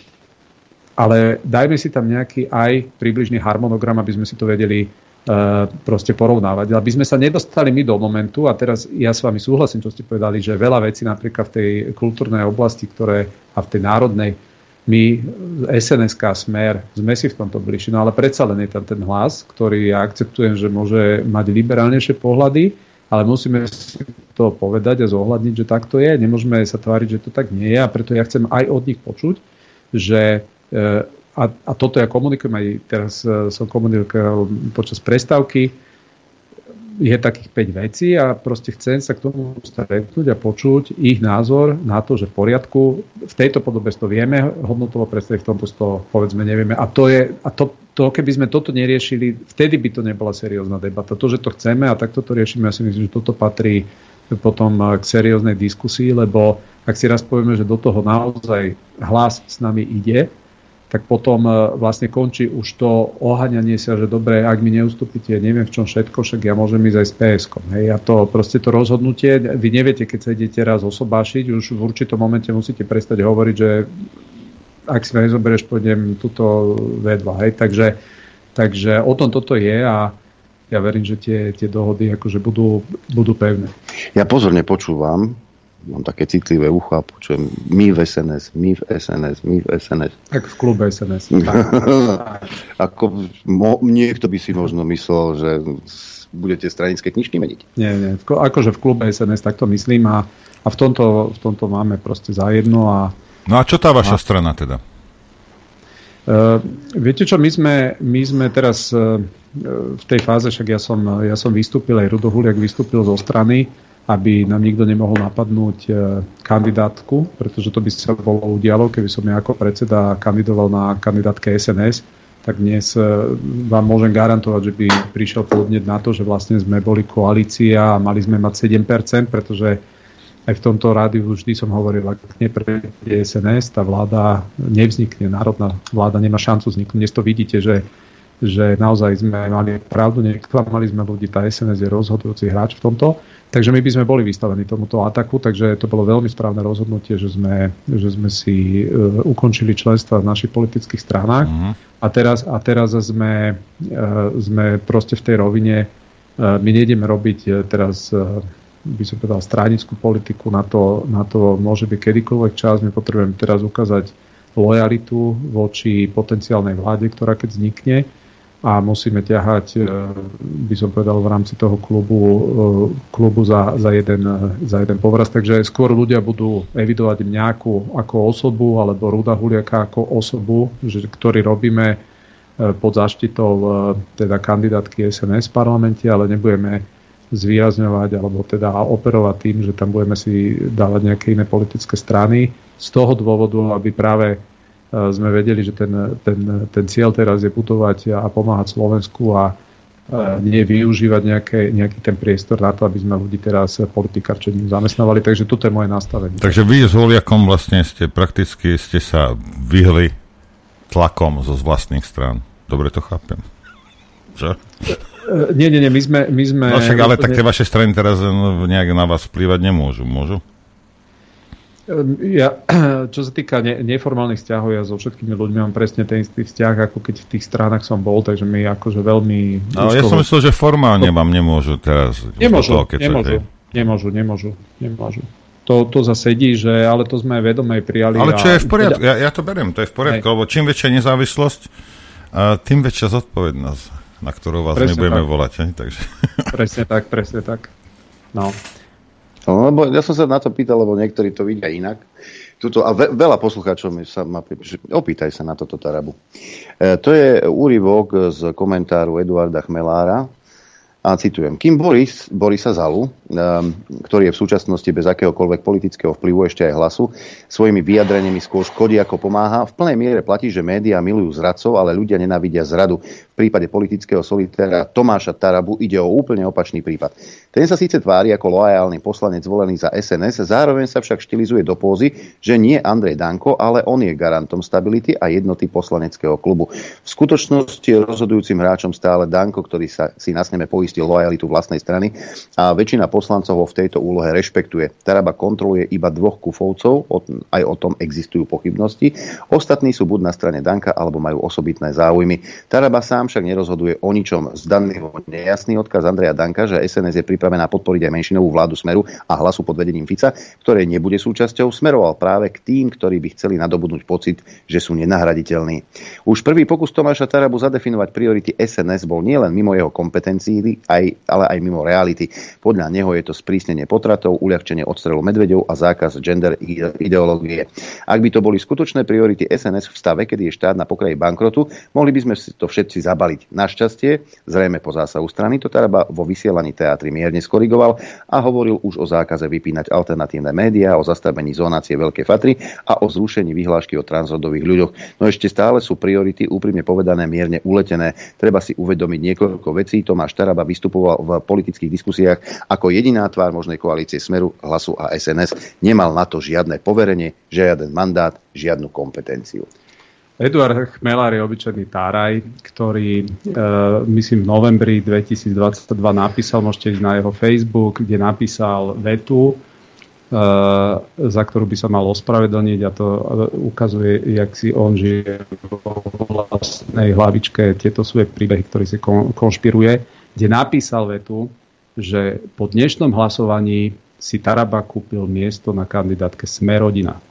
ale dajme si tam nejaký aj približný harmonogram, aby sme si to vedeli proste porovnávať. Aby sme sa nedostali my do momentu, a teraz ja s vami súhlasím, čo ste povedali, že veľa vecí napríklad v tej kultúrnej oblasti, ktoré a v tej národnej, my es en es ká Smer, sme si v tomto bližšie, no ale predsa len je tam ten hlas, ktorý ja akceptujem, že môže mať liberálnejšie pohľady, ale musíme si to povedať a zohľadniť, že tak to je. Nemôžeme sa tváriť, že to tak nie je, a preto ja chcem aj od nich počuť, že e, A, a toto ja komunikujem, aj teraz som komunikoval počas prestávky, je takých päť vecí a proste chcem sa k tomu stretnúť a počuť ich názor na to, že v poriadku, v tejto podobe to vieme, hodnotovo predstaviť, v tomto to povedzme nevieme. A, to, je, a to, to, keby sme toto neriešili, vtedy by to nebola seriózna debata. To, že to chceme a takto to riešime, ja si myslím, že toto patrí potom k serióznej diskusii, lebo ak si raz povieme, že do toho naozaj hlas s nami ide, tak potom vlastne končí už to oháňanie sa, že dobre, ak mi neustúpite, neviem v čom všetko, však ja môžem ísť aj s pé eskom. Hej, a to proste to rozhodnutie, vy neviete, keď sa idete raz osobášiť, už v určitom momente musíte prestať hovoriť, že ak si ma nezoberieš, pôjdem túto vedľa. Hej, takže, takže o tom toto je a ja verím, že tie, tie dohody akože budú, budú pevné. Ja pozorne počúvam, mám také citlivé ucho a počujem my v es en es, my v es en es, my v es en es. Tak v klube es en es. Ako mo, niekto by si možno myslel, že budete stranické knižky meniť. Nie, nie. V, akože v klube es en es takto myslím a, a v, tomto, v tomto máme proste zajedno. A, no a čo tá vaša a, strana teda? Uh, viete čo, my sme, my sme teraz uh, v tej fáze, však ja som, ja som vystúpil, aj Rudo Huliak vystúpil zo strany, aby nám nikto nemohol napadnúť kandidátku, pretože to by sa bolo udialo, keby som ja ako predseda kandidoval na kandidátke es en es, tak dnes vám môžem garantovať, že by prišiel podnet na to, že vlastne sme boli koalícia a mali sme mať sedem percent, pretože aj v tomto rádiu vždy som hovoril, ak neprejde es en es, tá vláda nevznikne, národná vláda nemá šancu vzniknúť. Dnes to vidíte, že že naozaj sme mali pravdu, neklamali sme ľudí, tá es en es je rozhodujúci hráč v tomto, takže my by sme boli vystavení tomuto ataku, takže to bolo veľmi správne rozhodnutie, že sme, že sme si e, ukončili členstva v našich politických stranách uh-huh. a teraz, a teraz sme, e, sme proste v tej rovine, e, my nejdeme robiť e, teraz, e, by som povedal, stranickú politiku, na to, na to môže byť kedykoľvek čas, my potrebujeme teraz ukázať lojalitu voči potenciálnej vláde, ktorá keď vznikne, a musíme ťahať, by som povedal, v rámci toho klubu, klubu za, za, jeden, za jeden povraz. Takže skôr ľudia budú evidovať nejakú ako osobu, alebo Ruda Huliaka ako osobu, že, ktorý robíme pod záštitou teda kandidátky es en es v parlamente, ale nebudeme zvýrazňovať alebo teda operovať tým, že tam budeme si dávať nejaké iné politické strany. Z toho dôvodu, aby práve sme vedeli, že ten, ten, ten cieľ teraz je putovať a pomáhať Slovensku a nie využívať nejaké, nejaký ten priestor na to, aby sme ľudí teraz politikarčením zamestnávali. Takže toto je moje nastavenie. Takže vy s Huliakom vlastne ste prakticky ste sa vyhli tlakom zo vlastných strán. Dobre to chápem. Čo? Nie, nie, nie, my sme... My sme no však, ale tak tie vaše strany teraz nejak na vás vplývať nemôžu, môžu? Ja, čo sa týka ne, neformálnych vzťahov, ja so všetkými ľuďmi mám presne ten istý vzťah, ako keď v tých stranách som bol, takže my akože veľmi... No, ja som myslel, že formálne to... vám nemôžu teraz... Nemôžu, toho, nemôžu, nemôžu, nemôžu, nemôžu. To, to zase sedí, že, ale to sme vedomé prijali... Ale čo a... je v poriadku, ja, ja to beriem, to je v poriadku, Hej. lebo čím väčšia nezávislosť, tým väčšia zodpovednosť, na ktorú vás presne nebudeme tak volať. Aj, takže... Presne tak, presne tak. No... No, lebo ja som sa na to pýtal, lebo niektorí to vidia inak. Tuto, a ve, veľa poslucháčov sa ma píše, opýtaj sa na toto Tarabu. E, to je úryvok z komentáru Eduarda Chmelára a citujem. Kým Boris, Borisa Zalu, e, ktorý je v súčasnosti bez akéhokoľvek politického vplyvu ešte aj hlasu, svojimi vyjadreniami skôr škodí ako pomáha, v plnej miere platí, že médiá milujú zradcov, ale ľudia nenávidia zradu. V prípade politického solitéra Tomáša Tarabu ide o úplne opačný prípad. Ten sa síce tvári ako loajálny poslanec zvolený za es en es, zároveň sa však štilizuje do pózy, že nie Andrej Danko, ale on je garantom stability a jednoty poslaneckého klubu. V skutočnosti je rozhodujúcim hráčom stále Danko, ktorý sa si nasneme poistil lojalitu vlastnej strany a väčšina poslancov ho v tejto úlohe rešpektuje. Taraba kontroluje iba dvoch kufovcov, aj o tom existujú pochybnosti. Ostatní sú buď na strane Danka, alebo majú osobitné záujmy. Taraba sám však nerozhoduje o ničom. Zdanlivo nejasný odkaz Andreja Danka, že es en es je pripravená podporiť aj menšinovú vládu Smeru a Hlasu pod vedením Fica, ktorej nebude súčasťou, smeroval práve k tým, ktorí by chceli nadobudnúť pocit, že sú nenahraditeľní. Už prvý pokus Tomáša Tarabu zadefinovať priority es en es bol nielen mimo jeho kompetencií, aj, ale aj mimo reality. Podľa neho je to sprísnenie potratov, uľahčenie odstrelu medveďov a zákaz gender ideológie. Ak by to boli skutočné priority es en es v stave, kedy je štát na pokraji bankrotu, mohli by sme to všetci zabezpečiť. Baliť. Našťastie, zrejme po zásahu strany, to Taraba vo vysielaní Teatry mierne skorigoval a hovoril už o zákaze vypínať alternatívne médiá, o zastavení zonácie Veľkej Fatry a o zrušení vyhlášky o transrodových ľuďoch. No ešte stále sú priority úprimne povedané mierne uletené. Treba si uvedomiť niekoľko vecí. Tomáš Taraba vystupoval v politických diskusiách ako jediná tvár možnej koalície Smeru, Hlasu a es en es. Nemal na to žiadne poverenie, žiaden mandát, žiadnu kompetenciu. Eduard Chmelár je obyčajný táraj, ktorý, e, myslím, v novembri dvetisícdvadsaťdva napísal, môžete ísť na jeho Facebook, kde napísal vetu, e, za ktorú by sa mal ospravedlniť, a to ukazuje, jak si on žije vo vlastnej hlavičke, tieto sú jej príbehy, ktoré si kon, konšpiruje, kde napísal vetu, že po dnešnom hlasovaní si Taraba kúpil miesto na kandidátke Smer-Rodina.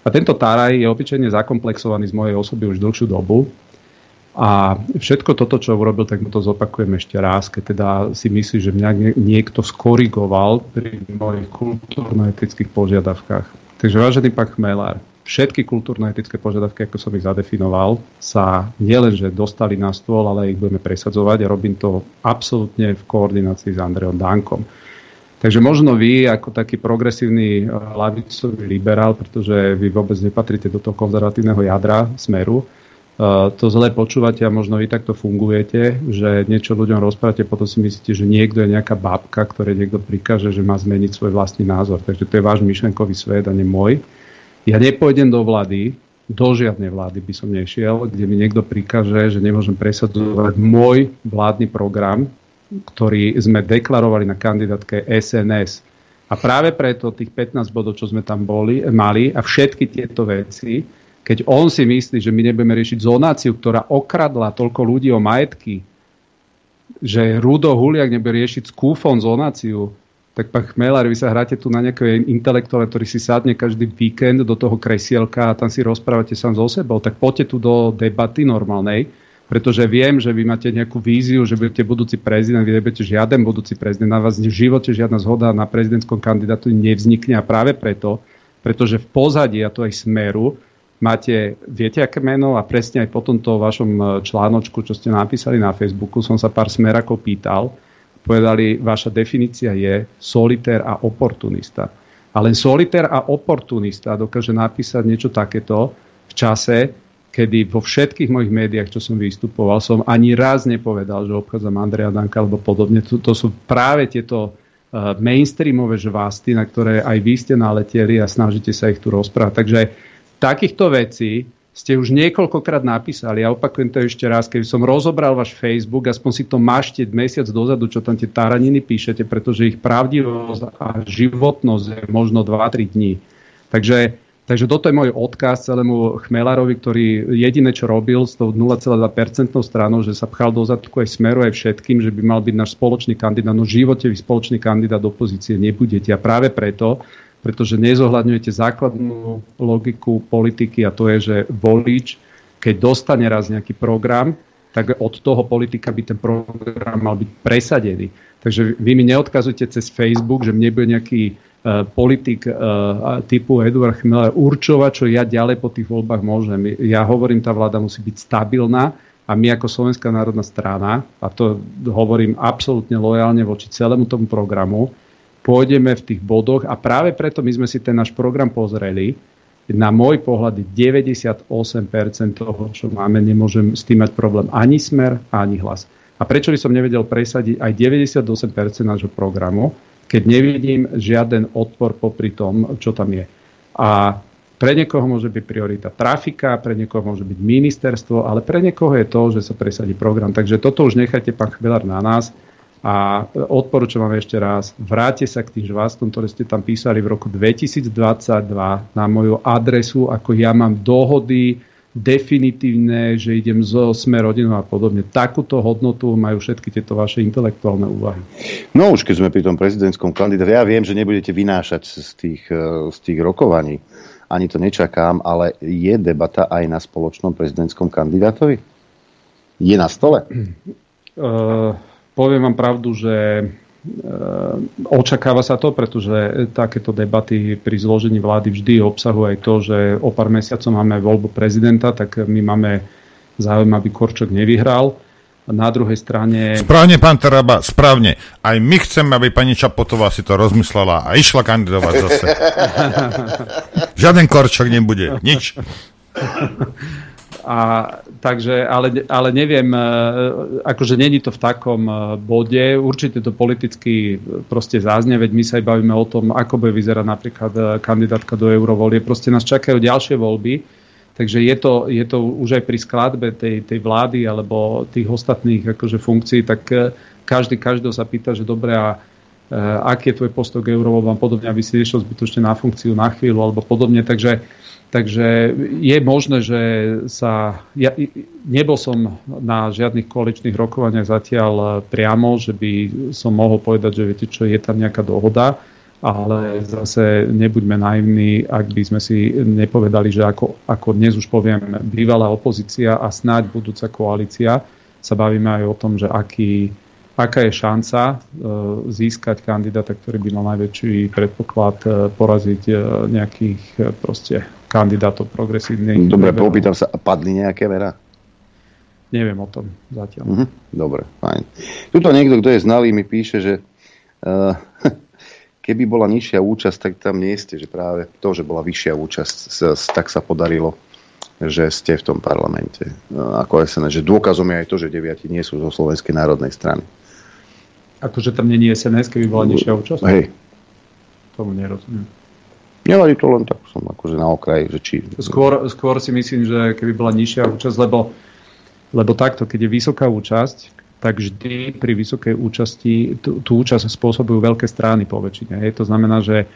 A tento táraj je obyčajne zakomplexovaný z mojej osoby už dlhšiu dobu. A všetko toto, čo urobil, tak mu to zopakujem ešte raz, keď teda si myslí, že mňa niekto skorigoval pri mojich kultúrno-etických požiadavkách. Takže vážený pán Chmelár, všetky kultúrno-etické požiadavky, ako som ich zadefinoval, sa nielenže dostali na stôl, ale ich budeme presadzovať a robím to absolútne v koordinácii s Andrejom Dankom. Takže možno vy ako taký progresívny ľavicový liberál, pretože vy vôbec nepatrite do toho konzervatívneho jadra smeru, to zle počúvate a možno vy takto fungujete, že niečo ľuďom rozprávate, potom si myslíte, že niekto je nejaká babka, ktoré niekto prikáže, že má zmeniť svoj vlastný názor. Takže to je váš myšlenkový svet a nie môj. Ja nepôjdem do vlády, do žiadnej vlády by som nešiel, kde mi niekto prikáže, že nemôžem presadzovať môj vládny program, ktorý sme deklarovali na kandidátke es en es. A práve preto tých pätnásť bodov, čo sme tam boli, mali a všetky tieto veci, keď on si myslí, že my nebudeme riešiť zonáciu, ktorá okradla toľko ľudí o majetky, že Rudo Huliak nebude riešiť skúfon zonáciu, tak pán Chmelár, vy sa hráte tu na nejakého intelektuála, ktorý si sadne každý víkend do toho kresielka a tam si rozprávate sám so sebou, tak poďte tu do debaty normálnej, pretože viem, že vy máte nejakú víziu, že budete budúci prezident, vy nebudete žiaden budúci prezident, na vás v živote žiadna zhoda na prezidentskom kandidátu nevznikne a práve preto, pretože v pozadí a to aj Smeru máte, viete aké meno a presne aj po tomto vašom článočku, čo ste napísali na Facebooku, som sa pár Smerakov pýtal, povedali, vaša definícia je solitér a oportunista. A len solitér a oportunista dokáže napísať niečo takéto v čase, kedy vo všetkých mojich médiách, čo som vystupoval, som ani raz nepovedal, že obchádzam Andreja Danka alebo podobne. To, to sú práve tieto uh, mainstreamové žvásty, na ktoré aj vy ste naleteli a snažíte sa ich tu rozprávať. Takže takýchto vecí ste už niekoľkokrát napísali, ja opakujem to ešte raz, keby som rozobral váš Facebook, aspoň si to mašte mesiac dozadu, čo tam tie taraniny píšete, pretože ich pravdivosť a životnosť je možno dva tri dní. Takže, takže toto je môj odkaz celému Chmelárovi, ktorý jediné, čo robil s tou nula celá dva percent stranou, že sa pchal do zadku aj Smeru, aj všetkým, že by mal byť náš spoločný kandidát. No v živote vy spoločný kandidát opozície nebudete. A práve preto, pretože nezohľadňujete základnú logiku politiky a to je, že volič, keď dostane raz nejaký program, tak od toho politika by ten program mal byť presadený. Takže vy mi neodkazujete cez Facebook, že mne bude nejaký uh, politik uh, typu Eduard Chmelar určovať, čo ja ďalej po tých voľbách môžem. Ja hovorím, tá vláda musí byť stabilná a my ako Slovenská národná strana, a to hovorím absolútne lojálne voči celému tomu programu, pôjdeme v tých bodoch a práve preto my sme si ten náš program pozreli. Na môj pohľad deväťdesiatosem percent toho, čo máme, nemôžem s tým mať problém ani Smer, ani Hlas. A prečo by som nevedel presadiť aj deväťdesiatosem percent nášho programu, keď nevidím žiaden odpor popri tom, čo tam je. A pre niekoho môže byť priorita trafika, pre niekoho môže byť ministerstvo, ale pre niekoho je to, že sa presadí program. Takže toto už nechajte, pán Chmelár, na nás. A odporúčam vám ešte raz, vráte sa k tým žvástom, ktoré ste tam písali v roku dvetisícdvadsaťdva na moju adresu, ako ja mám dohody definitívne, že idem zo Sme rodinou a podobne. Takúto hodnotu majú všetky tieto vaše intelektuálne úvahy. No už keď sme pri tom prezidentskom kandidáte, ja viem, že nebudete vynášať z tých, z tých rokovaní, ani to nečakám, ale je debata aj na spoločnom prezidentskom kandidátovi? Je na stole? Uh... Poviem vám pravdu, že e, očakáva sa to, pretože takéto debaty pri zložení vlády vždy obsahujú aj to, že o pár mesiacov máme voľbu prezidenta, tak my máme záujem, aby Korčok nevyhral. Na druhej strane... Správne, pán Taraba, správne. Aj my chceme, aby pani Čapotová si to rozmyslela a išla kandidovať zase. Žiaden Korčok nebude, nič. A, takže, ale, ale neviem, akože není to v takom bode, určite to politicky proste záznie, veď my sa aj bavíme o tom, ako bude vyzerať napríklad kandidátka do eurovolie, proste nás čakajú ďalšie voľby, takže je to, je to už aj pri skladbe tej, tej vlády alebo tých ostatných akože funkcií, tak každý každého sa pýta, že dobre a aký je tvoj postoj k eurovoľbám, podobne, aby si riešil zbytočne na funkciu na chvíľu alebo podobne, takže Takže je možné, že sa... Ja, nebol som na žiadnych koaličných rokovaniach zatiaľ priamo, že by som mohol povedať, že viete čo, je tam nejaká dohoda, ale zase nebuďme naivní, ak by sme si nepovedali, že ako, ako dnes už poviem, bývalá opozícia a snáď budúca koalícia, sa bavíme aj o tom, že aký... aká je šanca získať kandidáta, ktorý by mal najväčší predpoklad poraziť nejakých proste kandidátov progresívnych. Dobre, popýtam sa, padli nejaké verá? Neviem o tom zatiaľ. Mhm, dobre, fajn. Tuto niekto, kto je znalý, mi píše, že uh, keby bola nižšia účasť, tak tam nie ste, že práve to, že bola vyššia účasť, tak sa podarilo, že ste v tom parlamente. Ako es en es, že dôkazom je aj to, že deviati nie sú zo Slovenskej národnej strany. Akože tam nie je es en es, keby bola nižšia účasť? Hej. Tomu nerozumiem. Nevadí, to len tak som akože na okraji. Že či... skôr, skôr si myslím, že keby bola nižšia účasť, lebo, lebo takto, keď je vysoká účasť, tak vždy pri vysokej účasti tú, tú účasť spôsobujú veľké strany po väčšine. Hej. To znamená, že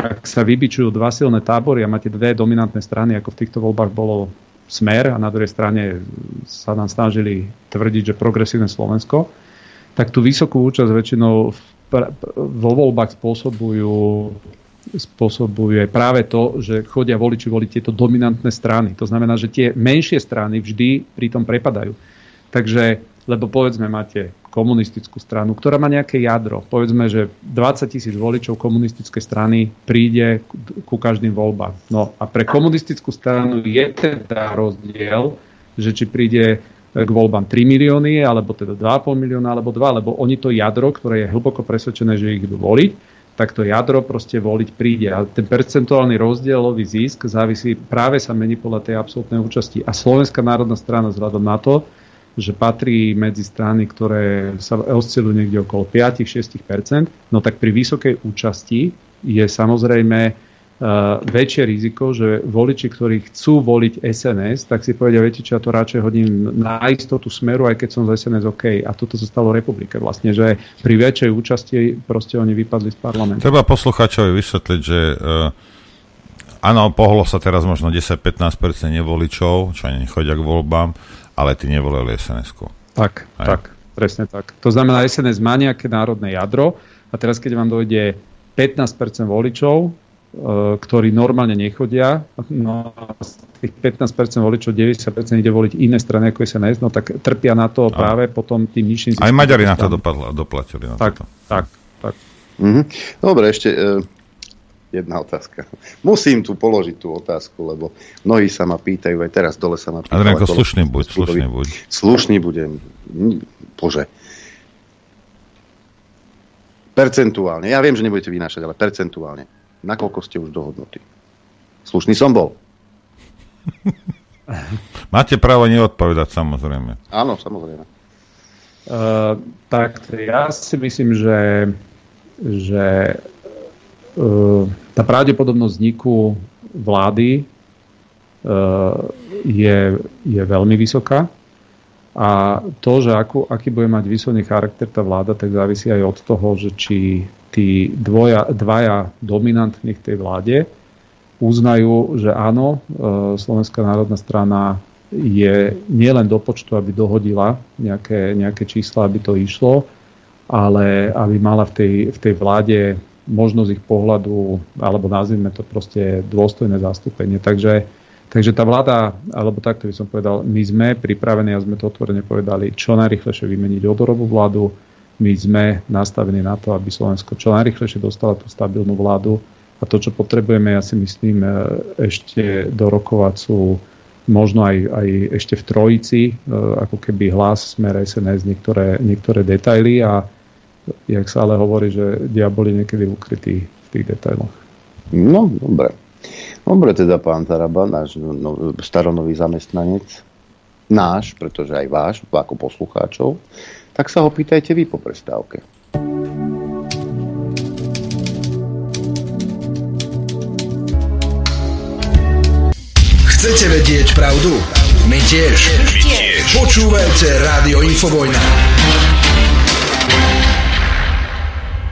ak sa vybičujú dva silné tábory a máte dve dominantné strany, ako v týchto voľbách bolo Smer a na druhej strane sa nám snažili tvrdiť, že progresívne Slovensko, tak tú vysokú účasť väčšinou vo voľbách spôsobujú, spôsobujú aj práve to, že chodia voliči voliť tieto dominantné strany. To znamená, že tie menšie strany vždy pri tom prepadajú. Takže... lebo povedzme, máte komunistickú stranu, ktorá má nejaké jadro. Povedzme, že dvadsať tisíc voličov komunistickej strany príde ku každým voľbám. No a pre komunistickú stranu je teda rozdiel, že či príde k voľbám tri milióny, alebo teda dva a pol milióna, alebo dva, lebo oni to jadro, ktoré je hlboko presvedčené, že ich idú voliť, tak to jadro proste voliť príde. A ten percentuálny rozdielový zisk závisí, práve sa mení podľa tej absolútnej účasti. A Slovenská národná strana vzhľadom na to, že patrí medzi strany, ktoré sa oscilujú niekde okolo päť až šesť percent, no tak pri vysokej účasti je samozrejme uh, väčšie riziko, že voliči, ktorí chcú voliť es en es, tak si povedia, viete, či ja to radšej hodím na istotu Smeru, aj keď som z es en es OK. A toto sa stalo republike vlastne, že pri väčšej účasti proste oni vypadli z parlamentu. Treba poslucháčovi vysvetliť, že áno, uh, pohlo sa teraz možno desať až pätnásť percent nevoličov, čo ani nechodia k voľbám, ale ty nevolili es en esku. Tak, aj? tak, presne tak. To znamená, es en es má nejaké národné jadro a teraz, keď vám dojde pätnásť percent voličov, ktorí normálne nechodia, no z tých pätnásť percent voličov deväťdesiat percent ide voliť iné strany ako es en es, no tak trpia na to práve aj potom tým nižším... Aj Maďari na to dopadlo, doplatili. Na tak, tak, tak, tak. Mhm. Dobre, ešte... E- Jedna otázka. Musím tu položiť tú otázku, lebo mnohí sa ma pýtajú, aj teraz dole sa ma pýtajú. Adriánko, slušný buď, slušný buď. Slušný budem. Bože. Percentuálne. Ja viem, že nebudete vynášať, ale percentuálne. Nakoľko ste už dohodnutí? Slušný som bol. Máte právo neodpovedať, samozrejme. Áno, samozrejme. Uh, tak ja si myslím, že... že... tá pravdepodobnosť vzniku vlády je, je veľmi vysoká a to, že akú, aký bude mať výsledný charakter tá vláda, tak závisí aj od toho, že či tí dvoja, dvaja dominantní v tej vláde uznajú, že áno, Slovenská národná strana je nielen do počtu, aby dohodila nejaké, nejaké čísla, aby to išlo, ale aby mala v tej, v tej vláde možnosť ich pohľadu, alebo nazvime to proste dôstojné zastúpenie. Takže, takže tá vláda, alebo takto by som povedal, my sme pripravení, a sme to otvorene povedali, čo najrýchlejšie vymeniť odorovú vládu. My sme nastavení na to, aby Slovensko čo najrýchlejšie dostalo tú stabilnú vládu. A to, čo potrebujeme, ja si myslím, ešte dorokovať sú možno aj, aj ešte v trojici, ako keby Hlas, Smer, es en es, niektoré, niektoré detaily a jak sa ale hovorí, že diabol je niekedy ukrytý v tých detailoch. No, dobre. Dobre teda, pán Taraba, náš no, staronový zamestnanec, náš, pretože aj váš, ako poslucháčov, tak sa ho pýtajte vy po prestávke. Chcete vedieť pravdu? My tiež. My tiež. Počúvajte Rádio Infovojna.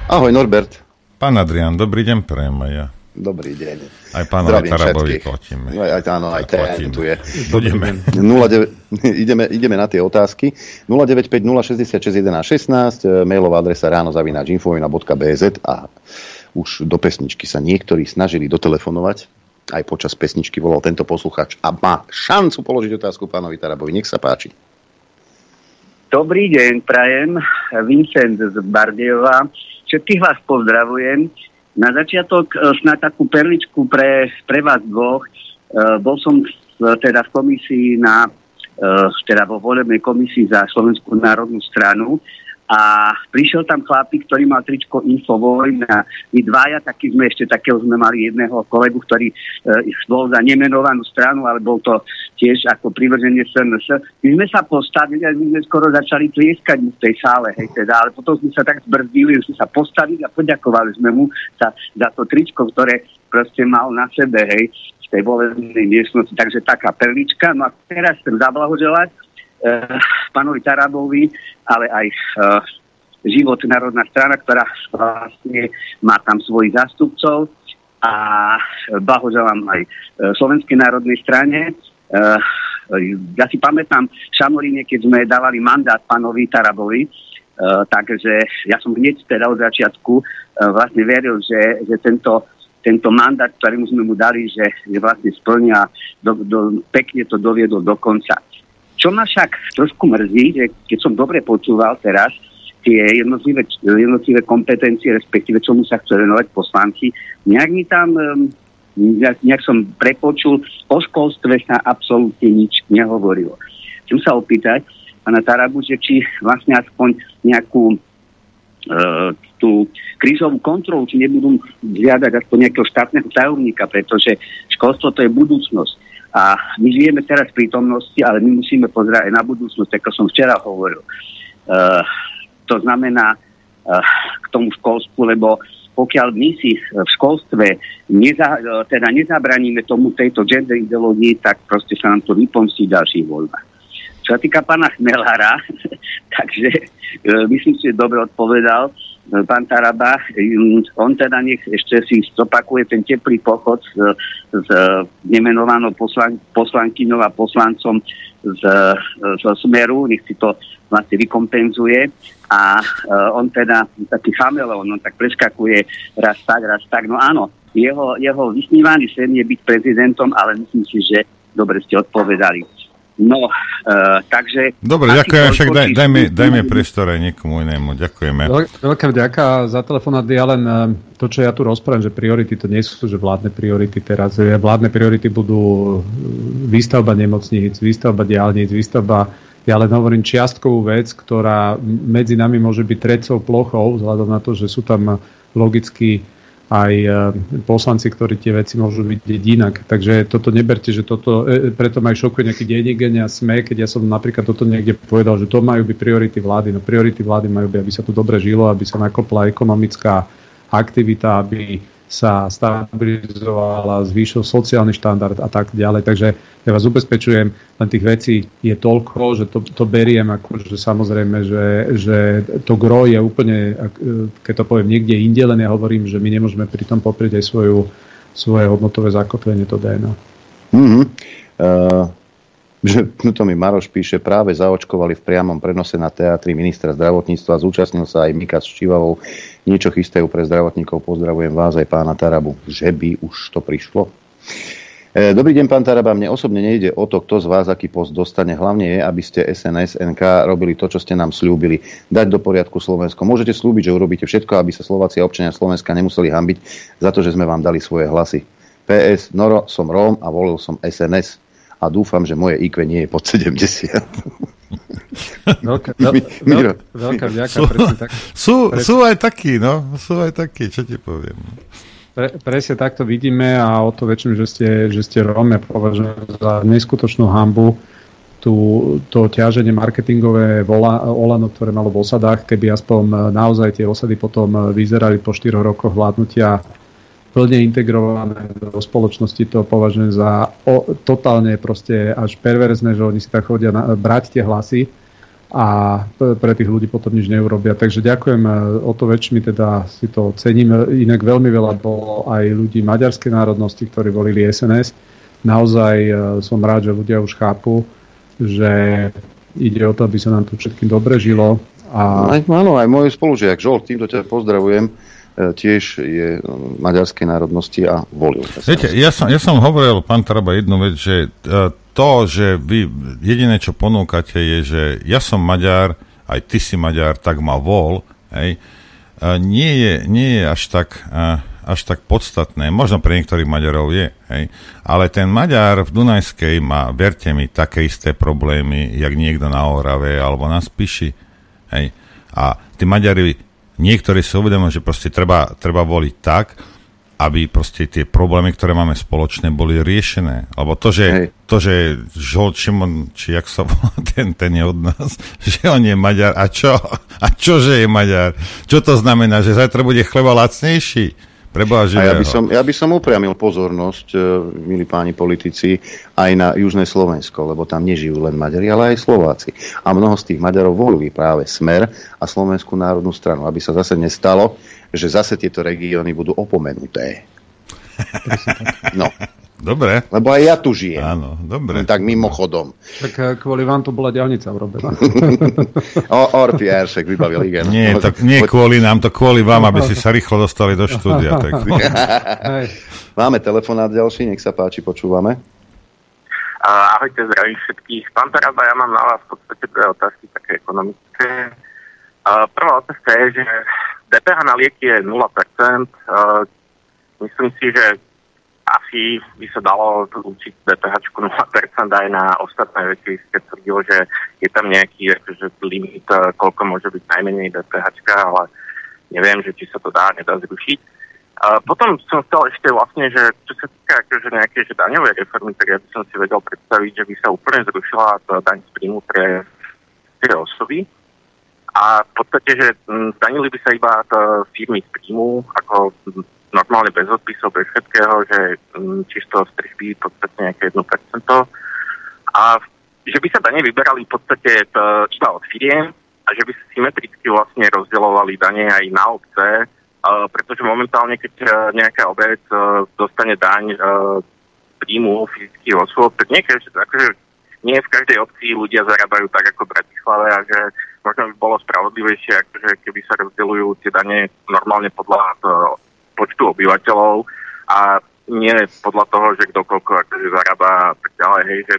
Ahoj Norbert. Pán Adrián, dobrý deň pre Maja. Dobrý deň. Aj pánovi Tarabovi platíme. No, aj, áno, aj ten tu je. Budeme. ideme, ideme na tie otázky. nula deväť päť nula šesť šesť jeden jeden jeden šesť, mailová adresa ráno zavináč infovojna bodka bé zet a už do pesničky sa niektorí snažili dotelefonovať. Aj počas pesničky volal tento poslucháč a má šancu položiť otázku pánovi Tarabovi. Nech sa páči. Dobrý deň, prajem. Vincent z Bardejova. Všetkých vás pozdravujem. Na začiatok snáď takú perličku pre, pre vás dvoch. E, bol som v, teda v komisii na, e, teda vo volebnej komisii za Slovenskú národnú stranu A prišiel tam chlapík, ktorý mal tričko Infovojn a my dvaja, taký sme ešte takého sme mali jedného kolegu, ktorý e, bol za nemenovanú stranu, ale bol to tiež ako privrženie es en es. My sme sa postavili a my sme skoro začali tlieskať mu v tej sále, hej, teda, ale potom sme sa tak zbrzdili, že sme sa postavili a poďakovali sme mu za, za to tričko, ktoré proste mal na sebe, hej, v tej volebnej miestnosti, takže taká perlička. No a teraz chcem zablahoželať Uh, pánovi Tarabovi, ale aj uh, Život, národná strana, ktorá vlastne má tam svojich zástupcov, a blahoželám aj uh, Slovenskej národnej strane. Uh, ja si pamätám v Šamoríne, keď sme dávali mandát pánovi Tarabovi, uh, takže ja som hneď teda od začiatku uh, vlastne veril, že, že tento tento mandát, ktorým sme mu dali, že, že vlastne splňa, do, do, pekne to doviedol do konca. Čo ma však trošku mrzí, že keď som dobre počúval teraz tie jednotlivé, jednotlivé kompetencie, respektíve čomu sa chcú venovať poslanci, nejak mi tam, nejak, nejak som prepočul, o školstve sa absolútne nič nehovorilo. Chcem sa opýtať pána Tarabu, že či vlastne aspoň nejakú Uh, tú krízovú kontrolu, či nebudú žiadať aspoň nejakého štátneho tajomníka, pretože školstvo to je budúcnosť. A my žijeme teraz v prítomnosti, ale my musíme pozerať aj na budúcnosť, ako som včera hovoril. Uh, to znamená uh, k tomu školstvu, lebo pokiaľ my si v školstve neza, uh, teda nezabraníme tomu tejto gender ideológii, tak proste sa nám to vypomstí v ďalších voľbách. Čo sa týka pána Chmelára, takže e, myslím, že dobre odpovedal e, pán Taraba. E, on teda nech ešte si zopakuje ten teplý pochod s, s nemenovanou poslan, poslankyňou a poslancom z, z Smeru, nech si to vlastne vykompenzuje. A e, on teda taký chameleon, on tak preskakuje raz tak, raz tak. No áno, jeho, jeho vysnívaný sen je byť prezidentom, ale myslím si, že dobre ste odpovedali. No, uh, takže... Dobre, ďakujem, však daj, dajme, dajme priestor aj niekomu inému, ďakujeme. Veľká vďaka za telefonát. Ja len to, čo ja tu rozprávam, že priority to nie sú, že vládne priority teraz. Vládne priority budú výstavba nemocníc, výstavba diaľnic, výstavba, ja len hovorím čiastkovú vec, ktorá medzi nami môže byť trecou plochou, vzhľadom na to, že sú tam logicky aj poslanci, ktorí tie veci môžu vidieť inak. Takže toto neberte, že toto, preto ma aj šokuje nejaký dejník a SME, keď ja som napríklad toto niekde povedal, že to majú byť priority vlády. No priority vlády majú byť, aby sa tu dobre žilo, aby sa nakopla ekonomická aktivita, aby sa stabilizovala, zvýšil sociálny štandard a tak ďalej. Takže ja vás ubezpečujem, len tých vecí je toľko, že to, to beriem ako, že samozrejme, že, že to gro je úplne, keď to poviem niekde inde, len ja hovorím, že my nemôžeme pri tom poprieť aj svoju, svoje hodnotové zakotvenie, to dé en á. Mm-hmm. Uh, že, no to mi Maroš píše, práve zaočkovali v priamom prenose na teatri ministra zdravotníctva, zúčastnil sa aj Mika s Čivavou. Niečo chystajú pre zdravotníkov. Pozdravujem vás aj pána Tarabu. Že by už to prišlo. E, dobrý deň, pán Taraba. Mne osobne nejde o to, kto z vás aký post dostane. Hlavne je, aby ste es en es en ká robili to, čo ste nám slúbili. Dať do poriadku Slovensko. Môžete slúbiť, že urobíte všetko, aby sa Slováci a občania Slovenska nemuseli hanbiť za to, že sme vám dali svoje hlasy. pé es. Noro, som Róm a volil som es en es. A dúfam, že moje í kvé nie je pod sedemdesiat. Veľká, veľ, veľ, veľká vďaka. Sú, presne tak, sú, presne. sú aj takí, no. Sú aj takí, čo ti poviem. Pre, presne takto vidíme a o to väčšinu, že ste, že ste Róme, považujem za neskutočnú hanbu tú, to ťaženie marketingové vola, Olano, ktoré malo v osadách, keby aspoň naozaj tie osady potom vyzerali po štyroch rokoch vládnutia plne integrované do spoločnosti, to považujem za o, totálne proste až perverzné, že oni si tak chodia na, brať tie hlasy a pre tých ľudí potom nič neurobia. Takže ďakujem, o to väčšmi teda si to cením. Inak veľmi veľa bolo aj ľudí maďarskej národnosti, ktorí volili es en es. Naozaj som rád, že ľudia už chápu, že ide o to, aby sa nám tu všetkým dobre žilo. A... Áno, aj môj spolužiak Žolt, týmto ťa pozdravujem, tiež je maďarskej národnosti a volil. Viete, ja som, ja som hovoril, pán Taraba, jednu vec, že to, že vy jediné, čo ponúkate, je, že ja som Maďar, aj ty si Maďar, tak ma vol, hej, nie je, nie je až tak, až tak podstatné. Možno pre niektorých Maďarov je, hej, ale ten Maďar v Dunajskej má, verte mi, také isté problémy, jak niekto na Orave alebo na Spiši, hej. A tí Maďari, niektorí si uvedomujú, že proste treba, treba voliť tak, aby proste tie problémy, ktoré máme spoločné, boli riešené. Lebo to, že, to, že Žolt Šimon, či jak sa volá, ten, ten je od nás, že on je Maďar. A čo? A čo, že je Maďar? Čo to znamená? Že zajtra bude chleba lacnejší? Preboha živého. A ja by som, ja by som upriamil pozornosť, milí páni politici, aj na Južné Slovensko, lebo tam nežijú len Maďari, ale aj Slováci. A mnoho z tých Maďarov volili práve Smer a Slovenskú národnú stranu, aby sa zase nestalo, že zase tieto regióny budú opomenuté. No. Dobre. Lebo aj ja tu žijem. Áno, dobre. No, tak mimochodom. Tak kvôli vám tu bola diaľnica urobená. o, Orpi a Eršek vybavil igen. Nie, tak nie kvôli nám, to kvôli vám, aby si sa rýchlo dostali do štúdia. Tak. Máme telefonát ďalší, nech sa páči, počúvame. Ahojte, zdravím všetkých. Pán Taraba, ja mám na vás v podstate dve otázky, také ekonomické. Prvá otázka je, že dé pé há na lieky je nula percent. Myslím si, že asi by sa dalo zlúčiť DPHčku nula percent aj na ostatné veci, keď sa tvrdilo, že je tam nejaký akože, limit, koľko môže byť najmenej DPHčka, ale neviem, že či sa to dá, nedá zrušiť. A potom som chcel ešte vlastne, že čo sa týka akože, nejakej že daňovej reformy, tak ja by som si vedel predstaviť, že by sa úplne zrušila daň z príjmu pre tie osoby. A v podstate, že danili by sa iba firmy z príjmu, ako normálne bez odpisov, bez všetkého, že čisto strižby v podstate nejaké jedno percento. A že by sa dane vyberali v podstate iba od firiem a že by sa symetricky vlastne rozdielovali dane aj na obce, pretože momentálne, keď nejaká obec dostane daň príjmu fyzických osôb, tak niekde, akože nie v každej obci ľudia zarábajú tak ako v Bratislave a že možno by bolo spravodlivejšie, akože keby sa rozdielujú tie dane normálne podľa počtu obyvateľov a nie podľa toho, že kdokoľko akože zarába a tak ďalej, hej, že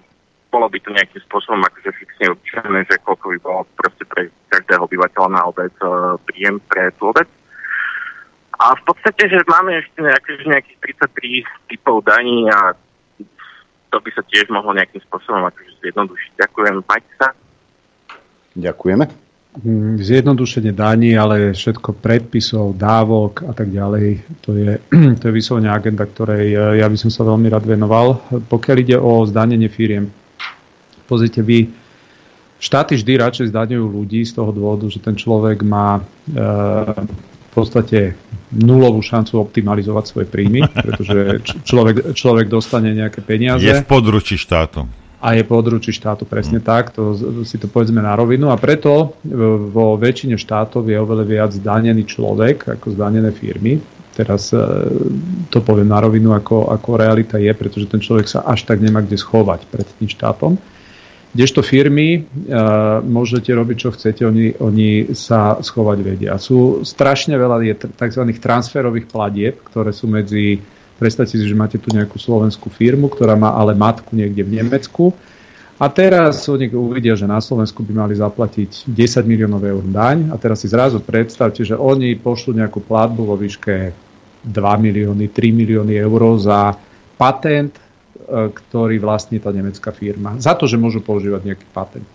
bolo by to nejakým spôsobom akože fixne určené, že koľko by bolo proste pre každého obyvateľa na obec uh, príjem pre tú obec. A v podstate, že máme ešte nejaký, nejakých tridsaťtri typov daní a to by sa tiež mohlo nejakým spôsobom akože zjednodušiť. Ďakujem, majte sa. Ďakujeme. Zjednodušenie daní, ale všetko predpisov, dávok a tak ďalej. To je, to je vyslovene agenda, ktorej ja by som sa veľmi rád venoval. Pokiaľ ide o zdanenie firiem, pozrite vy, štáty vždy radšej zdaňujú ľudí z toho dôvodu, že ten človek má e, v podstate nulovú šancu optimalizovať svoje príjmy, pretože č- človek, človek dostane nejaké peniaze. Je v područí štátu. A je područí štátu, presne tak, to, si to povedzme na rovinu. A preto vo väčšine štátov je oveľa viac zdanený človek ako zdanené firmy. Teraz to poviem na rovinu, ako, ako realita je, pretože ten človek sa až tak nemá kde schovať pred tým štátom. Kdežto firmy, môžete robiť, čo chcete, oni, oni sa schovať vedia. Sú strašne veľa je tzv. Transferových platieb, ktoré sú medzi... Predstavte si, že máte tu nejakú slovenskú firmu, ktorá má ale matku niekde v Nemecku. A teraz oni uvidia, že na Slovensku by mali zaplatiť desať miliónov eur daň. A teraz si zrazu predstavte, že oni pošlú nejakú platbu vo výške dva milióny, tri milióny eur za patent, ktorý vlastní tá nemecká firma. Za to, že môžu používať nejaký patent.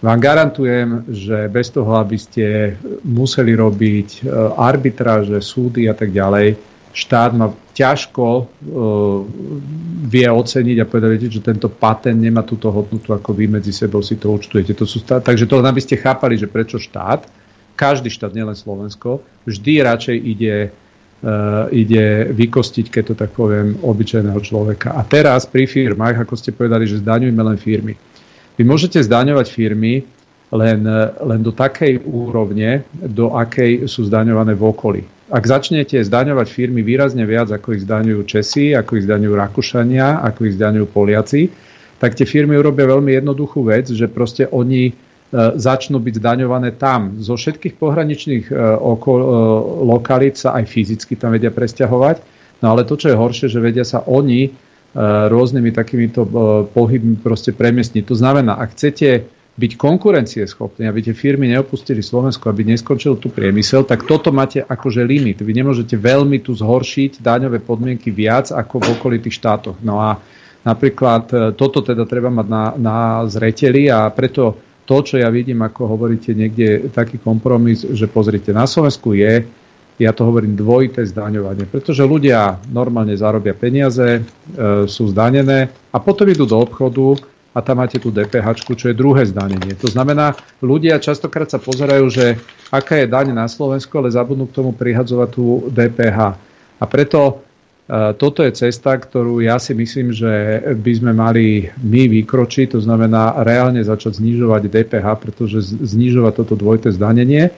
Vám garantujem, že bez toho, aby ste museli robiť arbitráže, súdy a tak ďalej, štát ma ťažko uh, vie oceniť a povedať, že tento patent nemá túto hodnotu, ako vy medzi sebou si to účtujete. To sú stá... Takže to, aby ste chápali, že prečo štát, každý štát, nielen Slovensko, vždy radšej ide, uh, ide vykostiť, keď to tak poviem, obyčajného človeka. A teraz pri firmách, ako ste povedali, že zdaňujme len firmy. Vy môžete zdaňovať firmy len, len do takej úrovne, do akej sú zdaňované v okolí. Ak začnete zdaňovať firmy výrazne viac, ako ich zdaňujú Česi, ako ich zdaňujú Rakúšania, ako ich zdaňujú Poliaci, tak tie firmy urobia veľmi jednoduchú vec, že proste oni e, začnú byť zdaňované tam. Zo všetkých pohraničných e, okol, e, lokalít sa aj fyzicky tam vedia presťahovať, no ale to, čo je horšie, že vedia sa oni e, rôznymi takýmito e, pohybmi proste premiestniť. To znamená, ak chcete byť konkurencieschopný, aby tie firmy neopustili Slovensko, aby neskončil tu priemysel, tak toto máte akože limit. Vy nemôžete veľmi tu zhoršiť daňové podmienky viac ako v okolitých štátoch. No a napríklad toto teda treba mať na, na zreteli a preto to, čo ja vidím, ako hovoríte niekde, taký kompromis, že pozrite, na Slovensku je, ja to hovorím, dvojité zdaňovanie, pretože ľudia normálne zarobia peniaze, e, sú zdanené a potom idú do obchodu a tam máte tú DPHčku, čo je druhé zdanenie. To znamená, ľudia častokrát sa pozerajú, že aká je daň na Slovensku, ale zabudnú k tomu prihadzovať tú dé pé há. A preto e, toto je cesta, ktorú ja si myslím, že by sme mali my vykročiť, to znamená reálne začať znižovať dé pé há, pretože znižovať toto dvojité zdanenie.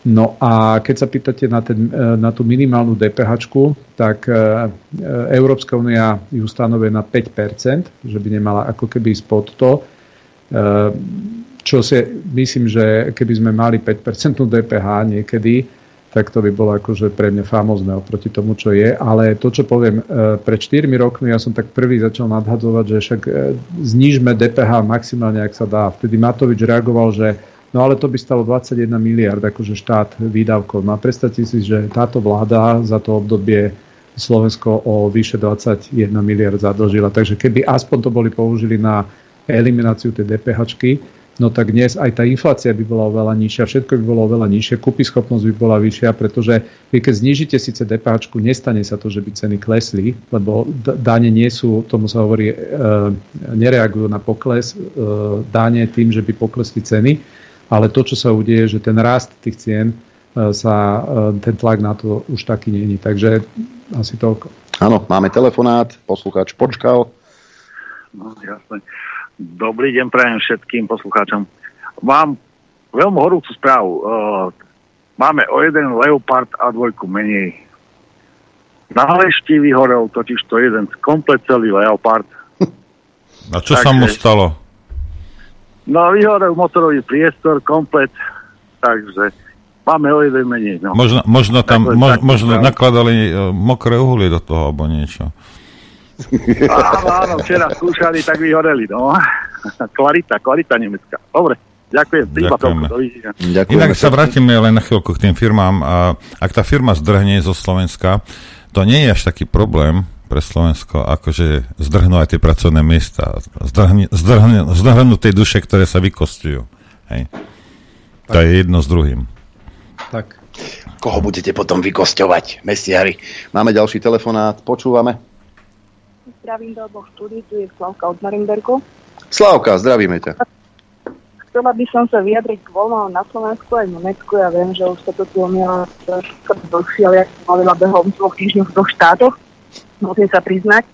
No a keď sa pýtate na, ten, na tú minimálnu DPHčku, tak Európska únia ju stanovuje na päť percent, že by nemala ako keby spod to, čo si myslím, že keby sme mali päť percent dé pé há niekedy, tak to by bolo akože pre mňa famózne oproti tomu, čo je. Ale to, čo poviem, pred štyrmi rokmi ja som tak prvý začal nadhadzovať, že však znížme dé pé há maximálne, ak sa dá. Vtedy Matovič reagoval, že no ale to by stalo dvadsaťjeden miliárd, akože štát výdavkov. No a predstavte si, že táto vláda za to obdobie Slovensko o vyše dvadsaťjeden miliárd zadlžila. Takže keby aspoň to boli použili na elimináciu tej DPHčky, no tak dnes aj tá inflácia by bola oveľa nižšia, všetko by bolo oveľa nižšie, kúpyschopnosť by bola vyššia, pretože vy keď znížite síce DPHčku, nestane sa to, že by ceny klesli, lebo dáne nie sú, tomu sa hovorí, e, nereagujú na pokles e, dáne tým, že by poklesli ceny. Ale to, čo sa udeje, že ten rast tých cien, sa ten tlak na to už taký není. Takže asi toľko. Áno, máme telefonát, poslucháč počkal. No, jasne. Dobrý deň prajem všetkým poslucháčom. Mám veľmi horúcu správu. Máme o jeden Leopard a dvojku menej. Na Lešti vyhorel totiž to jeden komplet celý Leopard. A čo Takže... sa mu stalo? No, vyhorel motorový priestor, komplet, takže máme ho jeden menej. No. Možno, možno tam mož, možno nakladali mokré uhlie do toho, alebo niečo. Áno, áno, včera skúšali, tak vyhoreli, no. Kvalita, kvalita nemecká. Dobre, ďakujem. Ďakujeme. Ďakujeme. Inak sa vrátime len na chvíľku k tým firmám. Ak tá firma zdrhne zo Slovenska, to nie je až taký problém pre Slovensko, akože zdrhnú aj tie pracovné miesta. Zdrhne, zdrhne, zdrhnú tie duše, ktoré sa vykostujú. Hej. To je jedno s druhým. Tak. Koho budete potom vykostovať, mesiari? Máme ďalší telefonát, počúvame. Zdravím do oboch štúdií, tu je Slavka od Norimberku. Slavka, zdravíme ťa. Chcela by som sa vyjadriť k voľbám na Slovensku aj v Nemecku. Ja viem, že už sa to tu umiela dlhšie, ale ja som hovorila behom dvoch týždňov v dvoch štátoch. Musím sa priznať,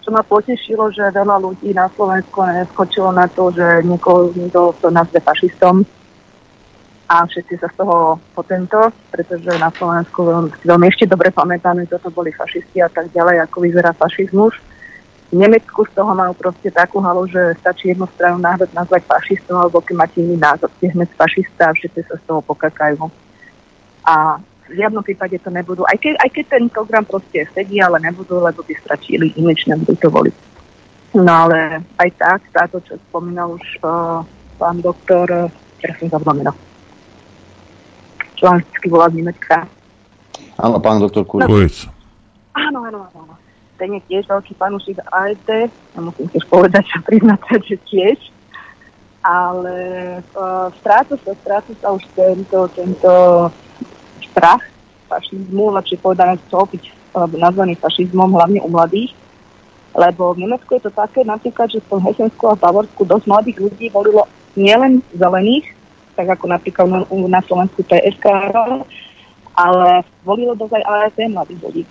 čo ma potešilo, že veľa ľudí na Slovensku neskočilo na to, že niekoho to nazve fašistom a všetci sa z toho potento, pretože na Slovensku veľmi, veľmi ešte dobre pamätáme, toto boli fašisti a tak ďalej, ako vyzerá fašizmus. V Nemecku z toho majú proste takú halu, že stačí jednu stranu náhodou nazvať fašistom, alebo keď máte iný názor, ste hneď fašista a všetci sa z toho pokakajú. A v žiadnom prípade to nebudú. Aj, ke, aj keď ten program proste sedí, ale nebudú, lebo by stračili imič, nebudú to voliť. No ale aj tak, táto, čo spomínal už uh, pán doktor, teraz som zavlamená. Článsky volá z Nemecka. Áno, pán doktor Kuric. No, áno, áno, áno. Ten je tiež veľký panušik á es dé. Ja musím tiež povedať, čo priznať, že tiež. Ale uh, stráca sa, stráca sa už tento, tento strach fašizmu, lepšie povedané to opäť nazvaný fašizmom, hlavne u mladých, lebo v Nemecku je to také napríklad, že v Hesensku a Bavorsku dosť mladých ľudí volilo nielen zelených, tak ako napríklad na Slovensku pé es ká, ale volilo dosť aj á es dé mladých ľudí.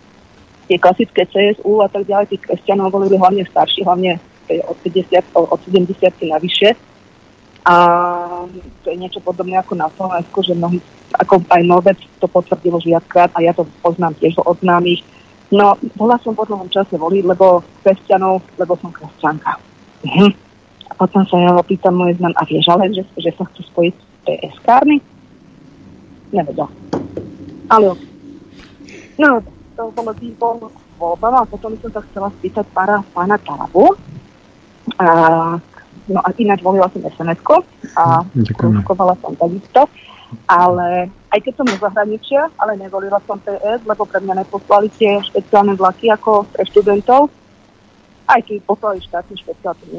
Tie klasické cé es ú a tak ďalej, tí kresťanov volili hlavne starší, hlavne od sedemdesiatky navyše. A to je niečo podobné ako na Slovensku, že mnohí, ako aj Norbert to potvrdilo viackrát a ja to poznám tiež od známych. No, bola som po dlhom čase voliť, lebo kresťanov, lebo som kresťanka. Mhm. A potom sa ja opýtam moje znám, a vieš, ale že, že sa chcú spojiť s pé es ká-rmi? Nevedel. Ale no, to bolo tým bol voľbama a potom som sa chcela spýtať pána, pána Tarabu. A no a ináč volila som es em es-ko a skúškovala som takisto, ale aj keď som do zahraničia, ale nevolila som pé es, lebo pre mňa neposlali tie špeciálne vlaky ako pre študentov, aj keď poslali štátny špeciálny.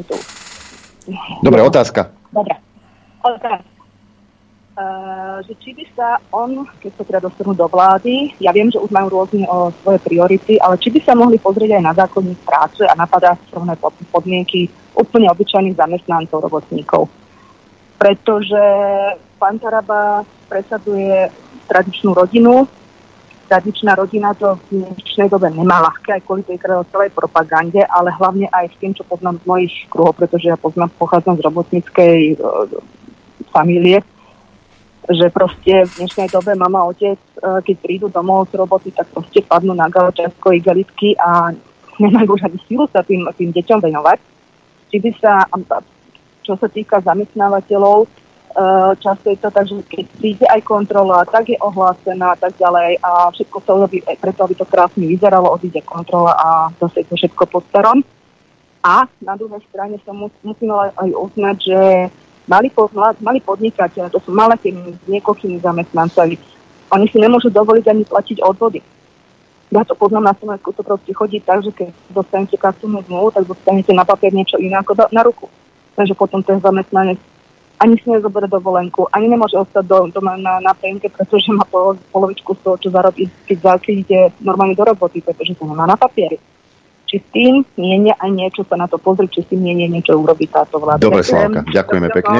Dobre, otázka. Dobre. Ale teraz, uh, že či by sa on, keď sa teda dostanú do vlády, ja viem, že už majú rôzne o svoje priority, ale či by sa mohli pozrieť aj na zákonník práce a napadať rovné podmienky úplne obyčajných zamestnancov, robotníkov. Pretože pán Taraba presaduje tradičnú rodinu. Tradičná rodina to v dnešnej dobe nemá ľahké aj kvôli tej celej propagande, ale hlavne aj s tým, čo poznám z mojich kruhov, pretože ja poznám, pochádzam z robotníckej e, familie, že proste v dnešnej dobe mama, otec, e, keď prídu domov z roboty, tak proste padnú na galočansko igelitky a nemajú už ani sílu sa tým, tým deťom venovať. Či by sa, čo sa týka zamestnávateľov, často je to tak, že keď príde aj kontrola, tak je ohlásená a tak ďalej a všetko sa urobí preto, aby to krásne vyzeralo, odíde kontrola a zase to všetko po starom. A na druhej strane som mus, musím aj uznať, že mali, mali podnikateľe, to sú malé firmy s niekoľkými zamestnancami, oni si nemôžu dovoliť ani platiť odvody. Ja to poznám, na Slovensku to proste chodí tak, že keď dostanete kasovnú zmluvu, tak dostanete na papier niečo iné ako do, na ruku. Takže potom ten zamestnanec ani si nezoberie dovolenku, ani nemôže ostať doma do, na, na penke, pretože má polo, polovičku z toho, čo zarobí, keď ide normálne do roboty, pretože to nemá na papieri. Či s tým nie je aj niečo sa na to pozrieť, či s tým nie je niečo urobiť táto vláda. Dobre, Slavka, ďakujeme pekne.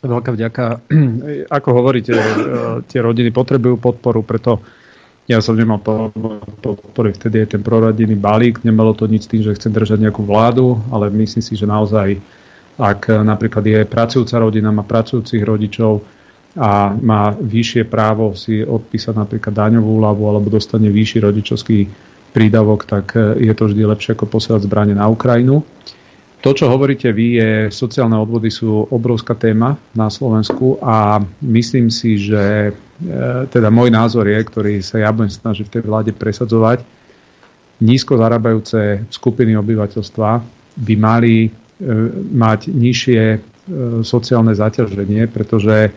Veľká vďaka. Ako hovoríte, tie rodiny potrebujú podporu, preto ja som nemal podpory, vtedy je ten prorodinný balík, nemalo to nič tým, že chcem držať nejakú vládu, ale myslím si, že naozaj ak napríklad je pracujúca rodina, má pracujúcich rodičov a má vyššie právo si odpísať napríklad daňovú úľavu alebo dostane vyšší rodičovský prídavok, tak je to vždy lepšie ako posielať zbrane na Ukrajinu. To, čo hovoríte vy, je, sociálne odvody sú obrovská téma na Slovensku a myslím si, že teda môj názor je, ktorý sa ja budem snažiť v tej vláde presadzovať, nízko zarábajúce skupiny obyvateľstva by mali mať nižšie sociálne zaťaženie, pretože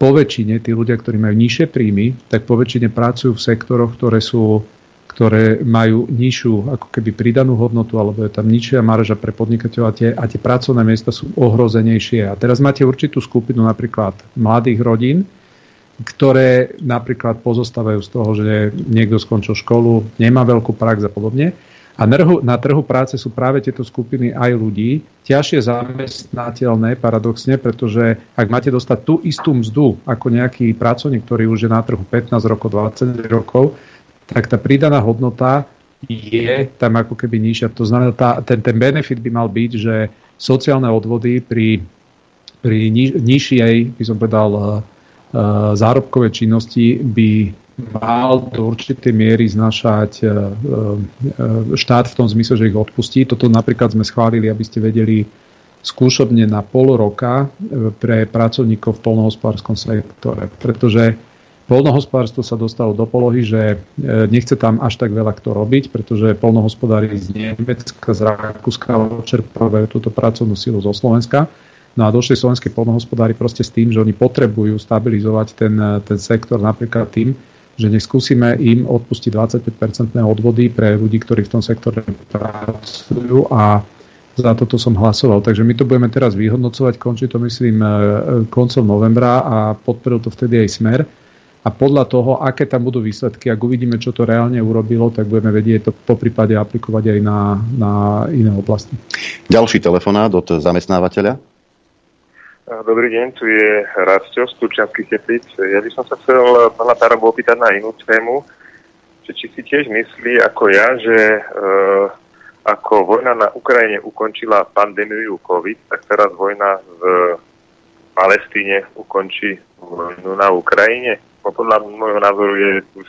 po väčšine tí ľudia, ktorí majú nižšie príjmy, tak po väčšine pracujú v sektoroch, ktoré, sú, ktoré majú nižšiu ako keby pridanú hodnotu, alebo je tam nižšia marža pre podnikateľov a tie, a tie pracovné miesta sú ohrozenejšie. A teraz máte určitú skupinu napríklad mladých rodín, ktoré napríklad pozostávajú z toho, že niekto skončil školu, nemá veľkú prax a podobne. A na trhu práce sú práve tieto skupiny aj ľudí ťažšie zamestnateľné, paradoxne, pretože ak máte dostať tú istú mzdu ako nejaký pracovník, ktorý už je na trhu pätnásť rokov, dvadsať rokov, tak tá pridaná hodnota je tam ako keby nižšia. To znamená, tá, ten, ten benefit by mal byť, že sociálne odvody pri, pri niž, nižšej, by som povedal, uh, zárobkovej činnosti by mal do určitej miery znašať štát v tom zmysle, že ich odpustí. Toto napríklad sme schválili, aby ste vedeli, skúšobne na pol roka pre pracovníkov v poľnohospodárskom sektore. Pretože poľnohospodárstvo sa dostalo do polohy, že nechce tam až tak veľa kto robiť, pretože poľnohospodári z Nemecka, z Rakúska čerpajú túto pracovnú silu zo Slovenska. No a došli slovenskí poľnohospodári proste s tým, že oni potrebujú stabilizovať ten, ten sektor napríklad tým, že neskúsime im odpustiť dvadsaťpäť percent odvody pre ľudí, ktorí v tom sektore pracujú a za toto som hlasoval. Takže my to budeme teraz vyhodnocovať, končí to myslím koncom novembra a podporil to vtedy aj Smer. A podľa toho, aké tam budú výsledky, ak uvidíme, čo to reálne urobilo, tak budeme vedieť to poprípade aplikovať aj na, na iné oblasti. Ďalší telefonát od zamestnávateľa. Dobrý deň, tu je Rastio z Turčianskych Teplíc. Ja by som sa chcel pána Tarabu opýtať na inú tému, že či si tiež myslí ako ja, že e, ako vojna na Ukrajine ukončila pandémiu COVID, tak teraz vojna v Palestíne ukončí vojnu na Ukrajine. Podľa môjho názoru je už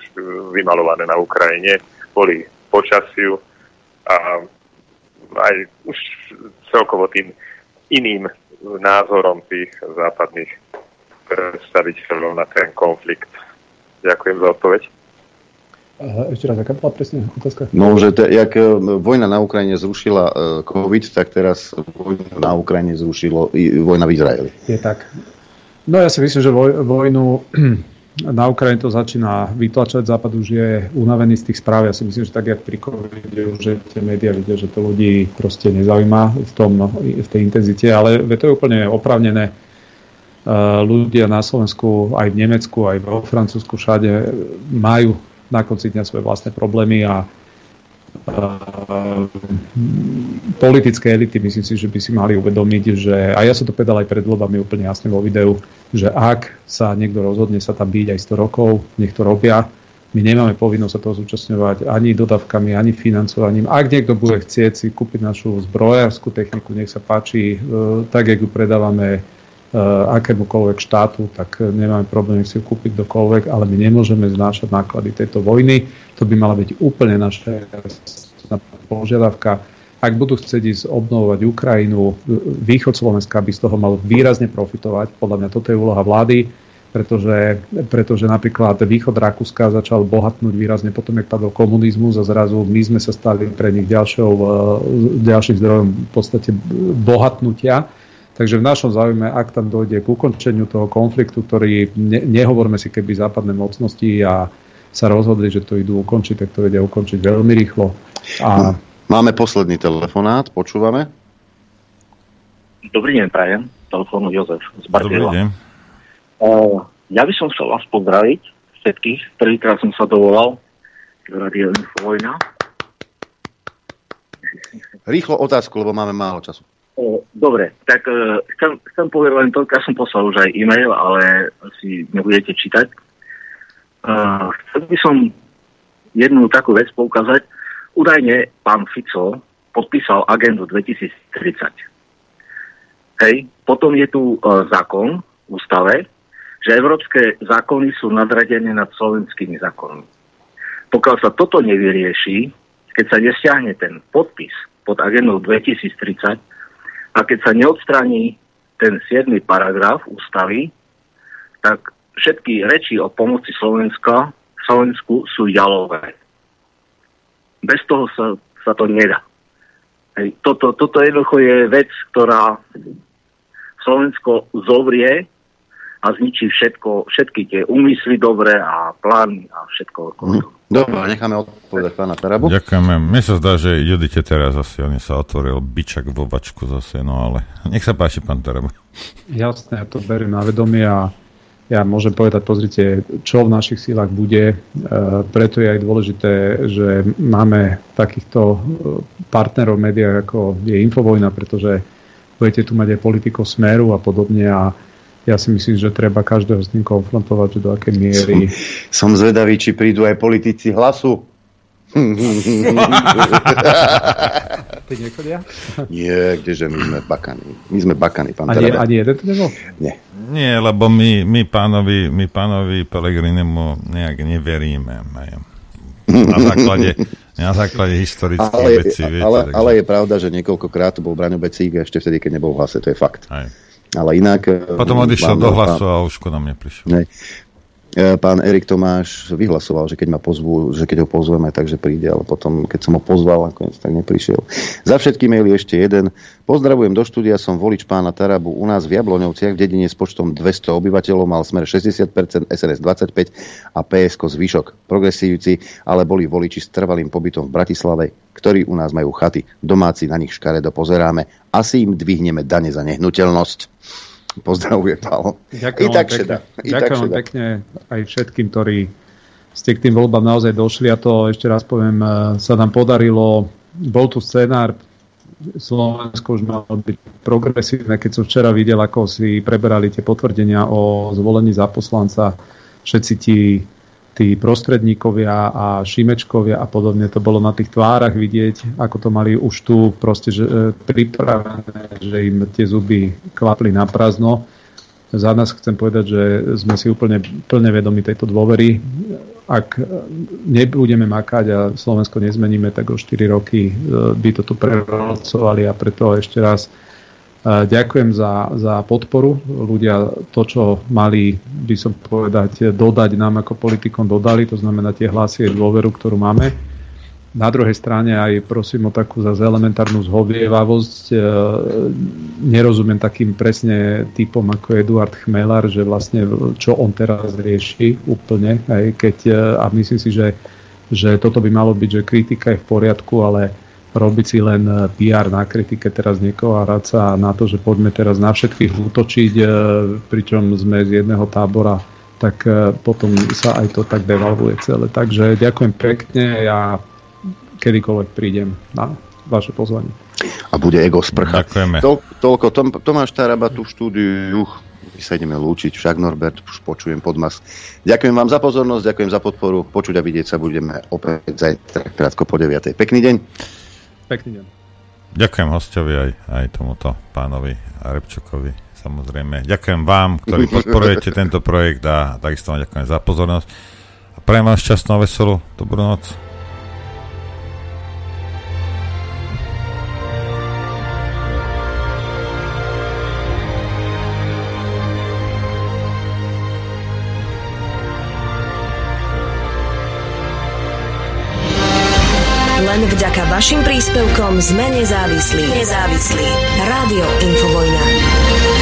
vymalované na Ukrajine kvôli počasiu a aj už celkovo tým iným názorom tých západných predstaviteľov na ten konflikt. Ďakujem za odpoveď. Aha, ešte raz, aká bola presne otázka? No, že te, jak vojna na Ukrajine zrušila COVID, tak teraz vojnu na Ukrajine zrušilo i vojna v Izraeli. Je tak. No ja si myslím, že voj, vojnu na Ukrajine to začína vytlačať. Západ už je unavený z tých správ. Ja si myslím, že tak, jak pri COVID, že tie médiá vidia, že to ľudí proste nezaujíma v, tom, v tej intenzite, ale to je úplne oprávnené. ľudia na Slovensku, aj v Nemecku, aj vo Francúzsku, všade majú na konci dňa svoje vlastné problémy a politické elity, myslím si, že by si mali uvedomiť, že, a ja som to povedal aj pred voľbami úplne jasne vo videu, že ak sa niekto rozhodne sa tam byť aj sto rokov, nech to robia. My nemáme povinnosť sa toho zúčastňovať ani dodávkami, ani financovaním. Ak niekto bude chcieť si kúpiť našu zbrojárskú techniku, nech sa páči, tak, jak ju predávame akémukoľvek štátu, tak nemáme problém, nech si ju kúpiť kdokoľvek, ale my nemôžeme znášať náklady tejto vojny. To by mala byť úplne naša požiadavka. Ak budú chcieť ísť obnovovať Ukrajinu, východ Slovenska by z toho mal výrazne profitovať. Podľa mňa toto je úloha vlády, pretože, pretože napríklad východ Rakúska začal bohatnúť výrazne potom, jak padol komunizmus a zrazu my sme sa stali pre nich ďalšou, ďalším zdrojom v podstate bohatnutia. Takže v našom záujme, ak tam dojde k ukončeniu toho konfliktu, ktorý, ne, nehovorme si, keby západné mocnosti a sa rozhodli, že to idú ukončiť, tak to vedia ukončiť veľmi rýchlo. A... Máme posledný telefonát, počúvame. Dobrý deň, prajem. Telefónu Jozef z Bardiela. Dobrý deň. Uh, ja by som chcel vás pozdraviť všetkých. Prvýkrát som sa dovolal v Rádiu Infovojna. Rýchlo otázku, lebo máme málo času. Dobre, tak uh, chcem, chcem povedať len to, ja som poslal už aj e-mail, ale si nebudete čítať. Uh, chcel by som jednu takú vec poukázať. Údajne pán Fico podpísal agendu dvetisíctridsať. Hej, potom je tu uh, zákon v ústave, že európske zákony sú nadradené nad slovenskými zákonmi. Pokiaľ sa toto nevyrieši, keď sa nestiahne ten podpis pod agendou dvetisíctridsať, a keď sa neodstraní ten siedmy paragraf ústavy, tak všetky reči o pomoci Slovenska, Slovensku sú jalové. Bez toho sa, sa to nedá. Hej, toto, toto jednoducho je vec, ktorá Slovensko zovrie a zničí všetko, všetky tie úmysly dobré a plány a všetko. Dobre, necháme odpovedať pána Tarabu. Ďakujeme. Mne sa zdá, že idete teraz asi, on sa otvoril bičak vo bačku zase, no ale nech sa páči, pán Tarabu. Jasné, ja to beriem na vedomie a ja môžem povedať, pozrite, čo v našich sílach bude, e, preto je aj dôležité, že máme takýchto partnerov v médiách, ako je Infovojna, pretože budete tu mať aj politikov Smeru a podobne a ja si myslím, že treba každého s ním konfrontovať, že do akej miery... Som, som zvedavý, či prídu aj politici Hlasu. Ty nechodia? Nie, kdeže my sme bakani. My sme bakani, pán Terebe. Ani jeden to nebol? Nie. Nie, lebo my, my pánovi, my pánovi Pellegrinimu nejak neveríme. Na základe, na základe historických vecí. Ale, ale, takže... ale je pravda, že niekoľkokrát bol Braňo Becík ešte vtedy, keď nebol v Hlase. To je fakt. Aj. Ale inak... Potom odišiel do Hlasu a už ku nám neprišiel. Ne, pán Erik Tomáš vyhlasoval, že keď ma pozvú, že keď ho pozveme, takže príde, ale potom, keď som ho pozval, nakoniec tak neprišiel. Za všetky maily ešte jeden. Pozdravujem do štúdia, som volič pána Tarabu. U nás v Jabloňovciach v dedine s počtom dvesto obyvateľov mal Smer šesťdesiat percent, es en es dvadsaťpäť percent a pé es ká zvyšok. Progresívci ale boli voliči s trvalým pobytom v Bratislave, ktorí u nás majú chaty. Domáci na nich škaredo pozeráme. Asi im dvihneme dane za nehnuteľnosť. Pozdravuje, Pálo. Ďakujem pekne. Ďakujem pekne aj všetkým, ktorí ste k tým voľbám naozaj došli. A to ešte raz poviem, sa nám podarilo, bol tu scenár, Slovensko už malo byť progresívne, keď som včera videl, ako si preberali tie potvrdenia o zvolení za poslanca, všetci tí, tí prostredníkovia a Šimečkovia a podobne. To bolo na tých tvárach vidieť, ako to mali už tu proste že, pripravené, že im tie zuby klapli na prázdno. Za nás chcem povedať, že sme si úplne plne vedomi tejto dôvery. Ak nebudeme makať a Slovensko nezmeníme, tak o štyri roky by to tu prevracovali a preto ešte raz ďakujem za, za podporu. Ľudia to, čo mali, by som povedať, dodať nám ako politikom, dodali. To znamená tie hlasy a dôveru, ktorú máme. Na druhej strane aj prosím o takú zase elementárnu zhovievavosť. Nerozumiem takým presne typom ako Eduard Chmelar, že vlastne čo on teraz rieši úplne. Aj keď, a myslím si, že, že toto by malo byť, že kritika je v poriadku, ale robiť si len pé ér na kritike teraz niekoho a hrať sa na to, že poďme teraz na všetkých útočiť, pričom sme z jedného tábora, tak potom sa aj to tak devalvuje celé. Takže ďakujem pekne, ja kedykoľvek prídem na vaše pozvanie. A bude ego sprcha. Ďakujeme. To, toľko, Tom, Tomáš Taraba tu v štúdiu. My sa ideme lúčiť, však Norbert, už počujem podmas. Ďakujem vám za pozornosť, ďakujem za podporu. Počuť a vidieť sa budeme opäť zajtra krátko po deviatej. Pekný deň. Pekný deň. Ďakujem hostovi aj, aj tomuto pánovi Repčukovi, samozrejme. Ďakujem vám, ktorí podporujete tento projekt a takisto vám ďakujem za pozornosť. A prajem vám šťastnú a veselú dobrú noc. Len vďaka vašim príspevkom sme nezávislí. Nezávislí. Rádio Infovojna.